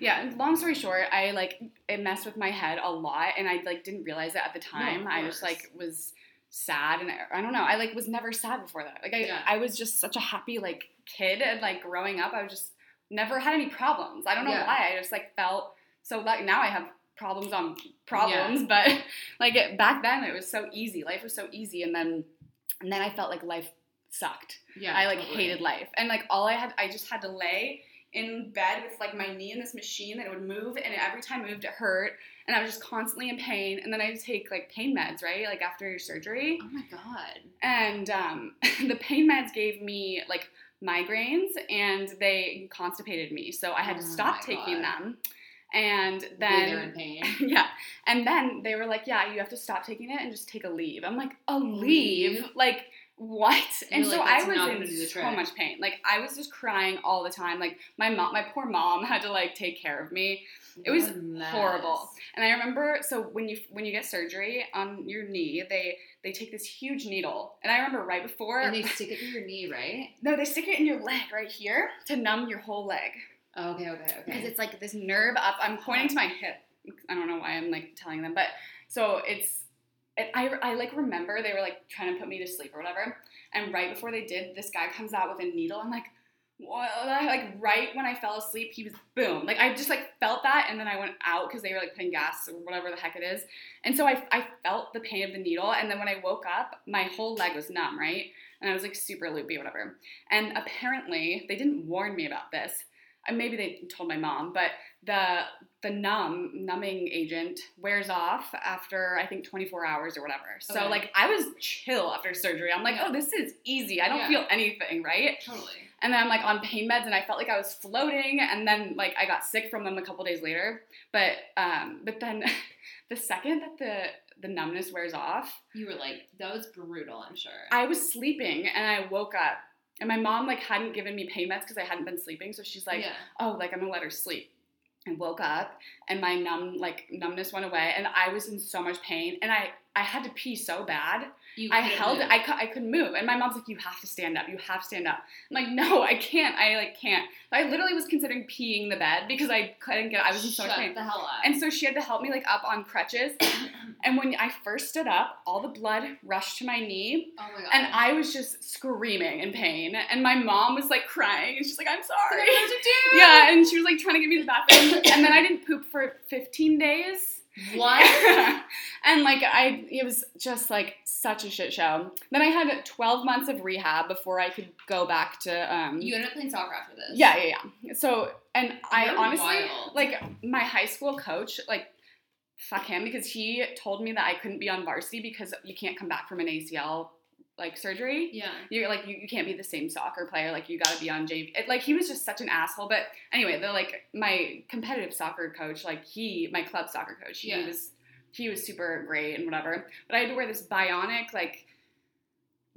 yeah, long story short, I, like, it messed with my head a lot, and I, like, didn't realize it at the time. No, I just, like, was sad, and I, I don't know. I, like, was never sad before that. Like, I, yeah. I was just such a happy, like, kid, and, like, growing up, I was just never had any problems. I don't know yeah. why. I just, like, felt so, like, now I have problems on problems, yeah. but, like, it, back then it was so easy. Life was so easy, and then and then I felt like life sucked. Yeah, I, like, totally. hated life. And, like, all I had, I just had to lay in bed with, like, my knee in this machine that it would move, and every time it moved, it hurt, and I was just constantly in pain, and then I would take, like, pain meds, right, like, after your surgery. Oh, my God. And um, the pain meds gave me, like, migraines, and they constipated me, so I had to stop oh taking God. them, and then they're in pain. yeah, and then they were like, yeah, you have to stop taking it and just take a leave. I'm like, a leave? Like, what? And, and so like, I was in so much pain. Like, I was just crying all the time. Like, my mom, my poor mom had to, like, take care of me. It was horrible. And I remember, so when you when you get surgery on your knee, they they take this huge needle. And I remember right before. And they stick it through your knee, right? No, they stick it in your leg right here to numb your whole leg. Oh, okay, okay, okay. Because it's like this nerve up. I'm pointing to my hip. I don't know why I'm, like, telling them. But so it's. And I, I, like, remember they were, like, trying to put me to sleep or whatever, and right before they did, this guy comes out with a needle, and, like, what? Like, right when I fell asleep, he was, boom. Like, I just, like, felt that, and then I went out because they were, like, putting gas or whatever the heck it is, and so I, I felt the pain of the needle, and then when I woke up, my whole leg was numb, right, and I was, like, super loopy or whatever, and apparently, they didn't warn me about this. Maybe they told my mom, but the the numb, numbing agent wears off after, I think, twenty-four hours or whatever. So, okay. like, I was chill after surgery. I'm like, oh, this is easy. I don't yeah. feel anything, right? Totally. And then I'm, like, on pain meds, and I felt like I was floating, and then, like, I got sick from them a couple days later. But um, but then the second that the, the numbness wears off. You were like, that was brutal, I'm sure. I was sleeping, and I woke up. And my mom, like, hadn't given me pain meds because I hadn't been sleeping. So she's like, yeah. oh, like, I'm going to let her sleep. I woke up, and my numb, like, numbness went away. And I was in so much pain. And I, I had to pee so bad. You I held move. it. I, cu- I couldn't move. And my mom's like, you have to stand up. You have to stand up. I'm like, no, I can't. I, like, can't. I literally was considering peeing the bed because I couldn't get I was in so much pain. Shut the hell up. And so she had to help me, like, up on crutches. And when I first stood up, all the blood rushed to my knee. Oh, my God. And I was just screaming in pain. And my mom was, like, crying. And she's like, I'm sorry. What did you do? Yeah, and she was, like, trying to get me to the bathroom. And then I didn't poop for fifteen days. What? And, like, I, it was just, like, such a shit show. Then I had twelve months of rehab before I could go back to, um... You ended up playing soccer after this. Yeah, yeah, yeah. So, and You're I honestly, wild. like, my high school coach, like, fuck him, because he told me that I couldn't be on varsity because you can't come back from an A C L, like, surgery. Yeah. You're, like, you, you can't be the same soccer player. Like, you gotta be on J V. It, like, he was just such an asshole. But anyway, the, like, my competitive soccer coach, like, he, my club soccer coach, he yeah. was, he was super great and whatever. But I had to wear this bionic, like,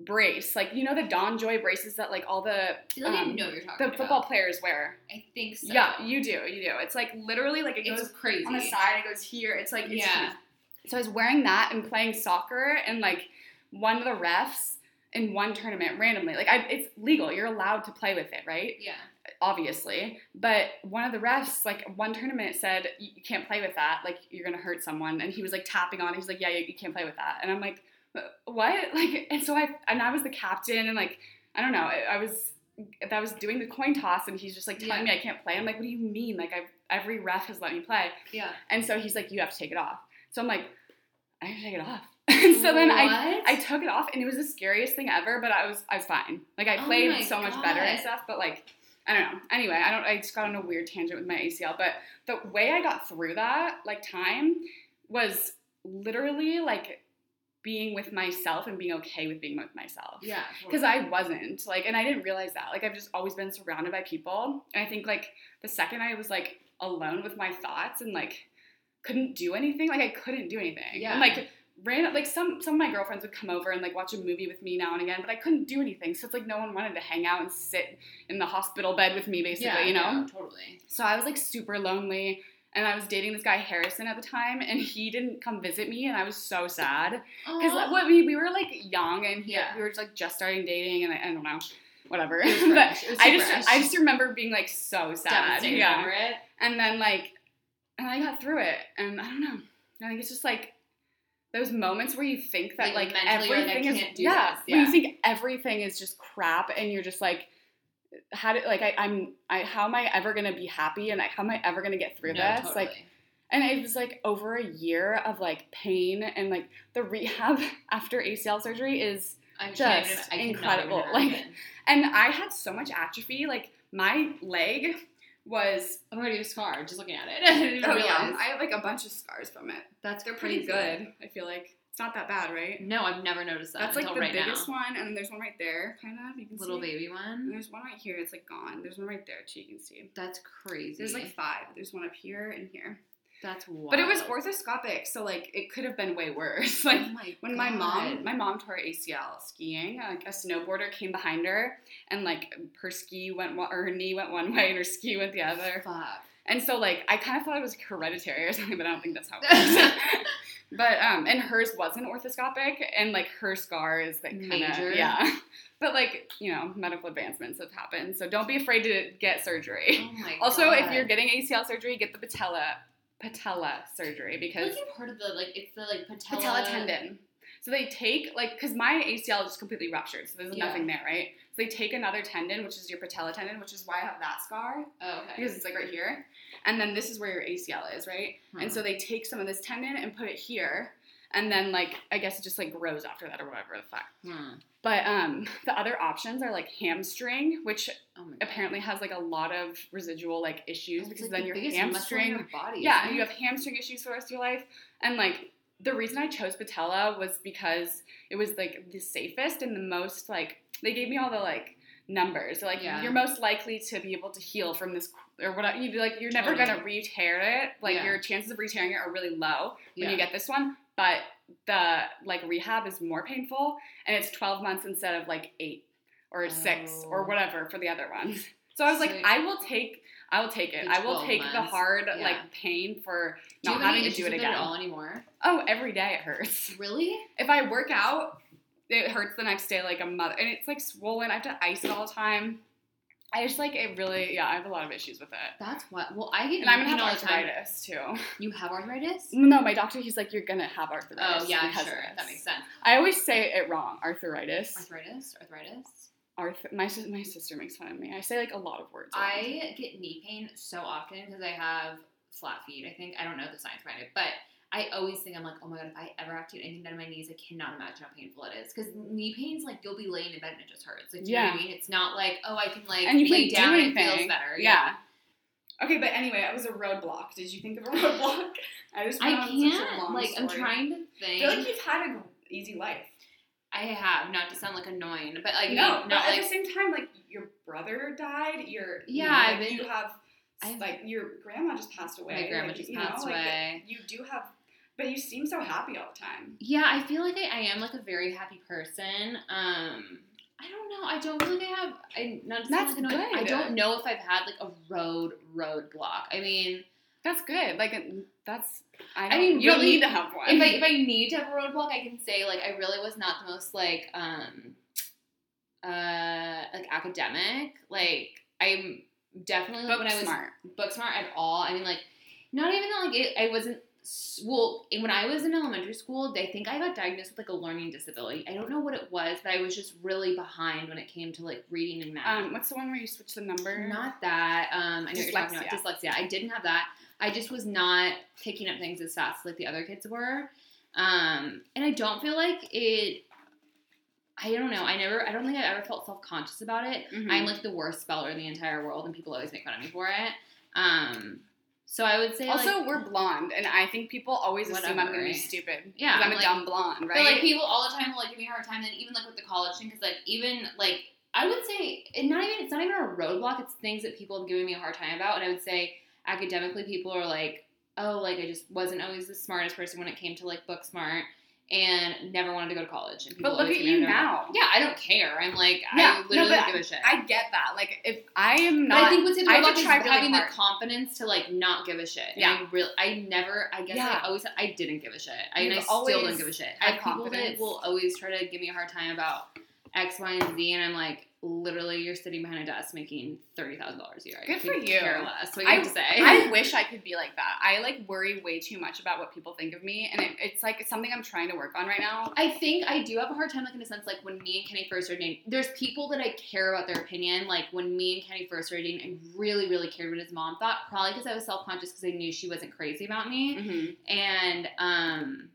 brace, like, you know, the Don Joy braces that like all the I don't um, even know what you're talking the about. Football players wear. I think so. Yeah, you do, you do. It's like literally like it it's goes crazy on the side. It goes here. It's like it's yeah. Huge. So I was wearing that and playing soccer, and like one of the refs in one tournament randomly, like I, it's legal. You're allowed to play with it, right? Yeah. Obviously, but one of the refs, like one tournament, said you can't play with that. Like you're gonna hurt someone, and he was like tapping on it. He was like, yeah, you can't play with that, and I'm like. What? Like, and so I, and I was the captain, and like, I don't know, I, I was, I was doing the coin toss, and he's just like telling yeah. me I can't play. I'm like, what do you mean? Like, I've, every ref has let me play. Yeah. And so he's like, you have to take it off. So I'm like, I have to take it off. And so then what? I, I took it off, and it was the scariest thing ever, but I was, I was fine. Like, I played oh so God. much better and stuff, but like, I don't know. Anyway, I don't, I just got on a weird tangent with my A C L, but the way I got through that, like, time was literally like, being with myself and being okay with being with myself. Yeah. Because totally. I wasn't. Like, and I didn't realize that. Like, I've just always been surrounded by people. And I think, like, the second I was, like, alone with my thoughts and, like, couldn't do anything, like, I couldn't do anything. Yeah. And, like, ran, like, some, some of my girlfriends would come over and, like, watch a movie with me now and again, but I couldn't do anything. So it's, like, no one wanted to hang out and sit in the hospital bed with me, basically, yeah, you know? Yeah, totally. So I was, like, super lonely. And I was dating this guy, Harrison, at the time, and he didn't come visit me, and I was so sad. Because like, we, we were, like, young, and he, yeah. we were, just, like, just starting dating, and I, I don't know, whatever. But so I just fresh. I just remember being, like, so sad. Yeah. It. And then, like, and I got through it, and I don't know. I think it's just, like, those moments where you think that, like, like everything is, can't do yeah, this. yeah, when you think everything is just crap, and you're just, like, how did like I, I'm I how am I ever gonna be happy and I, how am I ever gonna get through no, this totally. Like, and it was like over a year of like pain, and like the rehab after A C L surgery is I just even, incredible like happen. And I had so much atrophy, like my leg was I'm already a scar just looking at it. I didn't even oh, realize yeah. I have like a bunch of scars from it. That's they're pretty crazy. good. I feel like it's not that bad, right? No, I've never noticed that. That's until like the right biggest now. one, and then there's one right there, kind of. You can Little see. baby one. And there's one right here. It's like gone. There's one right there, so you can see. That's crazy. There's like five. There's one up here and here. That's wild. But it was orthoscopic, so like it could have been way worse. Like oh my when God. my mom, my mom tore A C L skiing. Like a snowboarder came behind her, and like her ski went one, or her knee went one way, and her ski went the other. Fuck. And so like I kind of thought it was hereditary or something, but I don't think that's how it works. But, um, and hers wasn't orthoscopic, and, like, her scar is, like, kind of, yeah. But, like, you know, medical advancements have happened, so don't be afraid to get surgery. Oh, my God. Also, if you're getting A C L surgery, get the patella, patella surgery, because. I think you've heard of the, like, it's the, like, patella. Patella tendon. So they take, like, because my A C L is completely ruptured, so there's yeah. nothing there, right? So they take another tendon, which is your patella tendon, which is why I have that scar. Oh, okay. Because it's, like, right here. And then this is where your A C L is, right? Hmm. And so they take some of this tendon and put it here. And then, like, I guess it just, like, grows after that or whatever the fuck. Hmm. But um, the other options are, like, hamstring, which oh apparently has, like, a lot of residual, like, issues. That's because like then the your hamstring. Your body, yeah, and you have hamstring issues for the rest of your life. And, like, the reason I chose patella was because it was, like, the safest and the most, like, they gave me all the, like, numbers. So, like, yeah. you're most likely to be able to heal from this or whatever. You'd be like, you're never totally. going to re-tear it. Like, yeah. your chances of re-tearing it are really low when yeah. you get this one. But the, like, rehab is more painful, and it's twelve months instead of, like, eight or oh. six or whatever for the other ones. So I was so like, I will take I will take it. I will take months. the hard, yeah. like, pain for not do having to do it again. Do you have any issues with it at all anymore? Oh, every day it hurts. Really? If I work out, it hurts the next day like a mother. And it's, like, swollen. I have to ice it all the time. I just, like, it really, yeah, I have a lot of issues with it. That's what, well, I get And I'm going to have arthritis, too. You have arthritis? No, my doctor, he's like, you're going to have arthritis. Oh, yeah, sure. That makes sense. I always say it wrong. Arthritis. Arthritis? Arthritis? Arth- my my sister makes fun of me. I say, like, a lot of words. I get knee pain so often because I have flat feet, I think. I don't know the science behind it, but I always think, I'm like, oh, my God, if I ever have to do anything down my knees, I cannot imagine how painful it is. Because knee pain's, like, you'll be laying in bed and it just hurts. Like, do yeah. you know what I mean? It's not like, oh, I can, like, and you lay can down do and it feels better. Yeah. yeah. Okay, but anyway, that was a roadblock. Did you think of a roadblock? I just I can't. Like, story. I'm trying to think. I feel like you've had an easy life. I have, not to sound, like, annoying, but, like, no, not, but at like, the same time, like, your brother died, your, yeah, you, know, like, been, you have, I've, like, your grandma just passed away. My grandma like, just passed know, away. Like, you do have But you seem so happy all the time. Yeah, I feel like I, I am, like, a very happy person. Um, I don't know. I don't really think I have... I, not That's like, good. I don't know if I've had, like, a road, roadblock. I mean... That's good. Like, that's... I, don't, I mean, you don't really, need to have one. If I, if I need to have a roadblock, I can say, like, I really was not the most, like, um... Uh, like, academic. Like, I'm definitely... Like, book when smart. I was book smart at all. I mean, like, not even that, like, it, I wasn't... Well, when I was in elementary school, I think I got diagnosed with, like, a learning disability. I don't know what it was, but I was just really behind when it came to, like, reading and math. Um, what's the one where you switch the number? Not that. Um, I know dyslexia. You're talking about dyslexia. I didn't have that. I just was not picking up things as fast as, like, the other kids were. Um, and I don't feel like it... I don't know. I never, I don't think I ever felt self-conscious about it. Mm-hmm. I'm, like, the worst speller in the entire world, and people always make fun of me for it. Um... So I would say, also, like, we're blonde, and I think people always whatever, assume I'm going right? to be stupid. Yeah. Because I'm, I'm a like, dumb blonde, right? But, like, people all the time will, like, give me a hard time, and even, like, with the college thing, because, like, even, like, I would say, and not even, it's not even a roadblock, it's things that people have given me a hard time about, and I would say, academically, people are like, oh, like, I just wasn't always the smartest person when it came to, like, book smart, and never wanted to go to college. And but look at you now. Like, yeah, I don't care. I'm like, yeah, I literally no, don't give a shit. I get that. Like, if I am not, but I think what's important is really having hard. the confidence to, like, not give a shit. And yeah. I really, I never, I guess yeah. I always, I didn't give a shit. I, and I still don't give a shit. I have people that will always try to give me a hard time about X, Y, and Z, and I'm like, literally, you're sitting behind a desk making thirty thousand dollars a year. Good for you. Care less. What you I, have to say. I wish I could be like that. I, like, worry way too much about what people think of me, and it, it's, like, it's something I'm trying to work on right now. I think I do have a hard time, like, in a sense, like, when me and Kenny first started dating, there's people that I care about their opinion. Like, when me and Kenny first started dating, I really, really cared what his mom thought, probably because I was self-conscious because I knew she wasn't crazy about me. Mm-hmm. And, um...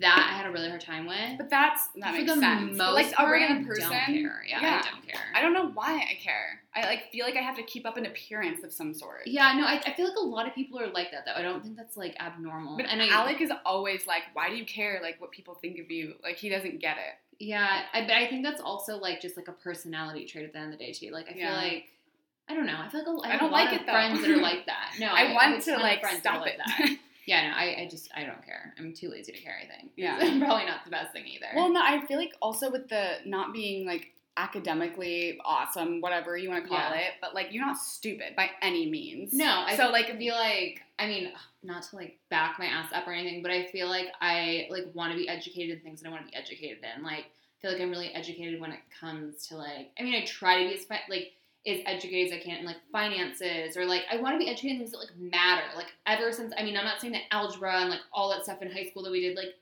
that I had a really hard time with. But that's, that for makes the sense. Most like, a random person. I don't care. Yeah, yeah, I don't care. I don't know why I care. I, like, feel like I have to keep up an appearance of some sort. Yeah, no, I, I feel like a lot of people are like that, though. I don't think that's, like, abnormal. But I know Alec is always like, why do you care, like, what people think of you? Like, he doesn't get it. Yeah, I, but I think that's also, like, just, like, a personality trait at the end of the day, too. Like, I feel yeah. like... I don't know. I feel like a, I, I have don't a lot like of it, though. friends that are like that. No, I, I want to, like, stop it. Like that. Yeah, no, I, I just, I don't care. I'm too lazy to care, I think. Yeah. It's probably not the best thing either. Well, no, I feel like also with the not being, like, academically awesome, whatever you want to call yeah. it, but, like, you're not stupid by any means. No. I so, like, be like, I mean, not to, like, back my ass up or anything, but I feel like I, like, want to be educated in things that I want to be educated in. Like, I feel like I'm really educated when it comes to, like, I mean, I try to be, like, as educated as I can in, like, finances, or, like, I want to be educated in things that, like, matter. Like, ever since, I mean, I'm not saying that algebra and, like, all that stuff in high school that we did, like,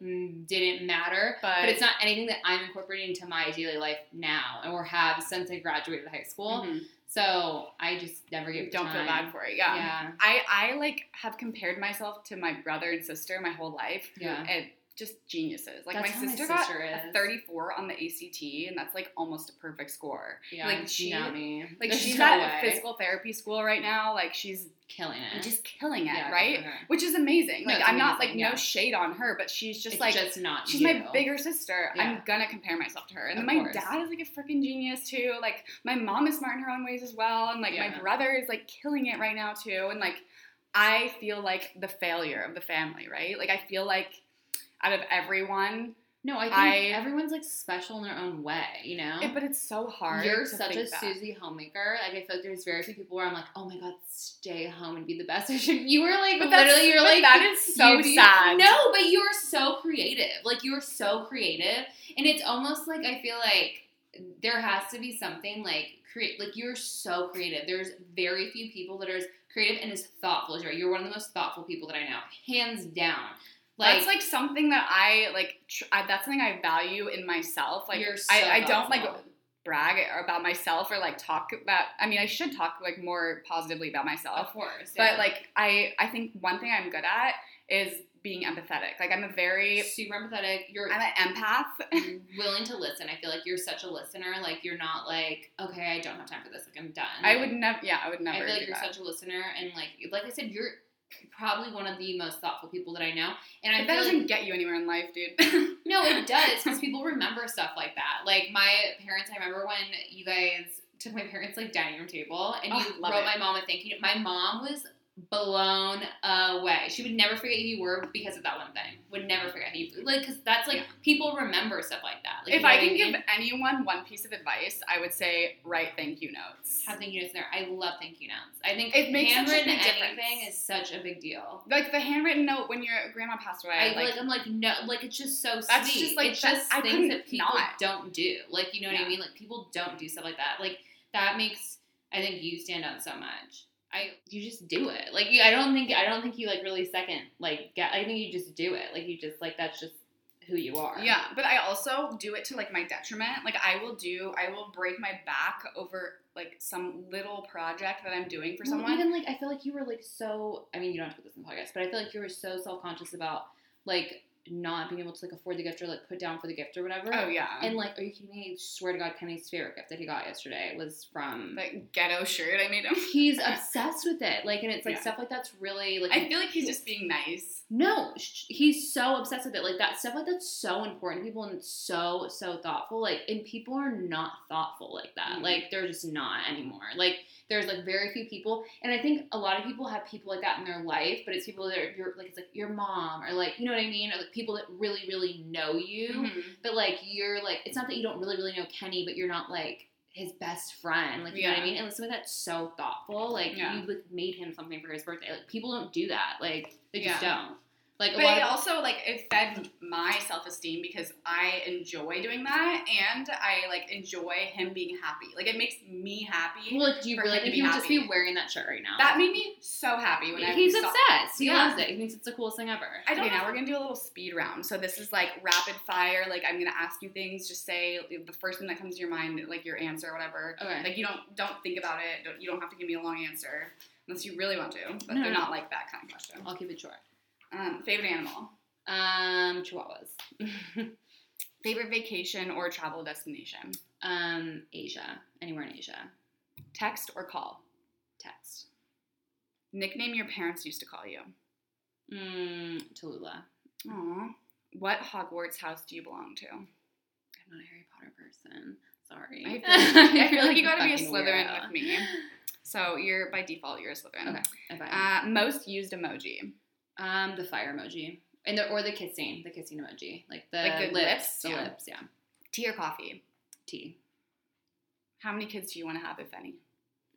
didn't matter, but, but it's not anything that I'm incorporating into my daily life now, or have since I graduated high school. Mm-hmm. So I just never give Don't time. Feel bad for it. Yeah. yeah. I, I, like, have compared myself to my brother and sister my whole life. Yeah. And just geniuses. Like, my sister, my sister got is. a thirty-four on the A C T, and that's, like, almost a perfect score. Yeah, like, she, not me. Like, There's she's no at way. physical therapy school right now. Like, she's killing it. Just killing it, yeah, right? Killing Which is amazing. No, like, I'm amazing. not, like, yeah. no shade on her, but she's just, it's like, just not she's you. my bigger sister. Yeah. I'm gonna compare myself to her. And of then my course. dad is, like, a freaking genius, too. Like, my mom is smart in her own ways as well. And, like, yeah. my brother is, like, killing it right now, too. And, like, I feel like the failure of the family, right? Like, I feel like... out of everyone. No, I think I, everyone's, like, special in their own way, you know? It, but it's so hard You're to such a that. Susie homemaker. Like, I feel like there's very few people where I'm like, oh, my God, stay home and be the best. You were, like, but literally, you're, like... that is so you, sad. No, but you are so creative. Like, you are so creative. And it's almost like, I feel like there has to be something, like, create. Like, you're so creative. There's very few people that are as creative and as thoughtful as you are. You're one of the most thoughtful people that I know. Hands down. Like, that's, like, something that I, like, tr- I, that's something I value in myself. Like, you're so I, I don't, like, brag about myself or, like, talk about, I mean, I should talk, like, more positively about myself. Of course. Yeah. But, like, I, I think one thing I'm good at is being empathetic. Like, I'm a very... super empathetic. You're... I'm an empath. Willing to listen. I feel like you're such a listener. Like, you're not, like, okay, I don't have time for this. Like, I'm done. I like, would never, yeah, I would never I feel like do you're that. such a listener, and, like, like I said, you're... probably one of the most thoughtful people that I know, and I but that doesn't like, get you anywhere in life, dude. No, it does, because people remember stuff like that. Like, my parents, I remember when you guys took my parents, like, dining room table, and oh, you wrote it. my mom a thank you. My mom was blown away. She would never forget who you were because of that one thing. Would never forget who you, like, because that's, like, yeah. people remember stuff like that. Like, if you know I can I mean? give anyone one piece of advice, I would say write thank you notes. Have thank you notes in there. I love thank you notes. I think it makes handwritten such a big anything difference. Is such a big deal. Like, the handwritten note when your grandma passed away. I, like, like, I'm like, no, like, it's just so that's sweet. Just, like, it's just I things that people not. don't do. Like, you know what yeah. I mean? Like, people don't do stuff like that. Like, that makes, I think, you stand out so much. I, you just do it. Like, you, I don't think, I don't think you, like, really second, like, get, I think you just do it. Like, you just, like, that's just who you are. Yeah, but I also do it to, like, my detriment. Like, I will do, I will break my back over, like, some little project that I'm doing for well, someone. Even, like, I feel like you were, like, so, I mean, you don't have to put this in the podcast, but I feel like you were so self-conscious about, like, not being able to, like, afford the gift or, like, put down for the gift or whatever. Oh, yeah. And, like, are you kidding me? I swear to God, Kenny's favorite gift that he got yesterday was from... that ghetto shirt I made him. He's obsessed with it. Like, and it's, like, yeah. stuff like that's really, like... I feel like he's just being nice. No. He's so obsessed with it. Like, that stuff like that's so important to people and it's so, so thoughtful. Like, and people are not thoughtful like that. Mm-hmm. Like, they're just not anymore. Like... there's, like, very few people, and I think a lot of people have people like that in their life, but it's people that are, you're, like, it's, like, your mom, or, like, you know what I mean, or, like, people that really, really know you, mm-hmm. but, like, you're, like, it's not that you don't really, really know Kenny, but you're not, like, his best friend, like, you yeah. know what I mean, and something that's so thoughtful, like, yeah. you, like, made him something for his birthday, like, people don't do that, like, they just yeah. don't. Like but it of- also, like, it fed my self-esteem because I enjoy doing that, and I, like, enjoy him being happy. Like, it makes me happy. Well, like, do you really think he would just be wearing that shirt right now? That made me so happy when I He's obsessed. He yeah. loves it. He thinks it's the coolest thing ever. I don't okay, know. Now we're going to do a little speed round. So this is, like, rapid fire. Like, I'm going to ask you things. Just say the first thing that comes to your mind, like, your answer or whatever. Okay. Like, you don't don't think about it. Don't, you don't have to give me a long answer unless you really want to. But no, they're no. not, like, that kind of question. I'll keep it short. Um, favorite animal? Um, chihuahuas. Favorite vacation or travel destination? Um, Asia. Anywhere in Asia. Text or call? Text. Nickname your parents used to call you? Mm, Tallulah. Aw. What Hogwarts house do you belong to? I'm not a Harry Potter person. Sorry. I feel like, I feel like, like you gotta be a Slytherin weirdo. With me. So you're, by default, you're a Slytherin. Okay. Uh, most used emoji? Um, the fire emoji. And the, or the kissing, the kissing emoji. Like the, like the lips, lips. The yeah. lips, yeah. Tea or coffee? Tea. How many kids do you want to have, if any?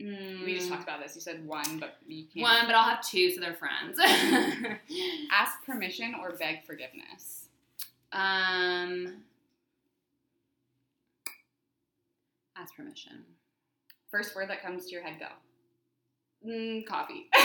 Mm. We just talked about this. You said one, but you can't. One, but I'll have two, so they're friends. Ask permission or beg forgiveness? Um, ask permission. First word that comes to your head, go. Mm, coffee. I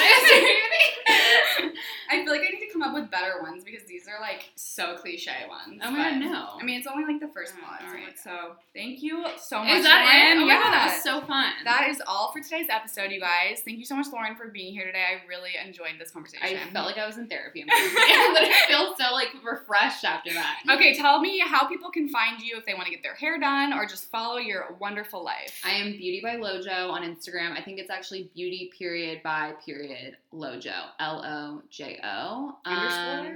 feel like I need to come up with better ones because these are, like, so cliche ones. Oh, my God, no. I mean, it's only, like, the first oh, one. All right. So, thank you so much, Lauren. Is that Lauren. It? Oh, yeah. God, that was so fun. That is all for today's episode, you guys. Thank you so much, Lauren, for being here today. I really enjoyed this conversation. I felt like I was in therapy. I feel so, like, refreshed after that. Okay, tell me how people can find you if they want to get their hair done or just follow your wonderful life. I am Beauty by Lojo on Instagram. I think it's actually Beauty period by period Lojo. L O J O. Um, Underscore?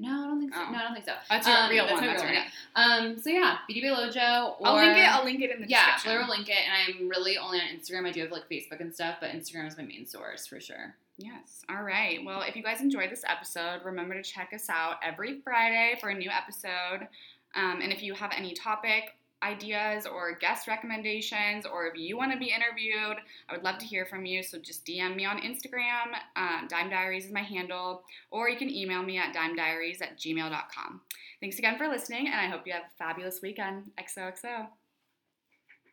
No, I don't think so. Oh. No, I don't think so. That's your um, real that's one. That's real one. Um, so yeah, Beauty by Lojo. Or, I'll link it. I'll link it in the yeah, description. Yeah, Blair will link it. And I'm really only on Instagram. I do have, like, Facebook and stuff, but Instagram is my main source for sure. Yes. All right. Well, if you guys enjoyed this episode, remember to check us out every Friday for a new episode. Um, and if you have any topic ideas or guest recommendations, or if you want to be interviewed, I would love to hear from you. So just D M me on Instagram. Um, Dime Diaries is my handle, or you can email me at dime diaries at gmail dot com. Thanks again for listening, and I hope you have a fabulous weekend. X O X O.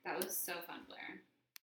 That was so fun, Blair.